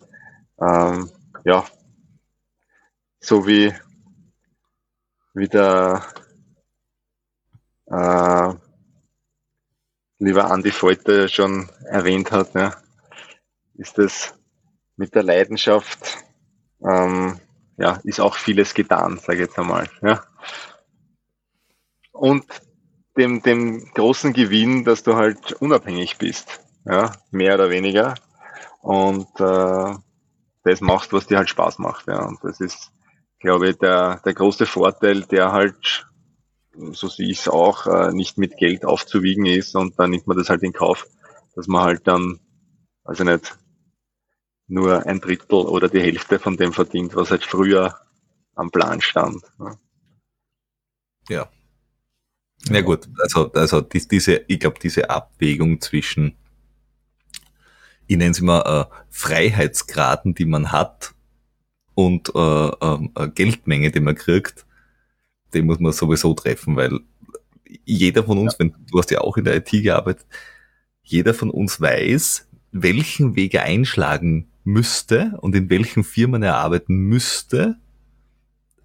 Ähm, ja, so wie, wie der äh, lieber Andi Volte schon erwähnt hat, ne? Ist das mit der Leidenschaft, ähm, ja, ist auch vieles getan, sage ich jetzt einmal. Ja. Und dem, dem großen Gewinn, dass du halt unabhängig bist, ja, mehr oder weniger. Und äh, das machst, was dir halt Spaß macht. Ja. Und das ist, glaube ich, der, der große Vorteil, der halt, so sehe ich es auch, äh, nicht mit Geld aufzuwiegen ist. Und dann nimmt man das halt in Kauf, dass man halt dann, also nicht nur ein Drittel oder die Hälfte von dem verdient, was halt früher am Plan stand. Ja. Na ja, gut, also, also diese, ich glaube, diese Abwägung zwischen, ich nenne es immer, äh, Freiheitsgraden, die man hat und äh, äh, Geldmenge, die man kriegt, den muss man sowieso treffen, weil jeder von uns, ja. wenn du hast ja auch in der I T gearbeitet, jeder von uns weiß, welchen Weg er einschlagen müsste und in welchen Firmen er arbeiten müsste,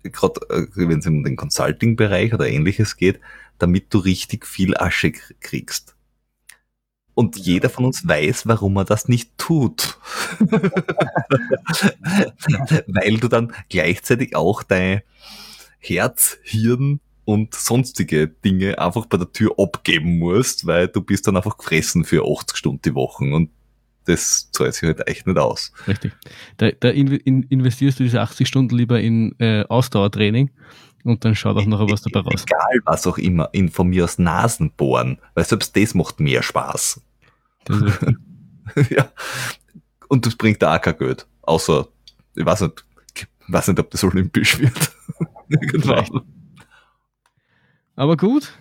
gerade wenn es um den Consulting-Bereich oder ähnliches geht, damit du richtig viel Asche kriegst. Und jeder von uns weiß, warum er das nicht tut. Weil du dann gleichzeitig auch dein Herz, Hirn und sonstige Dinge einfach bei der Tür abgeben musst, weil du bist dann einfach gefressen für achtzig Stunden die Woche und das zahlt sich halt echt nicht aus. Richtig. Da, da in, investierst du diese achtzig Stunden lieber in äh, Ausdauertraining und dann schaut auch nachher was dabei raus. Egal, was auch immer, in, von mir aus Nasenbohren, weil selbst das macht mehr Spaß. Das ja. Und das bringt da auch kein Geld. Außer, ich weiß nicht, ich weiß nicht, ob das olympisch wird. Irgendwann. Aber gut.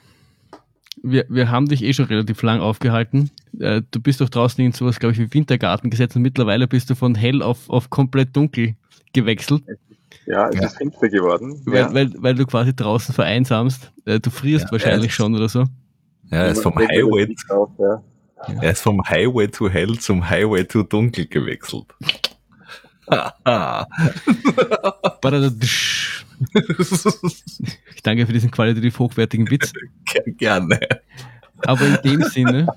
Wir, wir haben dich eh schon relativ lang aufgehalten. Äh, du bist doch draußen in sowas, glaube ich, wie Wintergarten gesetzt und mittlerweile bist du von hell auf, auf komplett dunkel gewechselt. Ja, es ja. ist finster geworden. Weil, ja. weil, weil du quasi draußen vereinsamst. Äh, du frierst ja, wahrscheinlich schon oder so. Ja, er ist vom Highway drauf, ja. Ja. Er ist vom Highway to hell zum Highway to dunkel gewechselt. Ich danke für diesen qualitativ hochwertigen Witz. Gerne. Aber in dem Sinne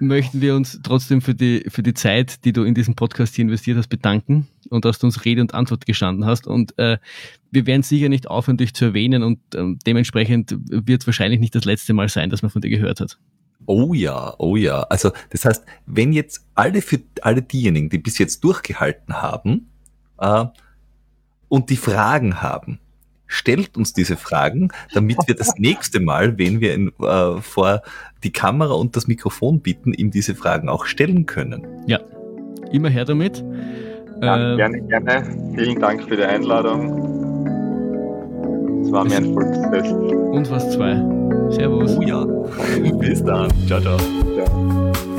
möchten wir uns trotzdem für die, für die Zeit, die du in diesen Podcast hier investiert hast, bedanken und dass du uns Rede und Antwort gestanden hast. Und äh, wir werden sicher nicht aufhören, dich zu erwähnen und äh, dementsprechend wird es wahrscheinlich nicht das letzte Mal sein, dass man von dir gehört hat. Oh ja, oh ja. Also das heißt, wenn jetzt alle für alle diejenigen, die bis jetzt durchgehalten haben äh, und die Fragen haben, stellt uns diese Fragen, damit wir das nächste Mal, wenn wir in, äh, vor die Kamera und das Mikrofon bitten, ihm diese Fragen auch stellen können. Ja, immer her damit. Ja, ähm, gerne, gerne. Vielen Dank für die Einladung. Es war mir ein Volksfest. Und was zwei. Servus. Oh ja. Bis dann. Ciao, ciao. Ciao.